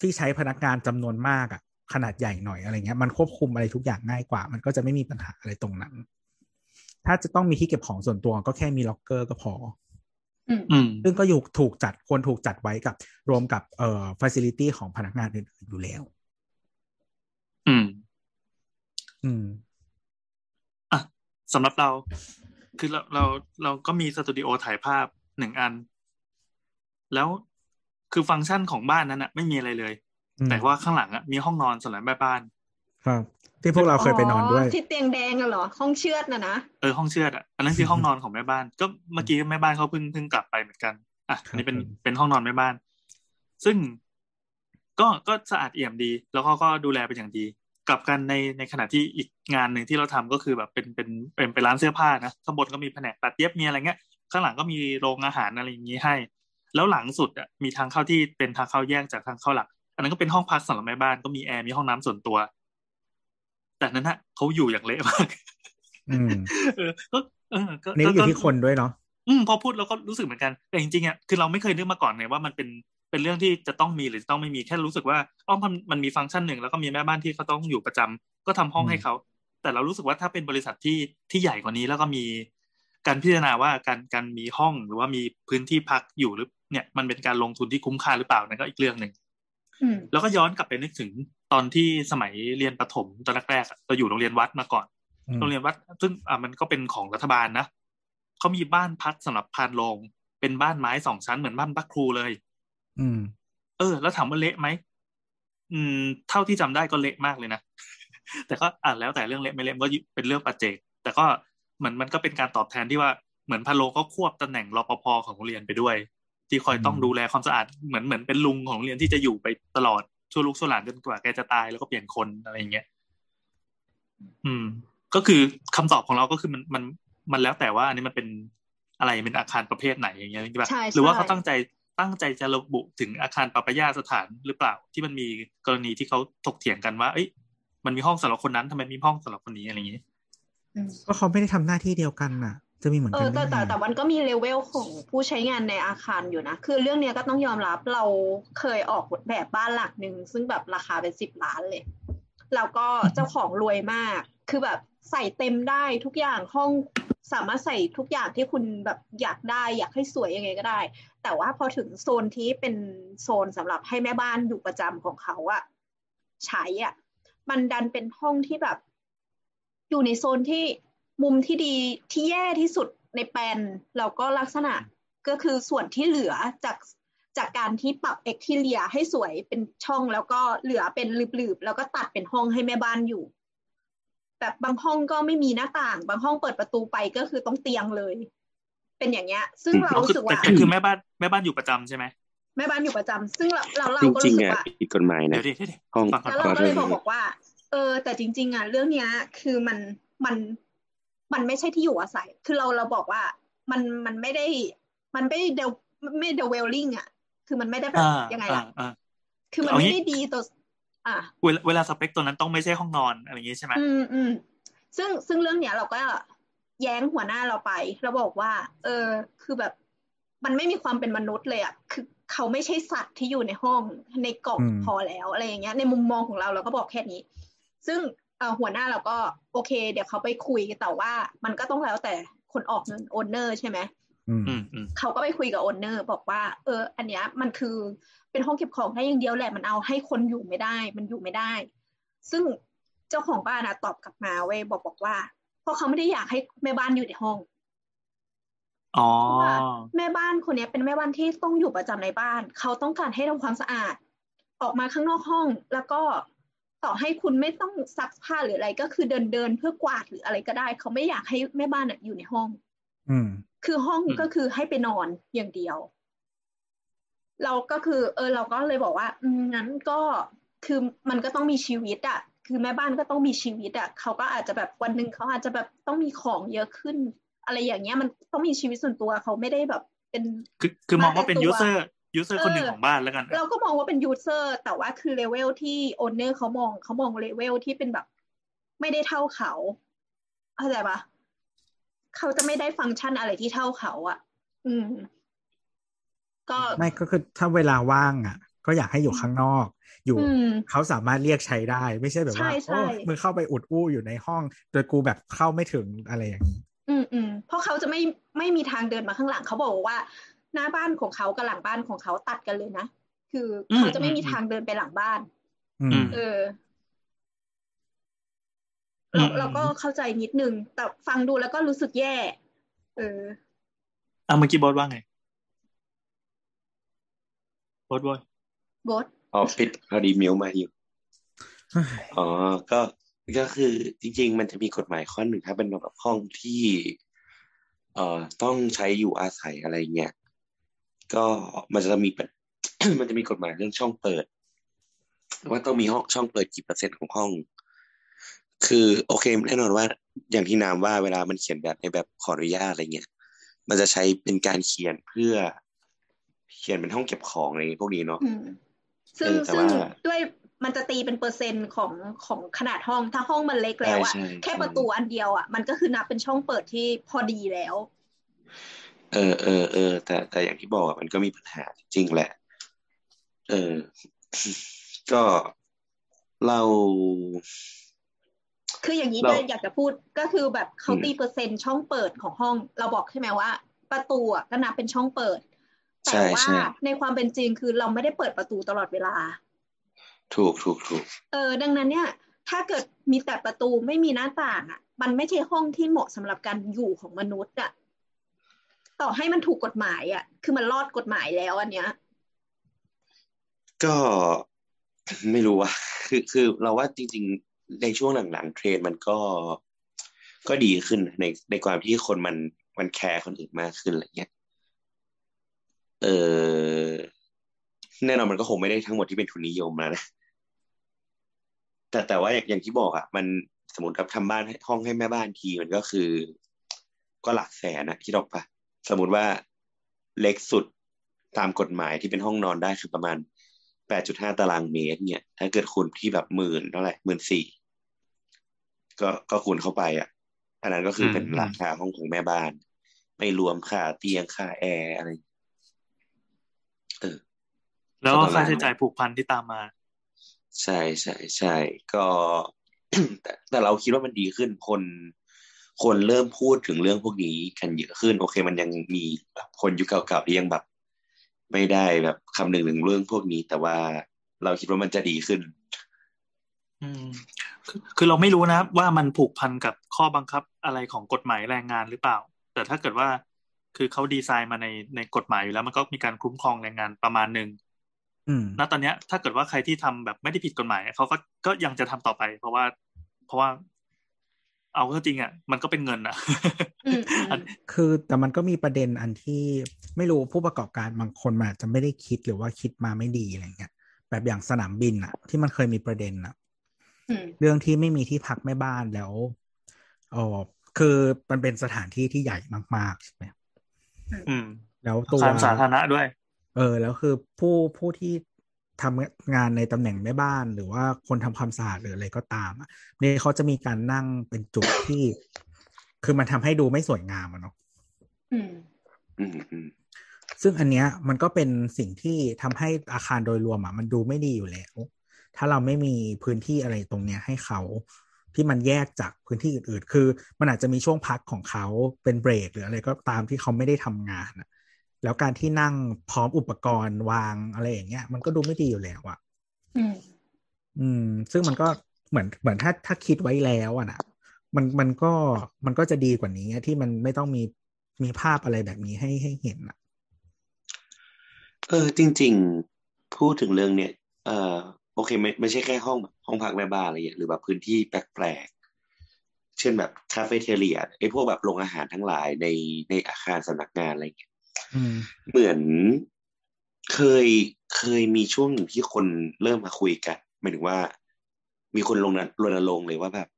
ที่ใช้พนักงานจำนวนมากอ่ะขนาดใหญ่หน่อยอะไรเงี้ยมันควบคุมอะไรทุกอย่างง่ายกว่ามันก็จะไม่มีปัญหาอะไรตรงนั้นถ้าจะต้องมีที่เก็บของส่วนตัวก็แค่มีล็อกเกอร์ก็พอซึ่งก็อยู่ถูกจัดควรถูกจัดไว้กับรวมกับเอ่อ facility ของพนักงานอื่นๆอยู่แล้วอืมอืมอ่ะสำหรับเราคือเราเราเราก็มีสตูดิโอถ่ายภาพหนึ่งอันแล้วคือฟังก์ชันของบ้านนั้นอะไม่มีอะไรเลยแต่ว่าข้างหลังอะมีห้องนอนสำหรับแม่บ้านครับที่พวกเราเคยไปนอนด้วยที่เตียงแดงอ่ะเหรอห้องเชือดน่ะนะเออห้องเชือดอ่ะอันนั้นคือห้องนอนของแม่บ้านก็เมื่อกี้แม่บ้านเขาเพิ่งเพิ่งกลับไปเหมือนกันอ่ะอันนี้เป็นเป็นห้องนอนแม่บ้านซึ่งก็ก็สะอาดเอี่ยมดีแล้วก็ก็ดูแลเป็นอย่างดีกลับกันในในขณะที่อีกงานหนึ่งที่เราทำก็คือแบบเป็นเป็นเป็นเป็นร้านเสื้อผ้านะข้างบนก็มีแผนกตัดเย็บมีอะไรเงี้ยข้างหลังก็มีโรงอาหารอะไรอย่างงี้ให้แล้วหลังสุดอ่ะมีทางเข้าที่เป็นทางเข้าแยกจากทางเข้าหลักอันนั้นก็เป็นห้องพักสำหรับแม่บ้านก็มีแอร์มีห้องน้ำส่วนตัวแต่นั้นฮะเขาอยู่อย่างเละมากอืมก็เออก็นี่อยู่ที่คนด้วยเนาะอืมพอพูดเราก็รู้สึกเหมือนกันแต่จริงๆอ่ะคือเราไม่เคยนึกมาก่อนไงว่ามันเป็นเป็นเรื่องที่จะต้องมีหรือต้องไม่มีแค่รู้สึกว่าอ้อมมันมีฟังก์ชันหนึ่งแล้วก็มีแม่บ้านที่เขาต้องอยู่ประจำก็ทำห้องให้เขาแต่เรารู้สึกว่าถ้าเป็นบริษัทที่ที่ใหญ่กว่านี้แล้วก็มีการพิจารณาว่าการการมีห้องหรือว่ามีพื้นที่พักอยู่หรือเนี่ยมันเป็นการลงทุนที่คุ้มค่าหรือเปล่านั่นก็อีกเรื่องนึงแล้วก็ย้อนกลับไปนึกถึงตอนที่สมัยเรียนประถมตอนแรกๆเราอยู่โรงเรียนวัดมาก่อนโรงเรียนวัดซึ่งอ่ะมันก็เป็นของรัฐบาลนะ เขามีบ้านพักสำหรับพานโรงเป็นบ้านไม้สองชั้นเหมือนบ้านพักครูเลยอืมเออแล้วถามว่าเละไหมอืมเท่าที่จำได้ก็เละมากเลยนะแต่ก็อ่ะแล้วแต่เรื่องเละไม่เละก็เป็นเรื่องปัจเจกแต่ก็เหมือนมันก็เป็นการตอบแทนที่ว่าเหมือนพานโรงก็ควบตำแหน่งรปภของโรงเรียนไปด้วยที่คอยต้องดูแลความสะอาดเหมือนเหมือนเป็นลุงของโรงเรียนที่จะอยู่ไปตลอดชั่วลูกชั่วหลานจนกว่าแกจะตายแล้วก็เปลี่ยนคนอะไรอย่างเงี้ยอืมก็คือคำตอบของเราก็คือมันมันมันแล้วแต่ว่าอันนี้มันเป็นอะไรเป็นอาคารประเภทไหนอย่างเงี้ยใช่ป่ะหรือว่าเขาตั้งใจตั้งใจจะระบุถึงอาคารปรับปยาสถานหรือเปล่าที่มันมีกรณีที่เขาถกเถียงกันว่าเอ้ยมันมีห้องสำหรับคนนั้นทำไมมีห้องสำหรับคนนี้อะไรอย่างเงี้ยก็เขาไม่ได้ทำหน้าที่เดียวกันน่ะจะมีเหมือนกันแต่แต่แต่มันก็มีเลเวลของผู้ใช้งานในอาคารอยู่นะคือเรื่องนี้ก็ต้องยอมรับเราเคยออกแบบบ้านหลักนึงซึ่งแบบราคาเป็นสิบล้านเลยแล้วก็เจ้าของรวยมากคือแบบใส่เต็มได้ทุกอย่างห้องสามารถใส่ทุกอย่างที่คุณแบบอยากได้อยากให้สวยยังไงก็ได้แต่ว่าพอถึงโซนที่เป็นโซนสำหรับให้แม่บ้านอยู่ประจำของเขาอะใช้อะมันดันเป็นห้องที่แบบอยู่ในโซนที่มุมที่ดีที่แย่ที่สุดในแปลนแล้วก็ลักษณะก็คือส่วนที่เหลือจากจากการที่ปรับเอ็กทีเรียให้สวยเป็นช่องแล้วก็เหลือเป็นหลืบๆแล้วก็ตัดเป็นห้องให้แม่บ้านอยู่แบบบางห้องก็ไม่มีหน้าต่างบางห้องเปิดประตูไปก็คือต้องเตียงเลยเป็นอย่างเงี้ยซึ่งเรารู้สึกว่าแต่คือแม่บ้านแม่บ้านอยู่ประจำใช่ไหมแม่บ้านอยู่ประจำซึ่งเราเราเราก็รู้สึกว่าผิดกฎหมายนะห้องแล้วเราก็เลยบอกว่าเออแต่จริงๆอ่ะเรื่องเนี้ยคือมันมันมันไม่ใช่ที่อยู่อาศัยคือเราเราบอกว่ามันมันไม่ได้มันไม่เดวไม่เดเวลลิ่งอ่ะคือมันไม่ได้แบบยังไงล่ะคือมันไม่ได้ดีต่ออ่ะเวลาเวลาสเปคตัวนั้นต้องไม่ใช่ห้องนอนอะไรอย่างงี้ใช่ไหมอืมอืมซึ่งซึ่งเรื่องเนี้ยเราก็แย้งหัวหน้าเราไปเราบอกว่าเออคือแบบมันไม่มีความเป็นมนุษย์เลยอ่ะคือเขาไม่ใช่สัตว์ที่อยู่ในห้องในกล่องพอแล้วอะไรอย่างเงี้ยในมุมมองของเราเราก็บอกแค่นี้ซึ่งหัวหน้าเราก็โอเคเดี๋ยวเขาไปคุยแต่ว่ามันก็ต้องแล้วแต่คนออกเงินโอนเนอร์ใช่ไหมเขาก็ไปคุยกับโอนเนอร์บอกว่าเอออันเนี้ยมันคือเป็นห้องเก็บของแค่อย่างเดียวแหละมันเอาให้คนอยู่ไม่ได้มันอยู่ไม่ได้ซึ่งเจ้าของบ้านนะตอบกลับมาเว้ยบอกบอกว่าเพราะเขาไม่ได้อยากให้แม่บ้านอยู่ในห้องอ๋อแม่บ้านคนนี้เป็นแม่บ้านที่ต้องอยู่ประจำในบ้านเขาต้องการให้ทำความสะอาดออกมาข้างนอกห้องแล้วก็ต่อให้คุณไม่ต้องซักผ้าหรืออะไรก็คือเดินเดินเพื่อกวาดหรืออะไรก็ได้เขาไม่อยากให้แม่บ้านอยู่ในห้องคือห้องก็คือให้ไปนอนอย่างเดียวเราก็คือเออเราก็เลยบอกว่างั้นก็คือมันก็ต้องมีชีวิตอ่ะคือแม่บ้านก็ต้องมีชีวิตอ่ะเขาก็อาจจะแบบวันนึงเขาอาจจะแบบต้องมีของเยอะขึ้นอะไรอย่างเงี้ยมันต้องมีชีวิตส่วนตัวเขาไม่ได้แบบเป็นคือคือมองว่าเป็นยูเซอร์ยูเซอร์คนหนึ่งของบ้านแล้วกันเราก็มองว่าเป็นยูเซอร์แต่ว่าคือเลเวลที่โอนเนอร์เขามองเขามองเลเวลที่เป็นแบบไม่ได้เท่าเขาเข้าใจปะเขาจะไม่ได้ฟังก์ชันอะไรที่เท่าเขาอ่ะอืมก็ไม่ก็คือถ้าเวลาว่างอ่ะก็อยากให้อยู่ข้างนอกอยู่เขาสามารถเรียกใช้ได้ไม่ใช่แบบว่าโอ้มึงเข้าไปอุดอู้อยู่ในห้องโดยกูแบบเข้าไม่ถึงอะไรอย่างนี้อืมอืมเพราะเขาจะไม่ไม่มีทางเดินมาข้างหลังเขาบอกว่าหน้าบ้านของเขากับหลังบ้านของเขาตัดกันเลยนะคือเขาจะไม่มีทางเดินไปหลังบ้านเออเราเราก็เข้าใจนิดนึงแต่ฟังดูแล้วก็รู้สึกแย่เอออ่ะเมื่อกี้บอสว่าไงบอสบอสบอสอ๋อปิดพอดีมิวมาอยู่อ๋อก็ก็คือจริงๆมันจะมีกฎหมายข้อหนึ่งถ้าเป็นแบบห้องที่เอ่อต้องใช้อยู่อาศัยอะไรเงี้ยก็มันจะมี มันจะมีกฎหมายเรื่องช่องเปิดว่าต้องมีห้องช่องเปิดกี่เปอร์เซ็นต์ของห้องคือโอเคแน่นอนว่าอย่างที่นามว่าเวลามันเขียนแบบในแบบขออนุญาตอะไรเงี้ยมันจะใช้เป็นการเขียนเพื่อเขียนเป็นห้องเก็บของอะไรพวกนี้เนาะซึ่งซึ่งด้วยมันจะตีเป็นเปอร์เซ็นต์ของของขนาดห้องถ้าห้องมันเล็กแล้วอะแค่ประตูอันเดียวอะมันก็คือนับเป็นช่องเปิดที่พอดีแล้วเออเออเออแต่แต่อย่างที่บอกมันก็มีปัญหาจริงแหละเออก็เราคืออย่างนี้เลยอยากจะพูดก็คือแบบเขาตีเปอร์เซ็นต์ช่องเปิดของห้องเราบอกใช่ไหมว่าประตูอะก็นับเป็นช่องเปิดแต่ว่าในความเป็นจริงคือเราไม่ได้เปิดประตูตลอดเวลาถูกถูกถูกเออดังนั้นเนี่ยถ้าเกิดมีแต่ประตูไม่มีหน้าต่างอ่ะมันไม่ใช่ห้องที่เหมาะสำหรับการอยู่ของมนุษย์อ่ะ ต่อให้มันถูกกฎหมายอ่ะคือมันรอดกฎหมายแล้วอันเนี้ยก็ไม่รู้ว่าคือคือเราว่าจริงๆในช่วงหลังๆเทรนด์มันก็ก็ดีขึ้นในในความที่คนมันมันแคร์คนอื่นมากขึ้นอะไรเงี้ยเออแน่นอนมันก็คงไม่ได้ทั้งหมดที่เป็นทุนนิยมนะแต่แต่ว่าอย่างที่บอกอ่ะมันสมมติครับทำบ้านห้องให้แม่บ้านทีมันก็คือก็หลักแสนนะคิดออกปะสมมติว่าเล็กสุดตามกฎหมายที่เป็นห้องนอนได้คือประมาณ แปดจุดห้า ตารางเมตรเนี่ยถ้าเกิดคุณที่แบบหมื่นเท่าไหร่หมื่นสี่ก็ก็คูณเข้าไปอ่ะอันนั้นก็คือเป็นราคาห้องของแม่บ้านไม่รวมค่าเตียงค่าแอร์อะไรเออแล้วค่าใช้จ่ายผูกพันที่ตามมาใช่ใช่ใช่ก็ แต่แต่เราคิดว่ามันดีขึ้นคนคนเริ่มพูดถึงเรื่องพวกนี้กันเยอะขึ้นโอเคมันยังมีแบบคนยุคเก่าๆที่ยังแบบไม่ได้แบบคำนึงถึงเรื่องพวกนี้แต่ว่าเราคิดว่ามันจะดีขึ้นอืมคือเราไม่รู้นะว่ามันผูกพันกับข้อบังคับอะไรของกฎหมายแรงงานหรือเปล่าแต่ถ้าเกิดว่าคือเขาดีไซน์มาในในกฎหมายอยู่แล้วมันก็มีการคุ้มครองแรงงานประมาณนึงณตอนนี้ถ้าเกิดว่าใครที่ทำแบบไม่ได้ผิดกฎหมายเขาก็ก็ยังจะทำต่อไปเพราะว่าเพราะว่าเอาเข้าจริงอ่ะมันก็เป็นเงินอ่ะ คือแต่มันก็มีประเด็นอันที่ไม่รู้ผู้ประกอบการบางคนอาจจะไม่ได้คิดหรือว่าคิดมาไม่ดีอะไรเงี้ยแบบอย่างสนามบินอ่ะที่มันเคยมีประเด็นอ่ะเรื่องที่ไม่มีที่พักแม่บ้านแล้วอ๋อคือมันเป็นสถานที่ที่ใหญ่มากๆใช่ไหมแล้วตัวสาธารณะด้วยเออแล้วคือผู้ผู้ที่ทำงานในตำแหน่งแม่บ้านหรือว่าคนทำความสะอาดหรืออะไรก็ตามอ่ะเนี่ยเขาจะมีการนั่งเป็นจุดที่คือมันทำให้ดูไม่สวยงามอ่ะเนาะอืมอืมอืมซึ่งอันเนี้ยมันก็เป็นสิ่งที่ทำให้อาคารโดยรวมอ่ะมันดูไม่ดีอยู่แล้วถ้าเราไม่มีพื้นที่อะไรตรงเนี้ยให้เขาที่มันแยกจากพื้นที่อื่นๆคือมันอาจจะมีช่วงพักของเขาเป็นเบรกหรืออะไรก็ตามที่เขาไม่ได้ทำงานอ่ะแล้วการที่นั่งพร้อมอุปกรณ์วางอะไรอย่างเงี้ยมันก็ดูไม่ดีอยู่แล้วอ่ะอืมอืมซึ่งมันก็เหมือนเหมือนถ้าถ้าคิดไว้แล้วอ่ะนะมันมันก็มันก็จะดีกว่านี้ที่มันไม่ต้องมีมีภาพอะไรแบบนี้ให้ให้เห็นอ่ะเออจริงๆพูดถึงเรื่องเนี้ยเออโอเคไม่ไม่ใช่แค่ห้องห้องพักแม่บ้านอะไรอย่างเงี้ยหรือแบบพื้นที่แปลกๆเช่นแบบคาเฟ่เทเรียไอ้พวกแบบโรงอาหารทั้งหลายในในอาคารสำนักงานอะไรอย่างเงี้ยเหมือนเคยเคยมีช่วงที่คนเริ่มมาคุยกันหมายถึงว่ามีคนลงรณรงค์เลยว่าแบบ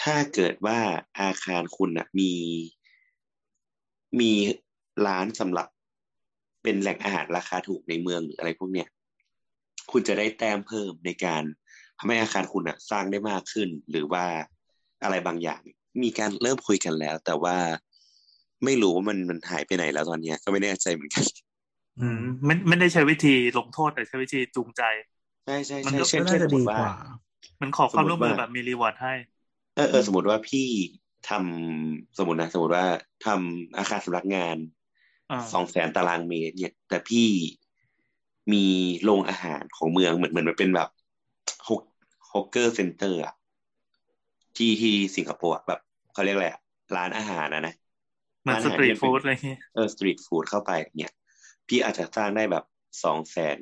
ถ้าเกิดว่าอาคารคุณน่ะมีมีร้านสำหรับเป็นแหล่งอาหารราคาถูกในเมืองหรืออะไรพวกเนี้ยคุณจะได้แต้มเพิ่มในการทำให้อาคารคุณน่ะสร้างได้มากขึ้นหรือว่าอะไรบางอย่างมีการเริ่มคุยกันแล้วแต่ว่าไม่รู้ว่ามันมันหายไปไหนแล้วตอนนี้ก็ไม่แน่ใจเหมือนกันอืมมันไม่ได้ใช้วิธีลงโทษแต่ใช้วิธีจูงใจใช่ใช่ใช่มันน่าจะดีกว่ามันขอความร่วมมือแบบมีรีวอร์ดให้เออเออสมมติว่าพี่ทำสมมตินะสมมติว่าทำอาคารสำนักงานสองแสนตารางเมตรเนี่ยแต่พี่มีโรงอาหารของเมืองเหมือนเหมือนมันเป็นแบบฮอกฮอกเกอร์เซ็นเตอร์อะที่ที่สิงคโปร์แบบเขาเรียกอะไรร้านอาหารนะนะมันสตรีทฟู้ดอะไรเงี้ยเออสตรีทฟู้ดเข้าไปเนี่ยพี่อาจจะสร้างได้แบบสองแสน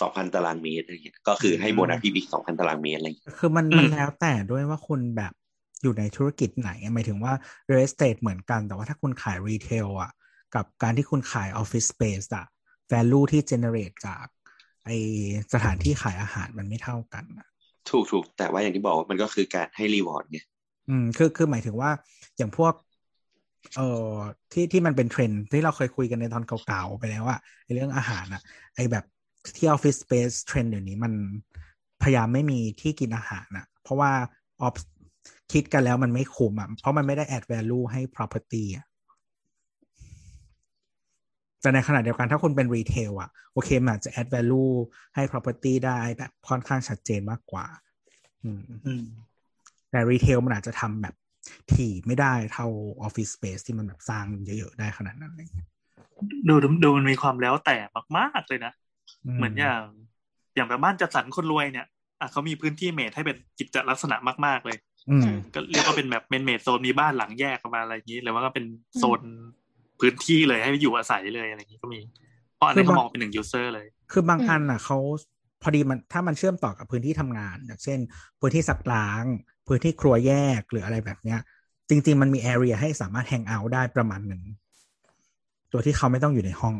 สองพันตารางเมตรอะไรเงี้ยก็คือให้โบนัสพี่บิ๊กสองพันตารางเมตรอะไรเงี้ยคือมันมันแล้วแต่ด้วยว่าคุณแบบอยู่ในธุรกิจไหนหมายถึงว่า real estate เหมือนกันแต่ว่าถ้าคุณขายรีเทลอ่ะกับการที่คุณขาย office space อ่ะ value ที่ generate จากไอสถานที่ขายอาหารมันไม่เท่ากันถูกถูกแต่ว่าอย่างที่บอกมันก็คือการให้รีวอร์ดไงอืมคือคือหมายถึงว่าอย่างพวกเอ่อที่ที่มันเป็นเทรนด์ที่เราเคยคุยกันในตอนเก่าๆไปแล้วอ่ะในเรื่องอาหารอ่ะไอ้แบบที่ออฟฟิศสเปซเทรนด์เดี๋ยวนี้มันพยายามไม่มีที่กินอาหารอ่ะเพราะว่าออฟคิดกันแล้วมันไม่คุ้มอ่ะเพราะมันไม่ได้แอดแวลูให้ property อ่ะแต่ในขณะเดียวกันถ้าคุณเป็นรีเทลอ่ะโอเคมันอาจจะแอดแวลูให้ property ได้แบบค่อนข้างชัดเจนมากกว่าอืมแต่รีเทลมันอาจจะทำแบบที่ไม่ได้เท่า office space ที่มันแบบสร้างเยอะๆได้ขนาดนั้นเลยดูดูมันมีความแล้วแต่มากๆเลยนะเหมือนอย่างอย่างแบบบ้านจัดสรรคนรวยเนี่ยอ่ะเขามีพื้นที่เมดให้เป็นกิจลักษณะมากๆเลยก็เรียกว่าเป็นแบบเป็นเมดโซนมีบ้านหลังแยกออกมาอะไรอย่างนี้หรือว่าก็เป็นโซน พื้นที่เลยให้อยู่อาศัยเลยอะไรอย่างนี้ก็มีเพราะอันนี้เขามองเป็นหนึ่งยูเซอร์เลยคือบางอันอ่ะเขาพอดีมันถ้ามันเชื่อมต่อกับพื้นที่ทำงานอย่างเช่นพื้นที่สักล้างพื้นที่ครัวแยกหรืออะไรแบบเนี้ยจริงๆมันมีแอเรียให้สามารถแฮงเอาท์ได้ประมาณหนึ่งตัวที่เขาไม่ต้องอยู่ในห้อง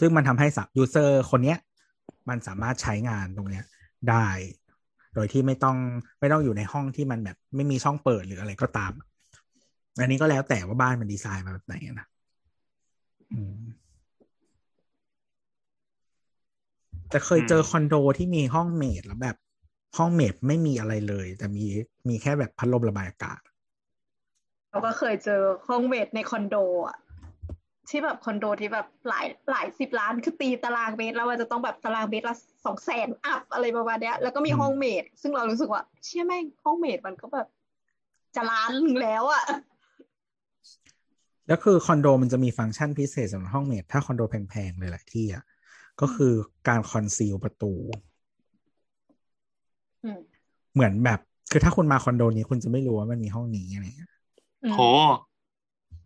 ซึ่งมันทำให้ยูเซอร์คนเนี้ยมันสามารถใช้งานตรงเนี้ยได้โดยที่ไม่ต้องไม่ต้องอยู่ในห้องที่มันแบบไม่มีช่องเปิดหรืออะไรก็ตามอันนี้ก็แล้วแต่ว่าบ้านมันดีไซน์มาแบบไหนนะแต่เคยเจอคอนโดที่มีห้องเมดแล้วแบบห้องเมดไม่มีอะไรเลยแต่มีมีแค่แบบพัดลมระบายอากาศเราก็เคยเจอห้องเมดในคอนโดอ่ะที่แบบคอนโดที่แบบหลายหลายสิบล้านคือตีตารางเมตรแล้วมันจะต้องแบบตารางเมตรละ สองแสน อัพอะไรประมาณเนี้ยแล้วก็มีห้องเมดซึ่งเรารู้สึกว่าเชี่ยแม่งห้องเมดมันก็แบบจะล้านนึงแล้วอ่ะแล้วคือคอนโดมันจะมีฟังก์ชันพิเศษสำหรับห้องเมดถ้าคอนโดแพงๆเลยหลายที่อ่ะก็คือการคอนซีลประตูเหมือนแบบคือถ้าคุณมาคอนโดนี้คุณจะไม่รู้ว่ามันมีห้องนี้อะไรอย่างเงี้ยโห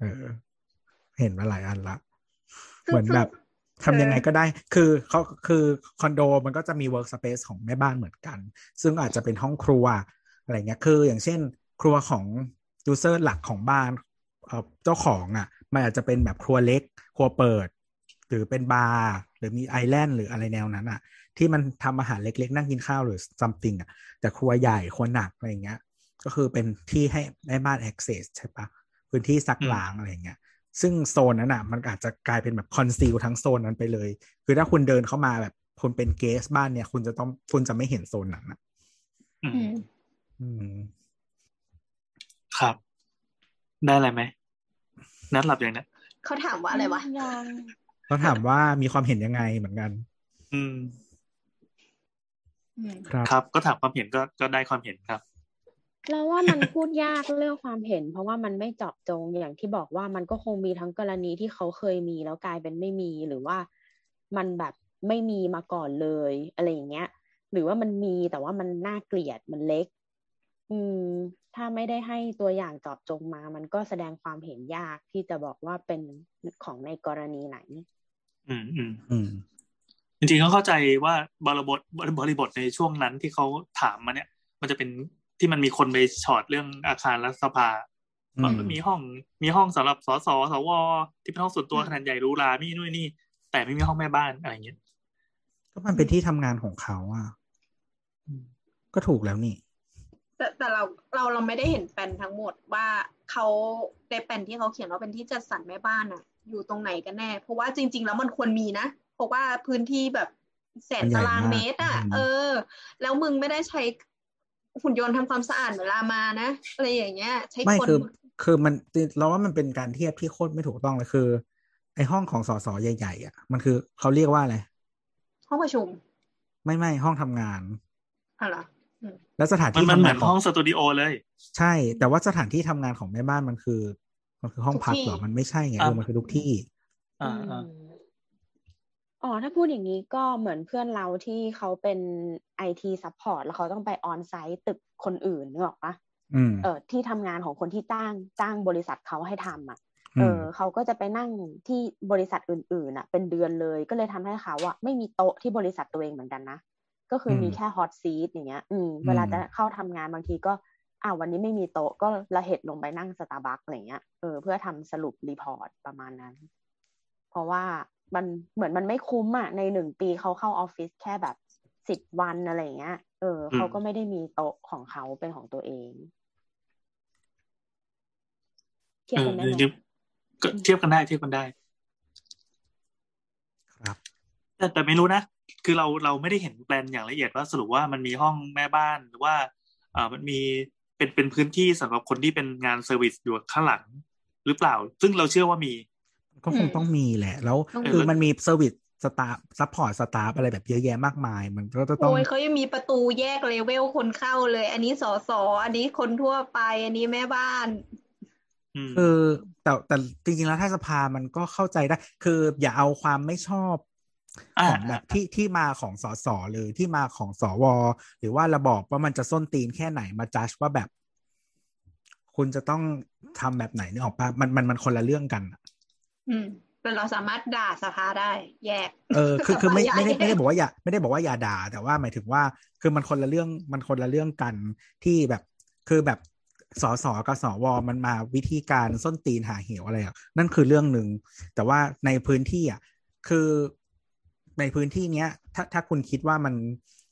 เออเห็นมาหลายอันละเหมือนแบบทำยังไงก็ได้คือเขาคือคอนโดมันก็จะมีเวิร์กสเปซของแม่บ้านเหมือนกันซึ่งอาจจะเป็นห้องครัวอะไรเงี้ยคืออย่างเช่นครัวของยูเซอร์หลักของบ้านเอ่อเจ้าของอ่ะมันอาจจะเป็นแบบครัวเล็กครัวเปิดหรือเป็นบาร์หรือมีไอแลนด์หรืออะไรแนวนั้นอ่ะที่มันทำอาหารเล็กๆนั่งกินข้าวหรือ something อ่ะแต่ครัวใหญ่ครัวหนักอะไรเงี้ยก็คือเป็นที่ให้แม่บ้าน access ใช่ปะพื้นที่ซักล้างอะไรเงี้ยซึ่งโซนนั้นอ่ะมันอาจจะกลายเป็นแบบคอนซีลทั้งโซนนั้นไปเลยคือถ้าคุณเดินเข้ามาแบบคุณเป็นเกสบ้านเนี่ยคุณจะต้องคุณจะไม่เห็นโซนนั้นอ่ะอืมอืมครับได้อะไรไหมนัดหลับอย่างเนี้ยเขาถามว่าอะไรวะเขาถามว่ามีความเห็นยังไงเหมือนกันอืมครับครับก็ถามความเห็นก็ก็ได้ความเห็นครับเราว่ามันพูดยากเรื่องความเห็นเพราะว่ามันไม่เจาะจงอย่างที่บอกว่ามันก็คงมีทั้งกรณีที่เขาเคยมีแล้วกลายเป็นไม่มีหรือว่ามันแบบไม่มีมาก่อนเลยอะไรอย่างเงี้ยหรือว่ามันมีแต่ว่ามันน่าเกลียดมันเล็กอืมถ้าไม่ได้ให้ตัวอย่างเจาะจงมามันก็แสดงความเห็นยากที่จะบอกว่าเป็นของในกรณีไหนอืมอืมอืมจริงๆเขาเข้าใจว่าบริบทบริบทในช่วงนั้นที่เขาถามมาเนี่ยมันจะเป็นที่มันมีคนไปช็อตเรื่องอาคารรัฐสภามันมีห้องมีห้องสำหรับสสสวที่เป็นห้องส่วนตัวขนาดใหญ่รูรามีนู่นนี่แต่ไม่มีห้องแม่บ้านอะไรอย่างเงี้ยก็มันเป็นที่ทำงานของเขาอ่ะก็ถูกแล้วนี่แต่แต่เราเราเราไม่ได้เห็นแปลนทั้งหมดว่าเขาในแปลนที่เขาเขียนว่าเป็นที่จัดสรรแม่บ้านอ่ะอยู่ตรงไหนกันแน่เพราะว่าจริงๆแล้วมันควรมีนะเพราะว่าพื้นที่แบบแสนตารางเมตรอ่ะเออแล้วมึงไม่ได้ใช้หุ่นยนต์ทำความสะอาดเวลามานะอะไรอย่างเงี้ยใช้คนไม่คือคือมันเราว่ามันเป็นการเทียบที่โคตรไม่ถูกต้องเลยคือไอห้องของสสใหญ่ๆอ่ะมันคือเขาเรียกว่าอะไรห้องประชุมไม่ไม่ห้องทำงานอ๋อเหรอแล้วสถานที่มันเหมือนห้องสตูดิโอเลยใช่แต่ว่าสถานที่ทำงานของแม่บ้านมันคือมันคือห้องพักเหรอมันไม่ใช่ไงมันคือทุกที่อ่าอ๋อถ้าพูดอย่างนี้ก็เหมือนเพื่อนเราที่เขาเป็น ไอ ที support แล้วเขาต้องไป on site ตึกคนอื่นนึกออกปะเออที่ทำงานของคนที่จ้างจ้างบริษัทเขาให้ทำอ่ะเออเขาก็จะไปนั่งที่บริษัทอื่นๆอ่ะเป็นเดือนเลยก็เลยทำให้เขาอ่ะไม่มีโต๊ะที่บริษัทตัวเองเหมือนกันนะก็คือมีแค่ hot seat อย่างเงี้ยเวลาจะเข้าทำงานบางทีก็อ้าววันนี้ไม่มีโต๊ะก็ละเห็ดลงไปนั่ง Starbucks อะไรเงี้ยเออเพื่อทำสรุป report ประมาณนั้นเพราะว่ามันเหมือนมันไม่คุ้มอ่ะในหนึ่งปีเขาเข้าออฟฟิศแค่แบบสิบวันอะไรเงี้ยเออเขาก็ไม่ได้มีโต๊ะของเขาเป็นของตัวเองเทียบกันได้ก็เทียบกันได้เทียบกันได้ครับแต่แต่ไม่รู้นะคือเราเราไม่ได้เห็นแปลนอย่างละเอียดว่าสรุปว่ามันมีห้องแม่บ้านหรือว่าอ่ามันมีเป็นเป็นพื้นที่สำหรับคนที่เป็นงานเซอร์วิสอยู่ข้างหลังหรือเปล่าซึ่งเราเชื่อว่ามีก็คงต้องมีแหละแล้วคือมันมีเซอร์วิสสตาฟซัพพอร์ตสตาฟอะไรแบบเยอะแยะมากมายมันก็จะต้องโอ้ยเขายังมีประตูแยกเลเวลคนเข้าเลยอันนี้สสอันนี้คนทั่วไปอันนี้แม่บ้านคือแต่แต่จริงๆแล้วถ้าสภามันก็เข้าใจได้คืออย่าเอาความไม่ชอบของแบบที่ที่มาของสสหรือที่มาของสวหรือว่าระบอบว่ามันจะส้นตีนแค่ไหนมาจัดว่าแบบ คุณจะต้องทำแบบไหนนึกออกป่ะมันมันมันคนละเรื่องกันอืมแต่เราสามารถด่าสภาได้แยกเออคือคือไม่ไม่ได้ไม่ได้บอกว่าอย่าไม่ได้บอกว่าอย่าด่าแต่ว่าหมายถึงว่าคือมันคนละเรื่องมันคนละเรื่องกันที่แบบคือแบบสสกับสวมันมาวิธีการส้นตีนหาเหวอะไรอ่ะนั่นคือเรื่องนึงแต่ว่าในพื้นที่อ่ะคือในพื้นที่เนี้ยถ้าถ้าคุณคิดว่ามัน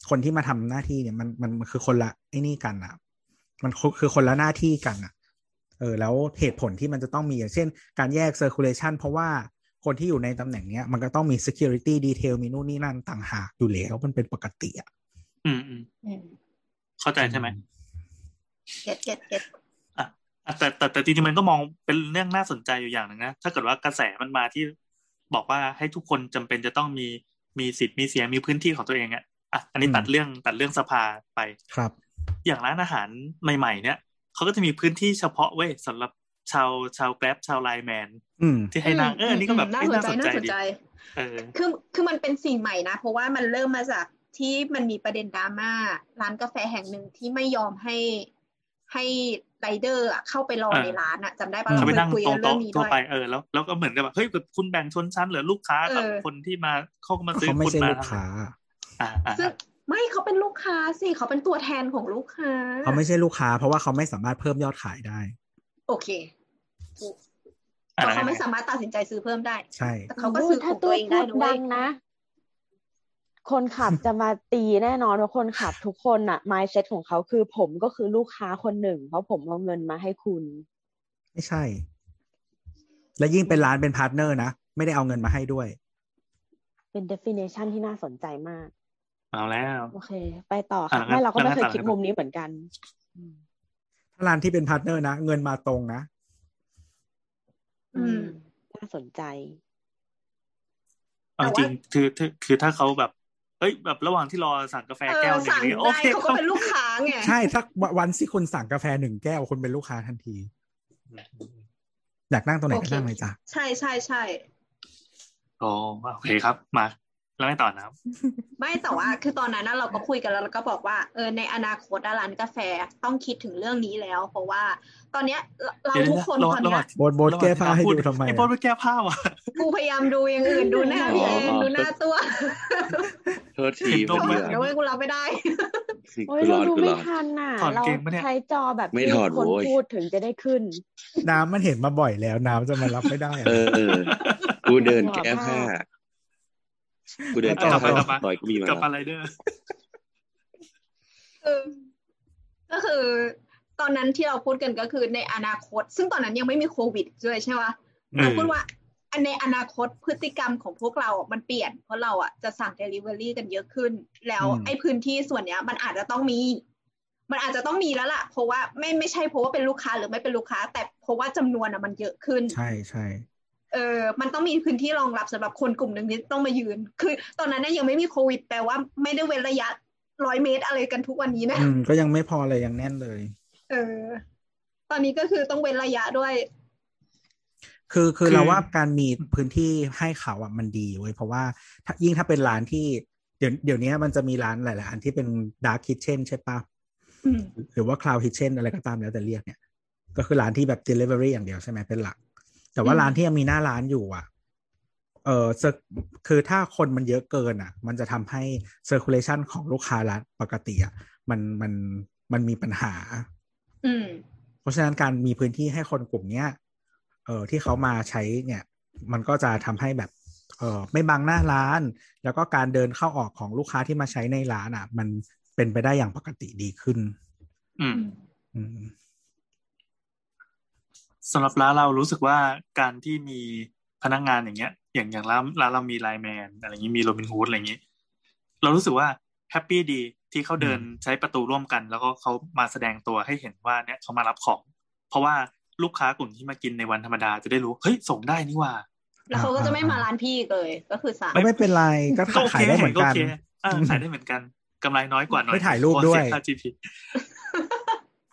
คนที่มาทำหน้าที่เนี่ยมันมันมันคือคนละไอ้นี่กันอ่ะมันคือคนละหน้าที่กันอ่ะเออแล้วเหตุผลที่มันจะต้องมีอย่างเช่นการแยก circulation เพราะว่าคนที่อยู่ในตำแหน่งเนี้ยมันก็ต้องมี security detail มีนู่นนี่นั่นต่างหากอยู่แล้วมันเป็นปกติอ่ะอืมอืมเข้าใจใช่ไหมเก็ตเก็ตเก็ตอ่ะแต่แต่แต่จริงๆมันก็มองเป็นเรื่องน่าสนใจอยู่อย่างหนึ่งนะถ้าเกิดว่ากระแสมันมาที่บอกว่าให้ทุกคนจำเป็นจะต้องมีมีสิทธิ์มีเสียงมีพื้นที่ของตัวเองอ่ะอ่ะอันนี้ตัดเรื่องตัดเรื่องสภาไปครับอย่างร้านอาหารใหม่ๆเนี่ยเขาก็จะมีพื้นที่เฉพาะเว้ยสำหรับชาวชาวแกร็บชาวไลน์แมนที่ให้นางเออนี่ก็แบบน่าสนใจดีเออคือคือมันเป็นสิ่งใหม่นะเพราะว่ามันเริ่มมาจากที่มันมีประเด็นดราม่าร้านกาแฟแห่งหนึ่งที่ไม่ยอมให้ให้ไรเดอร์อ่ะเข้าไปรอในร้านอ่ะจำได้ป่ะเราไปคุยกันเรื่องนี้ด้วยเออแล้วแล้วก็เหมือนกันแบบเฮ้ยคุณแบ่งชนชั้นหรือลูกค้ากับคนที่มาเข้ามาซื้อคุณมาอ่าซึ่งไม่เขาเป็นลูกค้าสิเขาเป็นตัวแทนของลูกค้าเขาไม่ใช่ลูกค้าเพราะว่าเขาไม่สามารถเพิ่มยอดขายได้โอเคเขาไม่สามารถตัดสินใจซื้อเพิ่มได้ใช่แต่เขาก็ซื้อของตัวเองได้ด้วยดังนะคนขับจะมาตีแน่นอนเพราะคนขับทุกคนน่ะ mindset ของเขาคือผมก็คือลูกค้าคนหนึ่งเพราะผมเอาเงินมาให้คุณไม่ใช่และยิ่งเป็นร้านเป็นพาร์ทเนอร์นะไม่ได้เอาเงินมาให้ด้วยเป็น definition ที่น่าสนใจมากเอาแล้วโอเคไปต่อค่ะแม่เราก็ไม่เคยคิดมุมนี้เหมือนกันถ้าร้านที่เป็นพาร์ทเนอร์นะเงินมาตรงนะอืมน่าสนใจเอาจริงคือคือถ้าเขาแบบเอ้ยแบบระหว่างที่รอสั่งกาแฟแก้วนึงนี่โอเคเขาก็เป็นลูกค้าไงใช่สักวันที่คุณสั่งกาแฟหนึ่งแก้วคุณเป็นลูกค้าทันทีอยากนั่งตรงไหนก็นั่งเลยจ้ะใช่ๆๆอ๋อโอเคครับมาแล้วไม่ต่อนะไม่แต่ว่าคือตอนนั้นเราก็คุยกันแล้วเราก็บอกว่าเออในอนาคตร้านกาแฟต้องคิดถึงเรื่องนี้แล้วเพราะว่าตอนเนี้ยเราทุกคนตอนเนี้ยโบดโบดแก้ผ้าให้ดูทำไมไอ้โบดไม่แก้ผ้าวะกูพยายามดูอย่างอื่นดูหน้าพี่เองดูหน้าตัวเธอถีบเลยเดี๋ยวกูรับไม่ได้โอ้ยเราดูไม่ทันน่ะเราใช้จอแบบที่คนพูดถึงจะได้ขึ้นน้ำมันเห็นมาบ่อยแล้วน้ำจะมารับไม่ได้เออกูเดินแก้ผ้ากูเดินต่อไปต่อยกูมีมากับอะไรเด้อก็คือตอนนั้นที่เราพูดกันก็คือในอนาคตซึ่งตอนนั้นยังไม่มีโควิดด้วยใช่ป่ะเราพูดว่าในอนาคตพฤติกรรมของพวกเรามันเปลี่ยนเพราะเราอ่ะจะสั่ง delivery กันเยอะขึ้นแล้วไอ้พื้นที่ส่วนเนี้ยมันอาจจะต้องมีมันอาจจะต้องมีแล้วล่ะเพราะว่าไม่ไม่ใช่เพราะว่าเป็นลูกค้าหรือไม่เป็นลูกค้าแต่เพราะว่าจำนวนอ่ะมันเยอะขึ้นใช่ใช่เออมันต้องมีพื้นที่รองรับสำหรับคนกลุ่มนึงที่ต้องมายืนคือตอนนั้นน่ะยังไม่มีโควิดแปลว่าไม่ได้เว้นระยะหนึ่งร้อยเมตรอะไรกันทุกวันนี้นะอืมก็ยังไม่พอเลยยังแน่นเลยเออตอนนี้ก็คือต้องเว้นระยะด้วยคือคือเราว่าการมีพื้นที่ให้เขาอ่ะมันดีเว้ยเพราะว่ายิ่งถ้าเป็นร้านที่เดี๋ยวเดี๋ยวนี้มันจะมีร้านหลายๆอันที่เป็น dark kitchen ใช่ป่ะหรือว่า cloud kitchen อะไรก็ตามแล้วแต่เรียกเนี่ยก็คือร้านที่แบบ delivery อย่างเดียวใช่มั้ยเป็นหลักแต่ว่าร้านที่ยังมีหน้าร้านอยู่อ่ะเออคือถ้าคนมันเยอะเกินอ่ะมันจะทำให้ circulation ของลูกค้าร้านปกติอ่ะมันมันมันมีปัญหาเพราะฉะนั้นการมีพื้นที่ให้คนกลุ่มเนี้ยเออที่เขามาใช้เนี่ยมันก็จะทำให้แบบเออไม่บังหน้าร้านแล้วก็การเดินเข้าออกของลูกค้าที่มาใช้ในร้านอ่ะมันเป็นไปได้อย่างปกติดีขึ้นอืมอืมสำหรับร้านเรารู้สึกว่าการที่มีพนักงานอย่างเงี้ยอย่างอย่างร้านร้านเรามีไลน์แมนอะไรอย่างงี้มีโรบินฮูดอะไรอย่างงี้เรารู้สึกว่าแฮปปี้ดีที่เขาเดินใช้ประตูร่วมกันแล้วก็เขามาแสดงตัวให้เห็นว่าเนี่ยเขามารับของเพราะว่าลูกค้ากลุ่มที่มากินในวันธรรมดาจะได้รู้เฮ้ยส่งได้นี่ว่าแล้วเขาก็จะไม่มาร้านพี่เลยก็คือสั่งไม่เป็นไรก็ขายได้เหมือนกันอ่าขายได้เหมือนกันกำไรน้อยกว่าหน่อยไม่ถ่ายรูปด้วย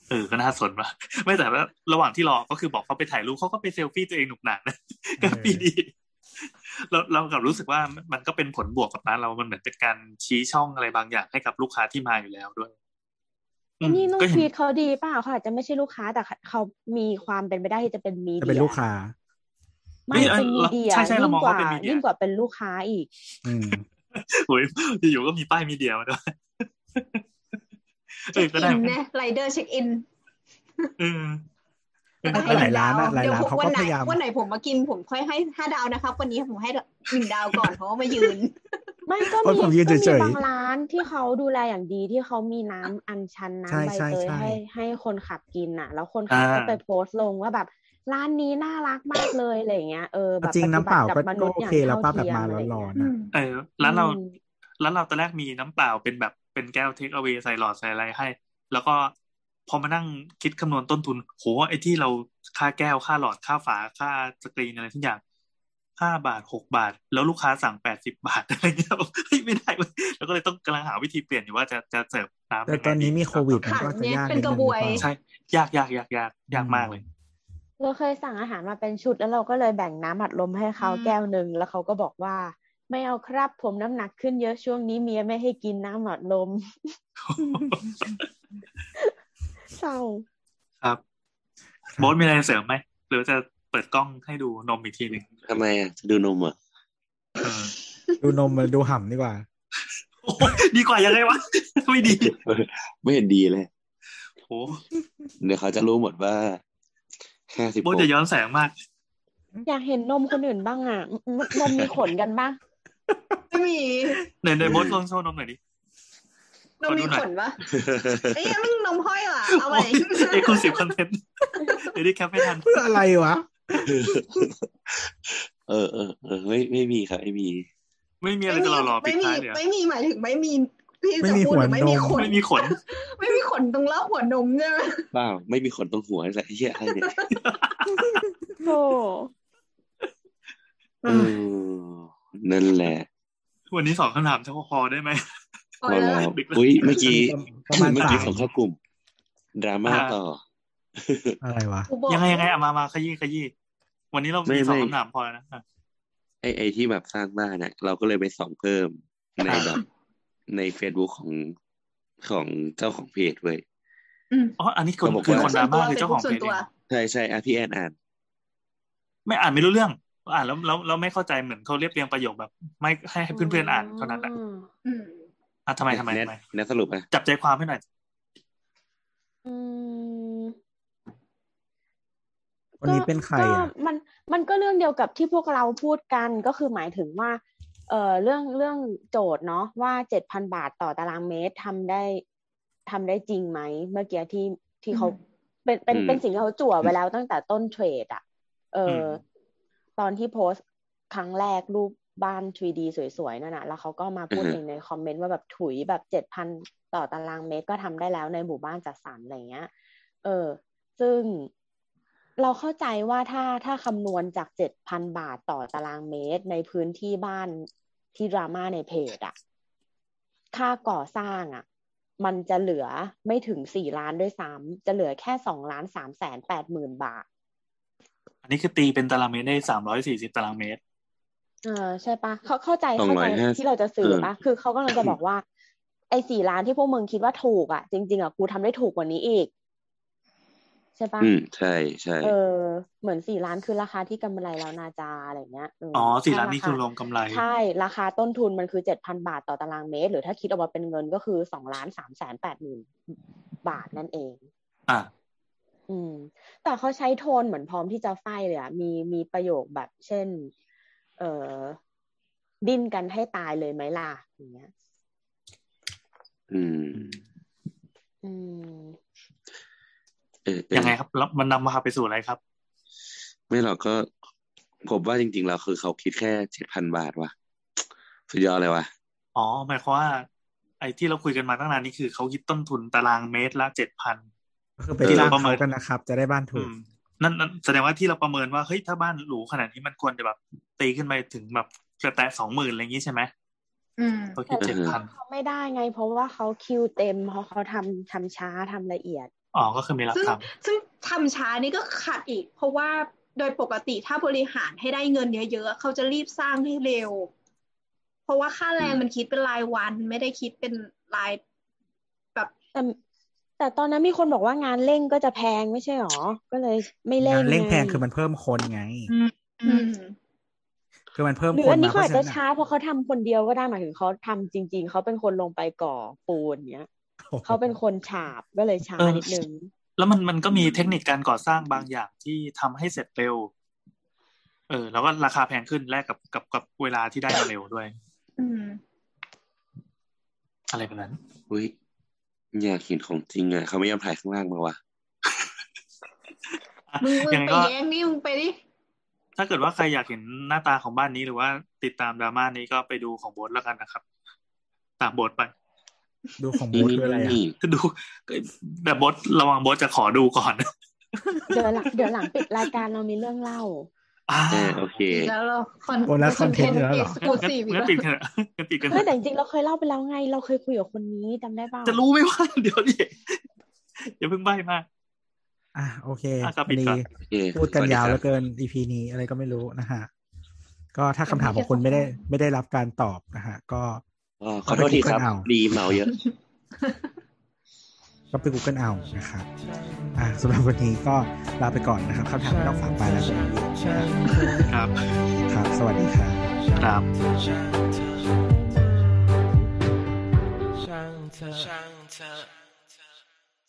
เออก็น่าสนว่ะไม่แต่ว่าระหว่างที่รอก็คือบอกเขาไปถ่ายรูปเขาก็ไปเซลฟี่ตัวเองหนุกหนักนะก็ปีดีเราเรากับรู้สึกว่ามันก็เป็นผลบวกกับร้านเรามันเหมือนเป็นการชี้ช่องอะไรบางอย่างให้กับลูกค้าที่มาอยู่แล้วด้วย นี่น้องพีทเขาดีเปล่าเขาอาจจะไม่ใช่ลูกค้าแต่เขามีความเป็นไปได้ที่จะเป็นมีเดียจะเป็นลูกค้าไม่เป็นมีเดียยิ่งกว่ายิ่งกว่าเป็นลูกค้าอีกอืมโอ้ยอยู่ก็มีป้ายมีเดียมาด้วยเช็คอินเนี่ยไรเดอร์เช็คอินอืมหลายร้านอะหลายร้านเขาก็พยายามวันไหนผมมากินผมค่อยให้ห้าดาวนะครับวันนี้ผมให้หนึ่งดาวก่อนเพราะว่ามายืนไม่ก็มีก็มีบางร้านที่เขาดูแลอย่างดีที่เขามีน้ำอัญชันน้ำใบเตยให้ให้คนขับกินอ่ะแล้วคนขับก็ไปโพสต์ลงว่าแบบร้านนี้น่ารักมากเลยอะไรเงี้ยเออแบบจริงน้ำเปล่าก็โอเคแล้วป้าแบบมาร้อนๆนะเออร้านเราร้านเราตอนแรกมีน้ำเปล่าเป็นแบบเป็นแก้วเทคเอาไว้ใส่หลอดใส่อะไรให้แล้วก็พอมานั่งคิดคำนวณต้นทุนโหไอ้ที่เราค่าแก้วค่าหลอดค่าฝาค่าสกรีนอะไรทุกอย่างห้าบาทหกบาทแล้วลูกค้าสั่งแปดสิบบาทอะไรเงี้ยเฮ้ยไม่ได้แล้วก็เลยต้องกำลังหาวิธีเปลี่ยนอยู่ว่าจะจะเสิร์ฟน้ำแต่ตอนนี้มีโควิดมันก็จะยากเป็นกระบวยใช่ยากๆๆๆยากมากเลยเราเคยสั่งอาหารมาเป็นชุดแล้วเราก็เลยแบ่งน้ำอัดลมให้เขาแก้วนึงแล้วเขาก็บอกว่าไม่เอาครับผมน้ำหนักขึ้นเยอะช่วงนี้เมียไม่ให้กินน้ำอัดลมเศร้าครับโบ๊ทมีอะไรเสริมไหมหรือจะเปิดกล้องให้ดูนมอีกทีหนึ่งทำไมอ่ะดูนมอ่ะดูนมมาดูห่ำดีกว่าดีกว่ายังไงวะไม่ดีไม่เห็นดีเลยโอ้เดี๋ยวเขาจะรู้หมดว่าโบ๊ทจะย้อนแสงมากอยากเห็นนมคนอื่นบ้างอ่ะนมมีขนกันบ้างไม่มีไหนไหนโบ๊ทลองโชว์นมหน่อยดินมมีขนปะไอ้ยังมึงนมห้อยเหรอเอาไว้เอ็กซ์คลูซีฟคอนเทนต์เดี๋ยวนี้แคปไม่ทันเพื่ออะไรวะเออเออเออไม่ไม่มีครับไม่มีไม่มีอะไรจะหล่อๆปิดท้ายเนี่ยไม่มีหมายถึงไม่มีที่จะพูดไม่มีขนไม่มีขนไม่มีขนตรงรอบหัวนมใช่ไหมเปล่าไม่มีขนตรงหัวอะไรเหี้ยอะไรเนี่ยโอ้เออนั่นแหละวันนี้สองคำถามจะพอได้ไหมพอแล้วอุ้ยเมื่อกี้เมื่อกี้ของเข้ากลุ่มดราม่าต่ออะไรวะยังไงยังไงเอามามาขยี้ขยี้วันนี้เรามีสองคำถามพอแล้วนะไอไอที่แบบสร้างบ้านเนี่ยเราก็เลยไปส่องเพิ่มในแบบใน Facebook ของของเจ้าของเพจเว้ยอ๋ออันนี้คนคือคนดราม่าคือเจ้าของเพจใช่ใช่อ่ะพี่แอนอ่านไม่อ่านไม่รู้เรื่องอ่านแล้วแล้วแล้วไม่เข้าใจเหมือนเขาเรียบเรียงประโยคแบบไม่ให้เพื่อนๆอ่านเท่านั้นแหละอ่ะทำไมทำไมทำไมเนี่ยสรุปนะจับใจความให้หน่อยวันนี้เป็นใครอ่ะมันมันก็เรื่องเดียวกับที่พวกเราพูดกันก็คือหมายถึงว่าเอ่อเรื่องเรื่องโจทย์เนาะว่า เจ็ดพัน บาทต่อตารางเมตรทำได้ทำได้จริงไหมเมื่อกี้ที่ที่เขาเป็นเป็นเป็นสิ่งที่เขาจั่วไว้แล้วตั้งแต่ต้นเทรดอ่ะเออตอนที่โพสต์ครั้งแรกรูปบ้าน ทรีดี สวยๆนั่นน่ะแล้วเขาก็มาพูดเองในคอมเมนต์ว่าแบบถุยแบบ เจ็ดพัน ต่อตารางเมตรก็ทำได้แล้วในหมู่บ้านจัดสรรอะไรเงี้ยเออซึ่งเราเข้าใจว่าถ้าถ้าคำนวณจาก เจ็ดพัน บาทต่อตารางเมตรในพื้นที่บ้านที่ดราม่าในเพจอะค่าก่อสร้างอะมันจะเหลือไม่ถึงสี่ล้านด้วยซ้ำจะเหลือแค่ สองล้านสามแสนแปดหมื่น บาทอันนี้คือตีเป็นตารางเมตรได้สามร้อยสี่สิบตารางเมตรเออใช่ปะเขาเข้าใจเข้าใจที่เราจะสื่อปะคือเขากำลังจะบอกว่าไอ้สี่ล้านที่พวกมึงคิดว่าถูกอะจริงๆอะกูทำได้ถูกกว่านี้อีกใช่ปะอืมใช่ใช่เออเหมือนสี่ล้านคือราคาที่กำไรแล้วนาจาอะไรเงี้ยอ๋อสี่ล้านนี่คือลงกำไรใช่ราคาต้นทุนมันคือ เจ็ดพัน บาทต่อตารางเมตรหรือถ้าคิดออกมาเป็นเงินก็คือ สองล้านสามแสนแปดหมื่น บาทนั่นเองอ่ะอืมแต่เขาใช้โทนเหมือนพร้อมที่จะไฟเลยอ่ะมีมีประโยคแบบเช่นเออดิ้นกันให้ตายเลยไหมล่ะอย่างเงี้ยอืมอืมยังไงครับมันนำมาไปสู่อะไรครับไม่หรอกก็ผมว่าจริงๆแล้วคือเขาคิดแค่ เจ็ดพัน บาทว่ะสุดยอดเลยว่ะอ๋อหมายความว่าไอ้ที่เราคุยกันมาตั้งนานนี่คือเขาคิดต้นทุนตารางเมตรละ เจ็ดพัน ก็คือไปที่เราประเมินกันนะครับจะได้บ้านถูกนั่นแสดงว่าที่เราประเมินว่าเฮ้ยถ้าบ้านหรูขนาดนี้มันควรจะแบบตีขึ้นไปถึงแบบจะแตะ สองหมื่น อะไรอย่างงี้ใช่มั้ยอืมเขาคิด เจ็ดพัน เขาไม่ได้ไงเพราะว่าเขาคิวเต็มเพราะเขาทำทำช้าทำละเอียดอ๋อก็คือมีหลักทำซึ่งทำช้านี่ก็ขาดอีกเพราะว่าโดยปกติถ้าบริหารให้ได้เงินเยอะๆเขาจะรีบสร้างให้เร็วเพราะว่าค่าแรงมันคิดเป็นรายวันไม่ได้คิดเป็นรายแบบแต่ แต่ตอนนั้นมีคนบอกว่างานเร่งก็จะแพงไม่ใช่หรอก็เลยไม่เร่งงานเร่งแพงคือมันเพิ่มคนไงคือมันเพิ่มคนหรืออันนี้เขาอาจจะช้าเพราะเขาทำคนเดียวก็ได้หมายถึงเขาทำจริงๆเขาเป็นคนลงไปก่อปูนเนี้ยเขาเป็นคนฉาบก็เลยช้านิดนึงแล้วมันมันก็มีเทคนิคการก่อสร้างบางอย่างที่ทำให้เสร็จเร็วเออแล้วก็ราคาแพงขึ้นแลกกับกับกับเวลาที่ได้มาเร็วด้วยอืมอะไรแบบนั้นอุ้ยอยากเห็นของจริงอ่ะเขาไม่ยอมถ่ายข้างล่างมาวะมึงไปแย่งนี่มึงไปดิถ้าเกิดว่าใครอยากเห็นหน้าตาของบ้านนี้หรือว่าติดตามดราม่านี้ก็ไปดูของโบสแล้วกันนะครับตามโบสไปดูของโบสคืออะไรอ่ะก็ดูแต่โบสระวังโบสจะขอดูก่อนเดี๋ยวหลังเดี๋ยวหลังปิดรายการเรามีเรื่องเล่าอ่าโอเคแล้วเราคอนคอนเทนต์แล้วเหรองั้นปิดกันงั้นปิดกันเฮ้ยแต่จริงๆเราเคยเล่าไปแล้วไงเราเคยคุยกับคนนี้จำได้ป่าวจะรู้ไหมว่าเดี๋ยวดิอย่าเพิ่งใบ้มากอ่ะโอเคดีพูดกันยาวเหลือเกิน อี พี นี้อะไรก็ไม่รู้นะฮะก็ถ้าคำถามของคุณไม่ได้ไม่ได้รับการตอบนะฮะก็ขอโทษทีครับดีเมาเยอะก็ไป Google เอานะครับอ่าสำหรับวันนี้ก็ลาไปก่อนนะครับคำถามไม่ต้องฝากไปแล้วครับครับสวัสดีครับครับช่างเธอ